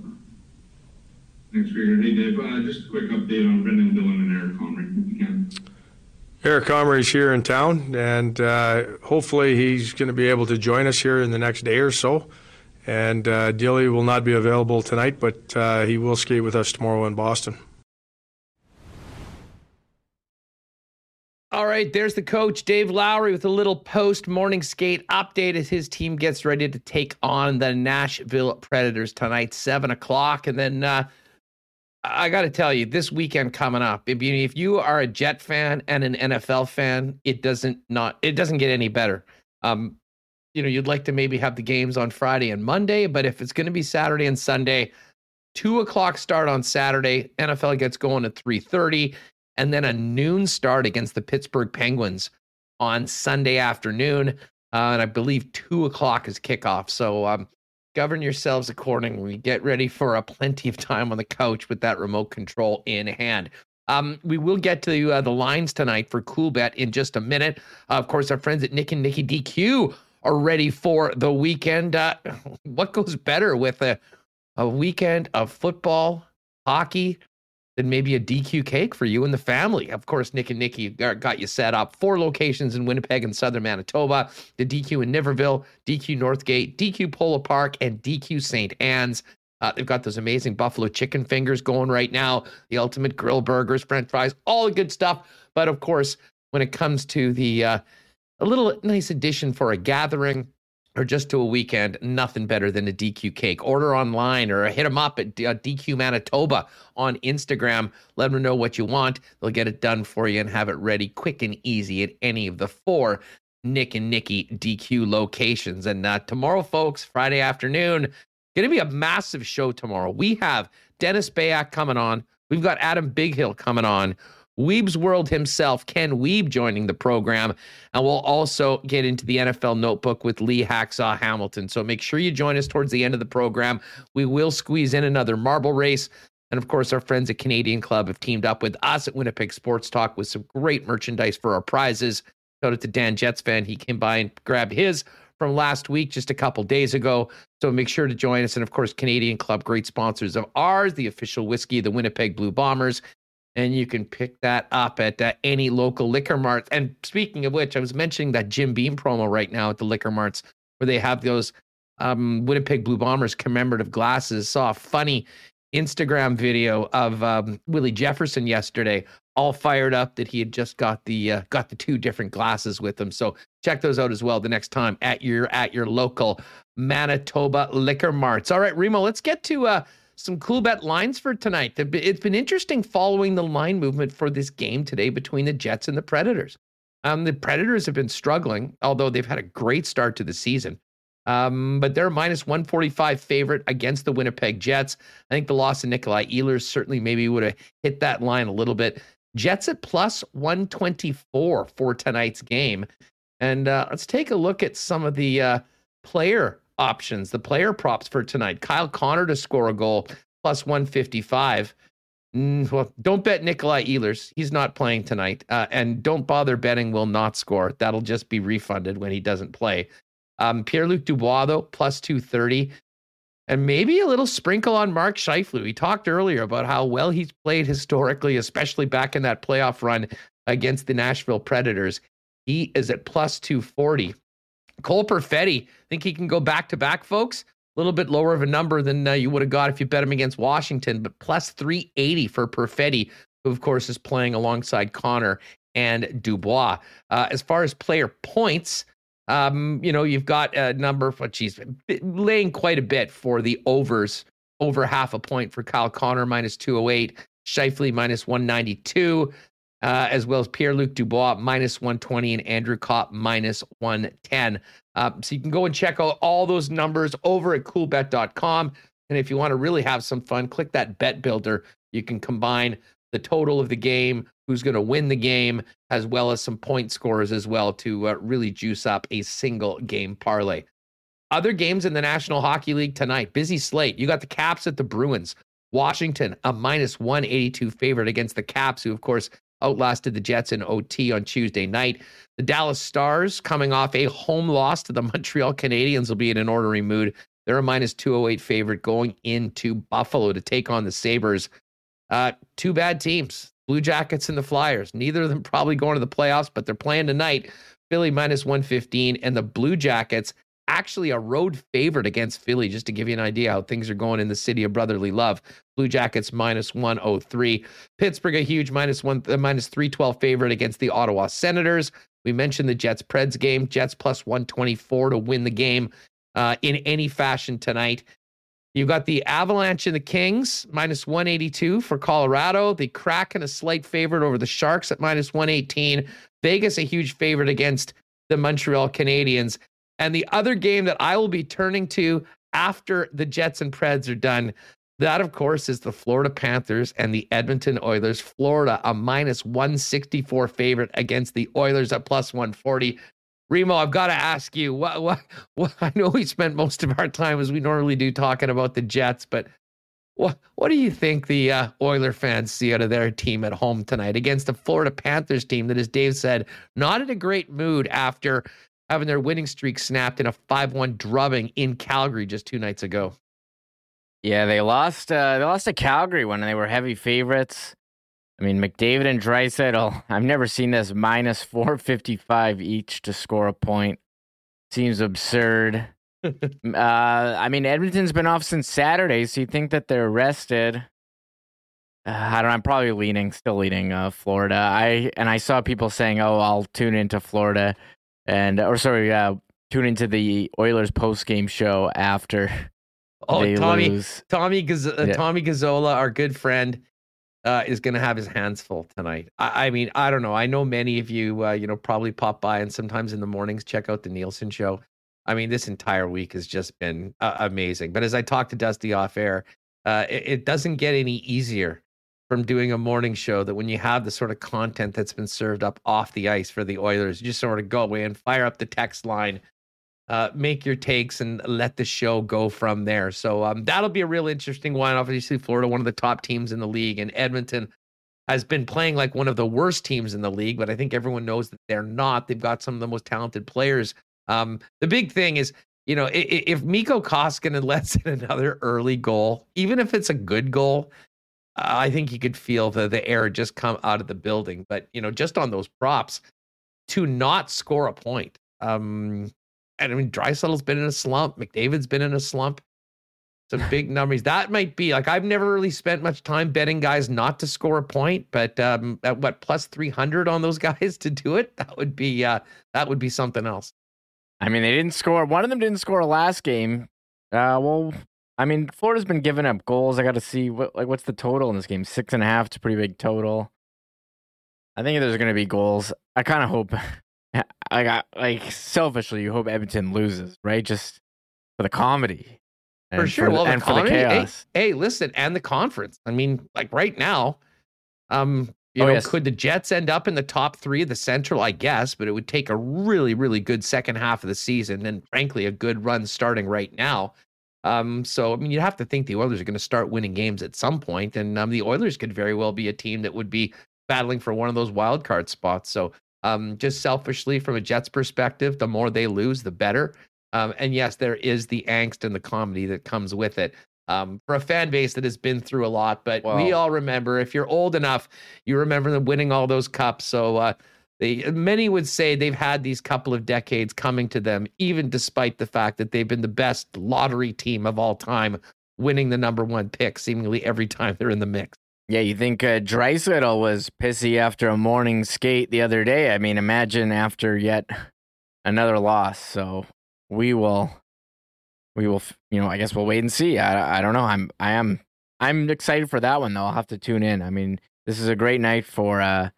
Thanks, Gregor. Hey, Dave, just a quick update on Brendan Dillon and Eric Comrie, if you can. Eric Comrie's here in town, and hopefully he's going to be able to join us here in the next day or so. And Dilly will not be available tonight, but he will skate with us tomorrow in Boston. All right, there's the coach, Dave Lowry, with a little post-morning skate update as his team gets ready to take on the Nashville Predators tonight, 7 o'clock. And then I got to tell you, this weekend coming up, if you are a Jet fan and an NFL fan, it doesn't get any better. You know, you'd like to maybe have the games on Friday and Monday, but if it's going to be Saturday and Sunday, 2:00 start on Saturday, NFL gets going at 3:30, and then a noon start against the Pittsburgh Penguins on Sunday afternoon. And I believe 2:00 is kickoff. So govern yourselves accordingly. Get ready for a plenty of time on the couch with that remote control in hand. We will get to the lines tonight for Cool Bet in just a minute. Of course, our friends at Nick and Nicky DQ are ready for the weekend. What goes better with a weekend of football, hockey, than maybe a DQ cake for you and the family. Of course, Nick and Nikki got you set up. 4 locations in Winnipeg and southern Manitoba, the DQ in Niverville, DQ Northgate, DQ Polo Park, and DQ St. Anne's. They've got those amazing buffalo chicken fingers going right now, the ultimate grill burgers, french fries, all the good stuff. But of course, when it comes to the a little nice addition for a gathering or just to a weekend, nothing better than a DQ cake. Order online or hit them up at DQ Manitoba on Instagram. Let them know what you want. They'll get it done for you and have it ready quick and easy at any of the 4 Nick and Nikki DQ locations. And tomorrow, folks, Friday afternoon, going to be a massive show tomorrow. We have Dennis Bayak coming on. We've got Adam Bighill coming on. Weeb's World himself, Ken Wiebe, joining the program. And we'll also get into the NFL Notebook with Lee Hacksaw Hamilton. So make sure you join us towards the end of the program. We will squeeze in another marble race. And of course, our friends at Canadian Club have teamed up with us at Winnipeg Sports Talk with some great merchandise for our prizes. Shout out to Dan Jetsfan. He came by and grabbed his from last week, just a couple days ago. So make sure to join us. And of course, Canadian Club, great sponsors of ours, the official whiskey, the Winnipeg Blue Bombers. And you can pick that up at any local liquor mart. And speaking of which, I was mentioning that Jim Beam promo right now at the liquor marts where they have those Winnipeg Blue Bombers commemorative glasses. Saw a funny Instagram video of Willie Jefferson yesterday, all fired up that he had just got the 2 different glasses with him. So check those out as well the next time at your local Manitoba liquor marts. All right, Remo, let's get to some cool bet lines for tonight. It's been interesting following the line movement for this game today between the Jets and the Predators. The Predators have been struggling, although they've had a great start to the season. But they're a minus 145 favorite against the Winnipeg Jets. I think the loss of Nikolai Ehlers certainly maybe would have hit that line a little bit. Jets at plus 124 for tonight's game. And let's take a look at some of the player options, the player props for tonight. Kyle Connor to score a goal, plus 155. Well, don't bet Nikolai Ehlers. He's not playing tonight. And don't bother betting will not score. That'll just be refunded when he doesn't play. Pierre-Luc Dubois, though, plus 230. And maybe a little sprinkle on Mark Scheifele. We talked earlier about how well he's played historically, especially back in that playoff run against the Nashville Predators. He is at plus 240. Cole Perfetti, I think he can go back-to-back, folks. A little bit lower of a number than you would have got if you bet him against Washington, but plus 380 for Perfetti, who, of course, is playing alongside Connor and Dubois. As far as player points, you've got a number, laying quite a bit for the overs, over half a point for Kyle Connor, minus 208, Scheifele, minus 192, as well as Pierre-Luc Dubois, minus 120, and Andrew Kopp, minus 110. So you can go and check out all those numbers over at coolbet.com. And if you want to really have some fun, click that bet builder. You can combine the total of the game, who's going to win the game, as well as some point scorers as well to really juice up a single game parlay. Other games in the National Hockey League tonight, busy slate. You got the Caps at the Bruins. Washington, a minus 182 favorite against the Caps, who, of course, outlasted the Jets in OT on Tuesday night. The Dallas Stars, coming off a home loss to the Montreal Canadiens, will be in an ornery mood. They're a minus 208 favorite going into Buffalo to take on the Sabres. Two bad teams, Blue Jackets and the Flyers. Neither of them probably going to the playoffs, but they're playing tonight. Philly minus 115, and the Blue Jackets actually a road favorite against Philly, just to give you an idea how things are going in the city of brotherly love. Blue Jackets minus 103. Pittsburgh a huge minus 312 favorite against the Ottawa Senators. We mentioned the Jets-Preds game. Jets plus 124 to win the game in any fashion tonight. You've got the Avalanche and the Kings, minus 182 for Colorado. The Kraken a slight favorite over the Sharks at minus 118. Vegas a huge favorite against the Montreal Canadiens. And the other game that I will be turning to after the Jets and Preds are done, that, of course, is the Florida Panthers and the Edmonton Oilers. Florida, a minus 164 favorite against the Oilers at plus 140. Remo, I've got to ask you, what I know we spent most of our time, as we normally do, talking about the Jets, but what do you think the Oiler fans see out of their team at home tonight against the Florida Panthers team that, as Dave said, not in a great mood after having their winning streak snapped in a 5-1 drubbing in Calgary just 2 nights ago? Yeah, they lost to Calgary when they were heavy favorites. I mean, McDavid and Draisaitl, I've never seen this -455 each to score a point. Seems absurd. I mean, Edmonton's been off since Saturday, so you think that they're rested. I don't know. I'm probably leaning Florida. I saw people saying, "Oh, I'll tune into Florida," tune into the Oilers post-game show after. Oh, they lose. Tommy Gazzola, our good friend, is going to have his hands full tonight. I mean, I don't know. I know many of you, probably pop by and sometimes in the mornings check out the Nielsen show. I mean, this entire week has just been amazing. But as I talked to Dusty off air, it doesn't get any easier from doing a morning show that when you have the sort of content that's been served up off the ice for the Oilers, you just sort of go away and fire up the text line, make your takes, and let the show go from there. So that'll be a real interesting one. Obviously, Florida, one of the top teams in the league, and Edmonton has been playing like one of the worst teams in the league, but I think everyone knows that they're not. They've got some of the most talented players. The big thing is, if Mikko Koskinen lets in another early goal, even if it's a good goal, I think you could feel the air just come out of the building. But, just on those props, to not score a point. And I mean, Draisaitl's been in a slump. McDavid's been in a slump. Some big numbers. That might be, I've never really spent much time betting guys not to score a point, but at +300 on those guys to do it? That would be something else. I mean, they didn't score. One of them didn't score last game. Well, I mean, Florida's been giving up goals. I got to see what's the total in this game. 6.5. It's a pretty big total. I think there's going to be goals. I kind of hope. Selfishly, you hope Edmonton loses, right? Just for the comedy. And for sure. For the chaos. Hey, listen, and the conference. I mean, right now, could the Jets end up in the top three of the Central? I guess, but it would take a really, really good second half of the season and, frankly, a good run starting right now. So, I mean, you have to think the Oilers are going to start winning games at some point, and the Oilers could very well be a team that would be battling for one of those wild card spots. So, just selfishly, from a Jets perspective, the more they lose, the better. And yes, there is the angst and the comedy that comes with it. For a fan base that has been through a lot, but we all remember, if you're old enough, you remember them winning all those cups. So many would say they've had these couple of decades coming to them, even despite the fact that they've been the best lottery team of all time, winning the #1 pick seemingly every time they're in the mix. Yeah, you think Draisaitl was pissy after a morning skate the other day. I mean, imagine after yet another loss. So we will, I guess we'll wait and see. I don't know. I'm excited for that one though. I'll have to tune in. I mean, this is a great night for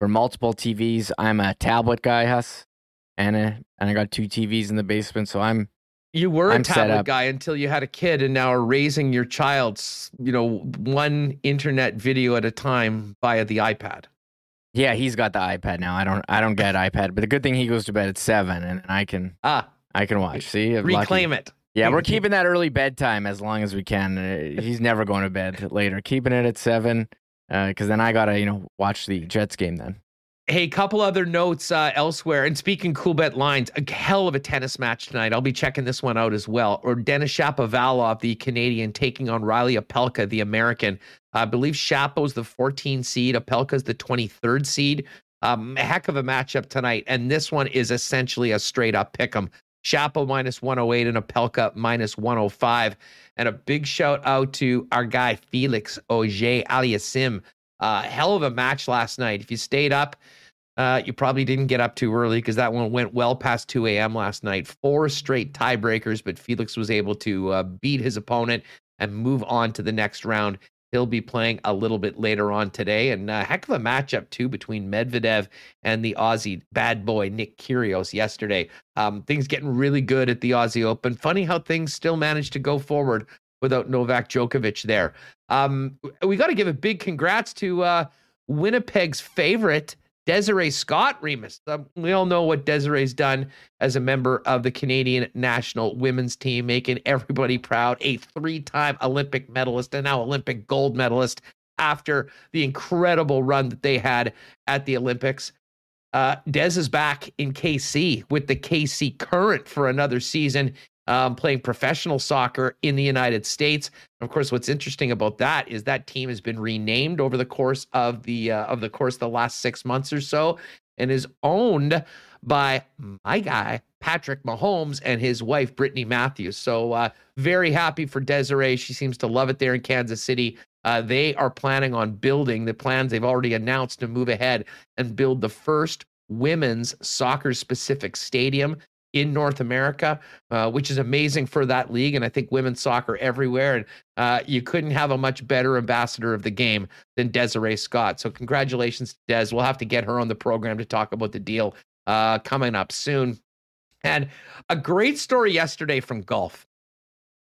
multiple TVs. I'm a tablet guy, Huss, and I got 2 TVs in the basement. So I'm a tablet guy until you had a kid, and now are raising your child, one internet video at a time via the iPad. Yeah, he's got the iPad now. I don't get iPad, but the good thing he goes to bed at 7, and I can watch. See, reclaim it. Yeah, we're keeping that early bedtime as long as we can. He's never going to bed later. Keeping it at 7, because then I got to, watch the Jets game then. Hey, couple other notes elsewhere. And speaking cool bet lines, a hell of a tennis match tonight. I'll be checking this one out as well. Or Denis Shapovalov, the Canadian, taking on Riley Opelka, the American. I believe Shapo's the 14 seed. Opelka's the 23rd seed. Heck of a matchup tonight. And this one is essentially a straight-up pick'em. Shapo -108 and Opelka -105. And a big shout out to our guy, Felix Auger-Aliassime. Hell of a match last night. If you stayed up, you probably didn't get up too early because that one went well past 2 a.m. last night. 4 straight tiebreakers, but Felix was able to beat his opponent and move on to the next round. He'll be playing a little bit later on today. And a heck of a matchup, too, between Medvedev and the Aussie bad boy, Nick Kyrgios, yesterday. Things getting really good at the Aussie Open. Funny how things still managed to go forward without Novak Djokovic there. We got to give a big congrats to Winnipeg's favorite, Desiree Scott Remus. We all know what Desiree's done as a member of the Canadian national women's team, making everybody proud, a 3-time Olympic medalist and now Olympic gold medalist after the incredible run that they had at the Olympics. Des is back in KC with the KC Current for another season. playing professional soccer in the United States. Of course, what's interesting about that is that team has been renamed over the course of the last 6 months or so, and is owned by my guy, Patrick Mahomes, and his wife, Brittany Matthews. So very happy for Desiree. She seems to love it there in Kansas City. They are planning on building the plans they've already announced to move ahead and build the first women's soccer-specific stadium in North America, which is amazing for that league. And I think women's soccer everywhere. And you couldn't have a much better ambassador of the game than Desiree Scott. So congratulations to Des. We'll have to get her on the program to talk about the deal coming up soon. And a great story yesterday from golf.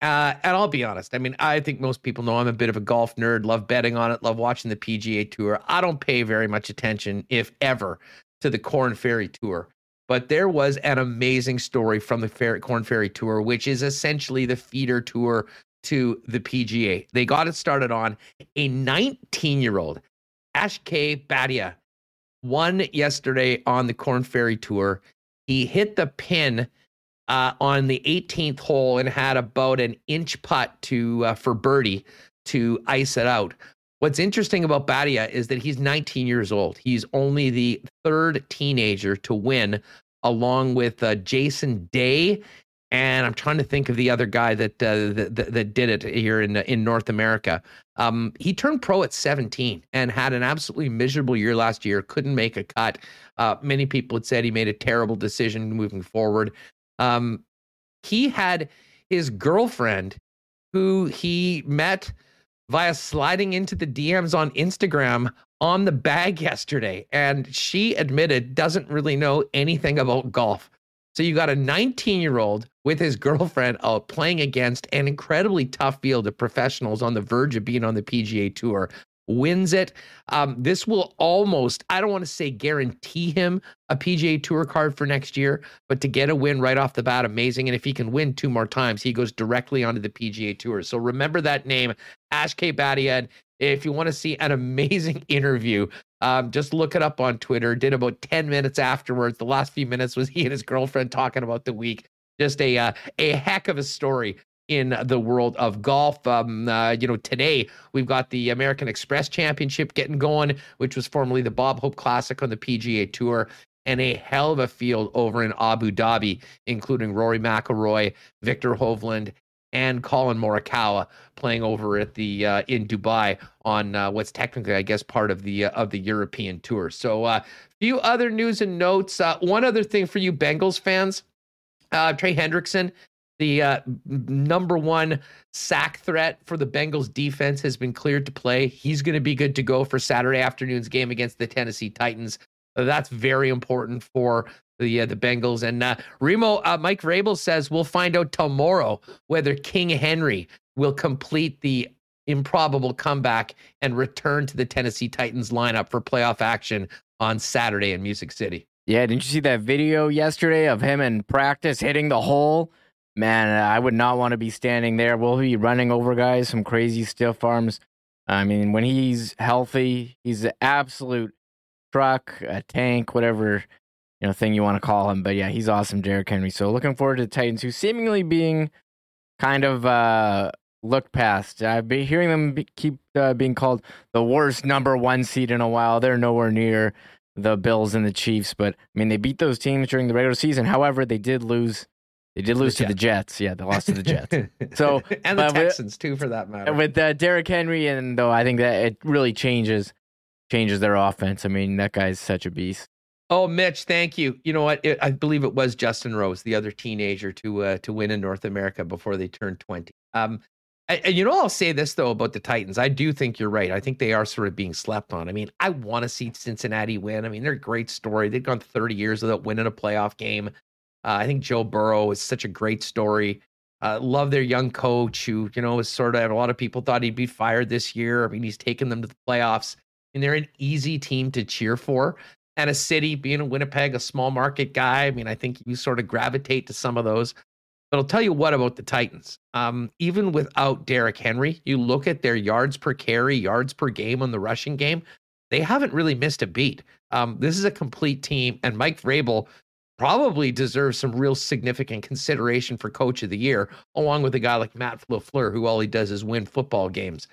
And I'll be honest. I mean, I think most people know I'm a bit of a golf nerd, love betting on it, love watching the PGA Tour. I don't pay very much attention, if ever, to the Corn Ferry Tour. But there was an amazing story from the Corn Ferry Tour, which is essentially the feeder tour to the PGA. They got it started on a 19-year-old, Ashkay Bhatia, won yesterday on the Corn Ferry Tour. He hit the pin on the 18th hole and had about an inch putt for birdie to ice it out. What's interesting about Bhatia is that he's 19 years old. He's only the third teenager to win, along with Jason Day, and I'm trying to think of the other guy that did it here in North America. He turned pro at 17 and had an absolutely miserable year last year. Couldn't make a cut. Many people had said he made a terrible decision moving forward. He had his girlfriend, who he met via sliding into the DMs on Instagram, on the bag yesterday. And she admitted doesn't really know anything about golf. So you got a 19-year-old with his girlfriend out playing against an incredibly tough field of professionals on the verge of being on the PGA Tour, wins it. This will almost, I don't want to say guarantee him a PGA Tour card for next year, but to get a win right off the bat, amazing. And if he can win two more times, he goes directly onto the PGA Tour. So remember that name, Ashkay Bhatia. If you want to see an amazing interview, just look it up on Twitter. Did about 10 minutes afterwards. The last few minutes was he and his girlfriend talking about the week. Just a heck of a story in the world of golf. Today we've got the American Express Championship getting going, which was formerly the Bob Hope Classic on the PGA Tour, and a hell of a field over in Abu Dhabi, including Rory McIlroy, Victor Hovland, and Colin Morikawa playing over at the in Dubai on what's technically, I guess, part of the European Tour. So few other news and notes. One other thing for you Bengals fans, Trey Hendrickson, the number one sack threat for the Bengals defense, has been cleared to play. He's going to be good to go for Saturday afternoon's game against the Tennessee Titans. That's very important for the Bengals. And Remo, Mike Vrabel says we'll find out tomorrow whether King Henry will complete the improbable comeback and return to the Tennessee Titans lineup for playoff action on Saturday in Music City. Yeah, didn't you see that video yesterday of him in practice hitting the hole? Man, I would not want to be standing there. Will he be running over guys, some crazy stiff arms? I mean, when he's healthy, he's an absolute truck, a tank, whatever thing you want to call him. But yeah, he's awesome, Derrick Henry. So looking forward to the Titans, who seemingly being kind of looked past. I've been hearing them keep being called the worst number one seed in a while. They're nowhere near the Bills and the Chiefs, but I mean, they beat those teams during the regular season. However, they did lose. They did lose to the Jets. Yeah, they lost to the Jets. So and the Texans too, for that matter. With Derrick Henry, and though I think that it really changes their offense. I mean, that guy's such a beast. Oh, Mitch, thank you. You know what? I believe it was Justin Rose, the other teenager to win in North America before they turned 20. And I'll say this though about the Titans. I do think you're right. I think they are sort of being slept on. I mean, I want to see Cincinnati win. I mean, they're a great story. They've gone 30 years without winning a playoff game. I think Joe Burrow is such a great story. Love their young coach, who is sort of, a lot of people thought he'd be fired this year. I mean, he's taken them to the playoffs, and they're an easy team to cheer for. And a city, being in Winnipeg, a small market guy, I mean, I think you sort of gravitate to some of those. But I'll tell you what about the Titans. Even without Derrick Henry, you look at their yards per carry, yards per game on the rushing game, they haven't really missed a beat. This is a complete team, and Mike Vrabel probably deserves some real significant consideration for Coach of the Year, along with a guy like Matt LaFleur, who all he does is win football games.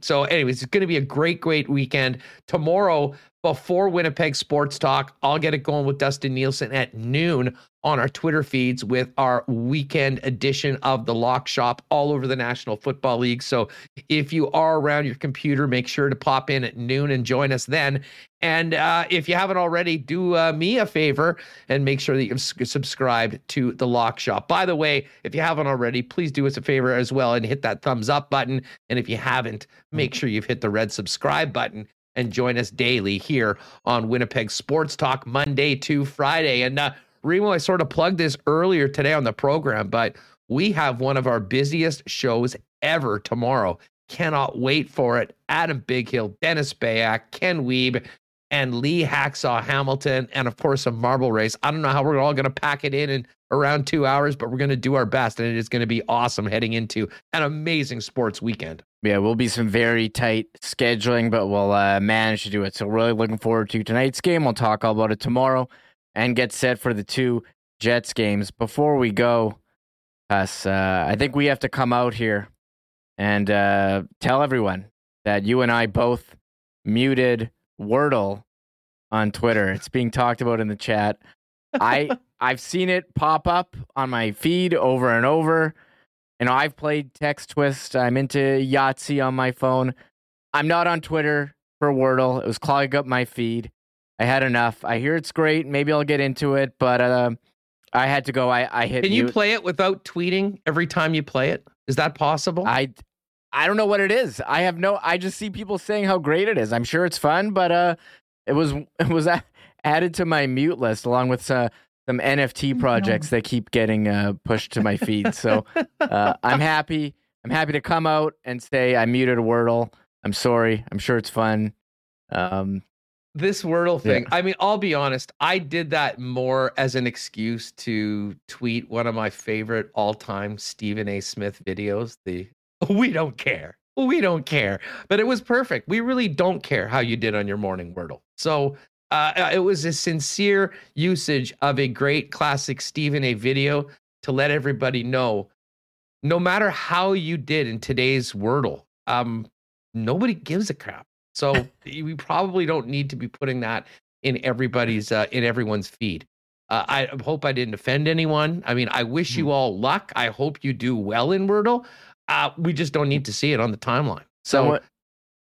So anyways, it's going to be a great, great weekend. Tomorrow, before Winnipeg Sports Talk, I'll get it going with Dustin Nielsen at noon on our Twitter feeds with our weekend edition of The Lock Shop all over the National Football League. So if you are around your computer, make sure to pop in at noon and join us then. And if you haven't already, do me a favor and make sure that you've subscribed to The Lock Shop. By the way, if you haven't already, please do us a favor as well and hit that thumbs up button. And if you haven't, make sure you've hit the red subscribe button and join us daily here on Winnipeg Sports Talk Monday to Friday. And Remo, I sort of plugged this earlier today on the program, but we have one of our busiest shows ever tomorrow. Cannot wait for it. Adam Bighill, Dennis Bayak, Ken Wiebe, and Lee Hacksaw Hamilton, and of course, a marble race. I don't know how we're all going to pack it in around 2 hours, but we're going to do our best, and it is going to be awesome heading into an amazing sports weekend. Yeah, we'll be some very tight scheduling, but we'll manage to do it. So really looking forward to tonight's game. We'll talk all about it tomorrow and get set for the two Jets games. Before we go, us, I think we have to come out here and tell everyone that you and I both muted Wordle on Twitter. It's being talked about in the chat. I've seen it pop up on my feed over and over. You know, I've played Text Twist. I'm into Yahtzee on my phone. I'm not on Twitter for Wordle. It was clogging up my feed. I had enough. I hear it's great. Maybe I'll get into it, but I had to go. I hit. Can you play it without tweeting every time you play it? Is that possible? I don't know what it is. I have no. I just see people saying how great it is. I'm sure it's fun, but it was added to my mute list along with some NFT projects that keep getting pushed to my feed. So I'm happy. I'm happy to come out and say I muted Wordle. I'm sorry. I'm sure it's fun. This Wordle thing. Yeah. I mean, I'll be honest. I did that more as an excuse to tweet one of my favorite all-time Stephen A. Smith videos. The "We don't care. We don't care." But it was perfect. We really don't care how you did on your morning Wordle. So it was a sincere usage of a great classic Stephen A video to let everybody know, no matter how you did in today's Wordle, nobody gives a crap. So we probably don't need to be putting that in everyone's feed. I hope I didn't offend anyone. I mean, I wish you all luck. I hope you do well in Wordle. We just don't need to see it on the timeline. So.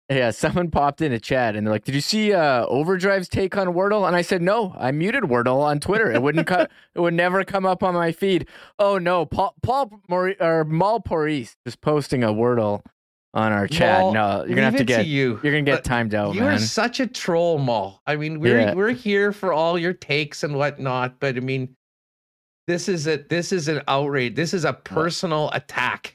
Yeah, someone popped in a chat and they're like, "Did you see Overdrive's take on Wordle?" And I said, "No, I muted Wordle on Twitter. It wouldn't it would never come up on my feed." Oh no, Malporis is posting a Wordle on our chat. Mal, no, you're gonna have to get to you. You're gonna get timed out. You are such a troll, Mal. I mean, we're here for all your takes and whatnot, but I mean, this is an outrage. This is a personal attack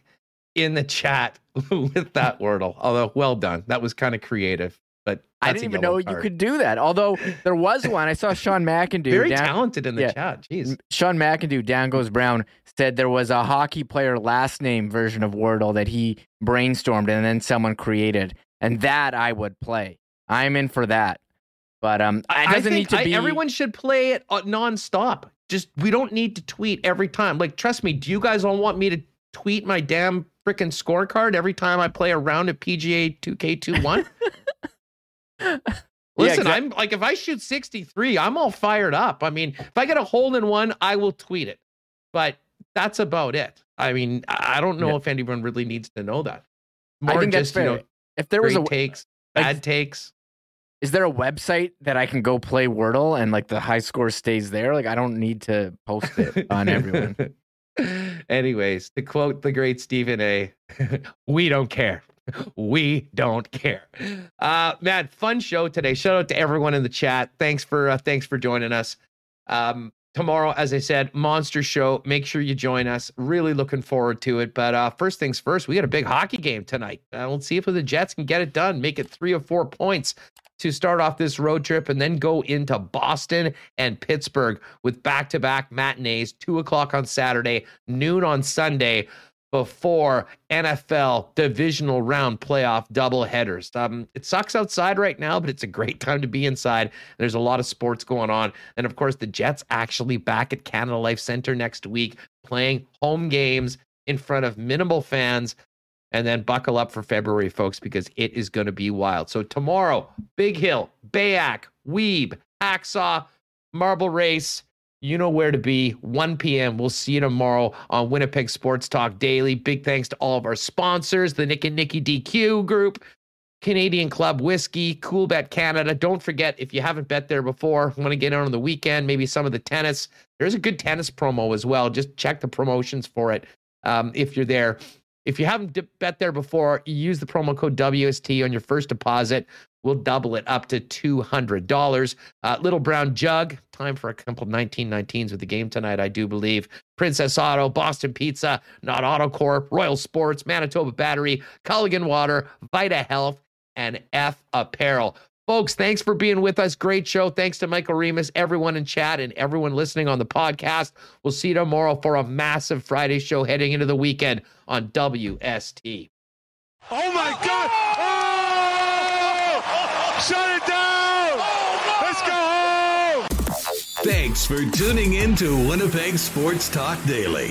in the chat with that Wordle. Although, well done. That was kind of creative, but I didn't even know you could do that. Although there was one. I saw Sean McIntyre. Very talented in the chat. Jeez. Sean McIntyre, Down Goes Brown, said there was a hockey player last name version of Wordle that he brainstormed and then someone created. And that I would play. I'm in for that. But I doesn't need to be. Everyone should play it nonstop. Just, we don't need to tweet every time. Like, trust me, do you guys all want me to tweet my damn freaking scorecard every time I play a round of PGA 2K21? Listen, I'm like, if I shoot 63, I'm all fired up. I mean, if I get a hole in one, I will tweet it, but that's about it. I mean, I don't know if anyone really needs to know that. More, I think just, that's fair. You know, if there was bad takes. Is there a website that I can go play Wordle and like the high score stays there? Like, I don't need to post it on everyone. Anyways, to quote the great Stephen A, "We don't care. We don't care." Matt, fun show today. Shout out to everyone in the chat. Thanks for joining us. Tomorrow, as I said, monster show. Make sure you join us. Really looking forward to it. But first things first, we got a big hockey game tonight. Let's see if the Jets can get it done, make it 3 or 4 points to start off this road trip and then go into Boston and Pittsburgh with back-to-back matinees, 2:00 on Saturday, noon on Sunday. before NFL divisional round playoff doubleheaders. It sucks outside right now, but it's a great time to be inside. There's a lot of sports going on. And of course, the Jets actually back at Canada Life Center next week, playing home games in front of minimal fans. And then buckle up for February, folks, because it is going to be wild. So tomorrow, Bighill, Bayak, Wiebe, Hacksaw, Marble Race. You know where to be, 1 p.m. We'll see you tomorrow on Winnipeg Sports Talk Daily. Big thanks to all of our sponsors, the Nick and Nicky DQ Group, Canadian Club Whiskey, Cool Bet Canada. Don't forget, if you haven't bet there before, want to get out on the weekend, maybe some of the tennis. There's a good tennis promo as well. Just check the promotions for it if you're there. If you haven't bet there before, use the promo code WST on your first deposit. We'll double it up to $200. Little Brown Jug, time for a couple 1919s with the game tonight, I do believe. Princess Auto, Boston Pizza, Not Auto Corp, Royal Sports, Manitoba Battery, Culligan Water, Vita Health, and F Apparel. Folks, thanks for being with us. Great show. Thanks to Michael Remus, everyone in chat, and everyone listening on the podcast. We'll see you tomorrow for a massive Friday show heading into the weekend on WST. Oh, my God. Oh! Shut it down. Oh, no! Let's go home. Thanks for tuning in to Winnipeg Sports Talk Daily.